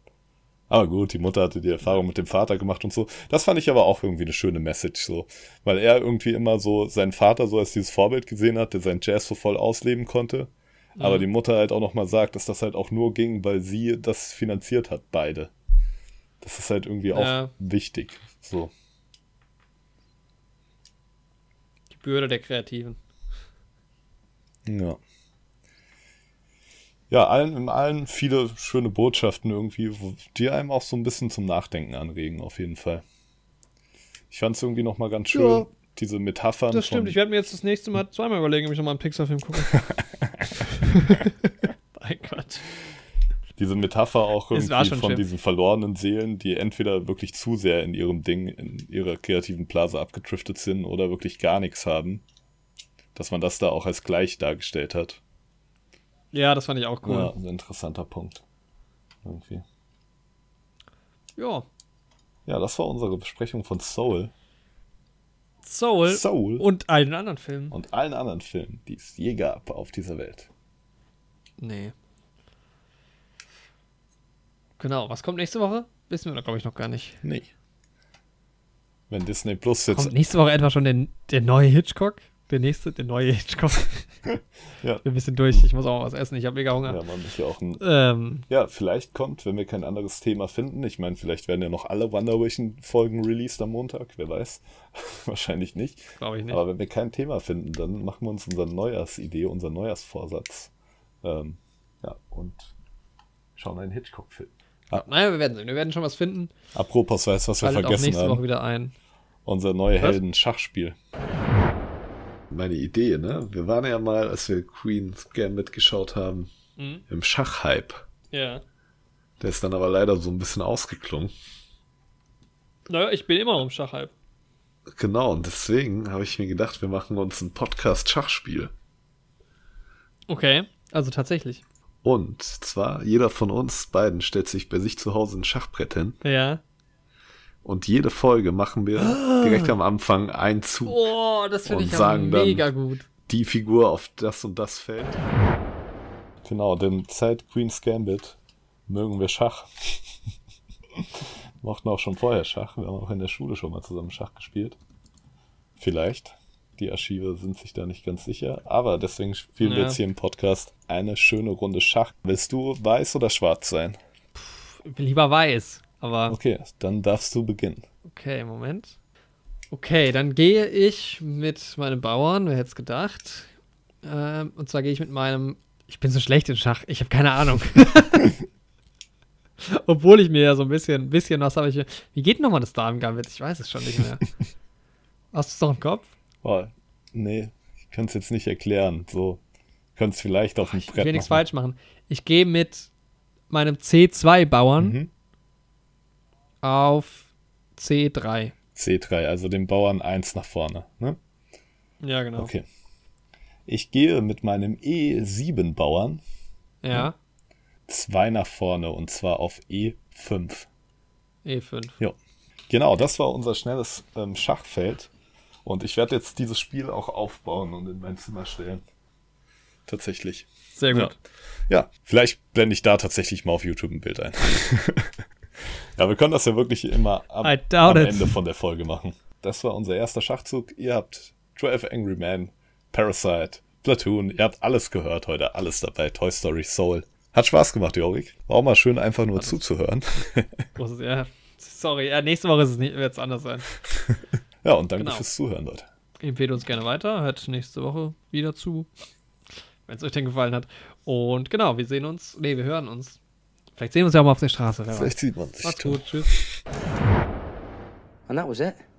Aber gut, die Mutter hatte die Erfahrung mit dem Vater gemacht und so. Das fand ich aber auch irgendwie eine schöne Message, so. Weil er irgendwie immer so seinen Vater so als dieses Vorbild gesehen hat, der seinen Jazz so voll ausleben konnte. Ja. Aber die Mutter halt auch nochmal sagt, dass das halt auch nur ging, weil sie das finanziert hat, beide. Das ist halt irgendwie auch wichtig, so. Die Bürde der Kreativen. Ja. Ja, allen viele schöne Botschaften irgendwie, die einem auch so ein bisschen zum Nachdenken anregen, auf jeden Fall. Ich fand es irgendwie nochmal ganz schön, diese Metaphern. Das stimmt, ich werde mir jetzt das nächste Mal zweimal überlegen, ob ich nochmal einen Pixar-Film gucke. Mein Gott. Diese Metapher auch irgendwie von diesen verlorenen Seelen, die entweder wirklich zu sehr in ihrem Ding, in ihrer kreativen Blase abgedriftet sind oder wirklich gar nichts haben, dass man das da auch als gleich dargestellt hat. Ja, das fand ich auch cool. Ja, ein interessanter Punkt. Irgendwie. Ja. Ja, das war unsere Besprechung von Soul. Soul. Und allen anderen Filmen. Und allen anderen Filmen, die es je gab auf dieser Welt. Nee. Genau, was kommt nächste Woche? Wissen wir da, glaube ich, noch gar nicht. Nee. Wenn Disney Plus jetzt... Kommt nächste Woche etwa schon der neue Hitchcock? Der neue Hitchcock. Ja. Ich bin ein bisschen durch, ich muss auch was essen, ich habe mega Hunger. Ja, man muss ja auch vielleicht kommt, wenn wir kein anderes Thema finden, ich meine, vielleicht werden ja noch alle WandaVision-Folgen released am Montag, wer weiß. Wahrscheinlich nicht. Glaube ich nicht. Aber wenn wir kein Thema finden, dann machen wir uns unseren Neujahrsvorsatz. Und schauen einen Hitchcock-Film. Ah. Naja, wir werden schon was finden. Apropos, weißt du, was wir vergessen haben? Nächste Woche wieder ein. Unser neue Helden-Schachspiel. Meine Idee, ne? Wir waren ja mal, als wir Queen's Gambit geschaut haben, im Schachhype. Ja. Der ist dann aber leider so ein bisschen ausgeklungen. Naja, ich bin immer im Schachhype. Genau, und deswegen habe ich mir gedacht, wir machen uns ein Podcast-Schachspiel. Okay, also tatsächlich. Und zwar, jeder von uns beiden stellt sich bei sich zu Hause ein Schachbrett hin. Ja. Und jede Folge machen wir direkt am Anfang einen Zug. Oh, das finde ich aber mega gut. Die Figur auf das und das Feld. Genau, denn seit Queen's Gambit mögen wir Schach. Mochten auch schon vorher Schach. Wir haben auch in der Schule schon mal zusammen Schach gespielt. Vielleicht. Die Archive sind sich da nicht ganz sicher. Aber deswegen spielen wir jetzt hier im Podcast eine schöne Runde Schach. Willst du weiß oder schwarz sein? Lieber weiß. Aber okay, dann darfst du beginnen. Okay, Moment. Okay, dann gehe ich mit meinem Bauern, wer hätte es gedacht. Und zwar gehe ich mit meinem... Ich bin so schlecht in Schach, ich habe keine Ahnung. Obwohl ich mir ja so ein bisschen was habe ich... Wie geht nochmal das Damen-Gambit? Ich weiß es schon nicht mehr. Hast du es noch im Kopf? Oh, nee, ich kann es jetzt nicht erklären. So, kann es vielleicht auf dem Brett machen. Ich will nichts falsch machen. Ich gehe mit meinem C2-Bauern... auf C3. C3, also dem Bauern 1 nach vorne, ne? Ja, genau. Okay. Ich gehe mit meinem E7-Bauern 2 nach vorne und zwar auf E5. E5. Ja. Genau, das war unser schnelles Schachfeld. Und ich werde jetzt dieses Spiel auch aufbauen und in mein Zimmer stellen. Tatsächlich. Sehr gut. Ja, vielleicht blende ich da tatsächlich mal auf YouTube ein Bild ein. Ja, wir können das ja wirklich immer am Ende von der Folge machen. Das war unser erster Schachzug. Ihr habt 12 Angry Men, Parasite, Platoon, ihr habt alles gehört heute, alles dabei, Toy Story, Soul. Hat Spaß gemacht, Jorik. War auch mal schön, einfach nur zuzuhören. Ja, sorry, nächste Woche wird es anders sein. Ja, und danke fürs Zuhören, Leute. Empfehlt uns gerne weiter, hört nächste Woche wieder zu, wenn es euch denn gefallen hat. Und genau, wir hören uns. Vielleicht sehen wir uns ja auch mal auf der Straße. Vielleicht sieht man sich. Macht's gut, tschüss. And that was it.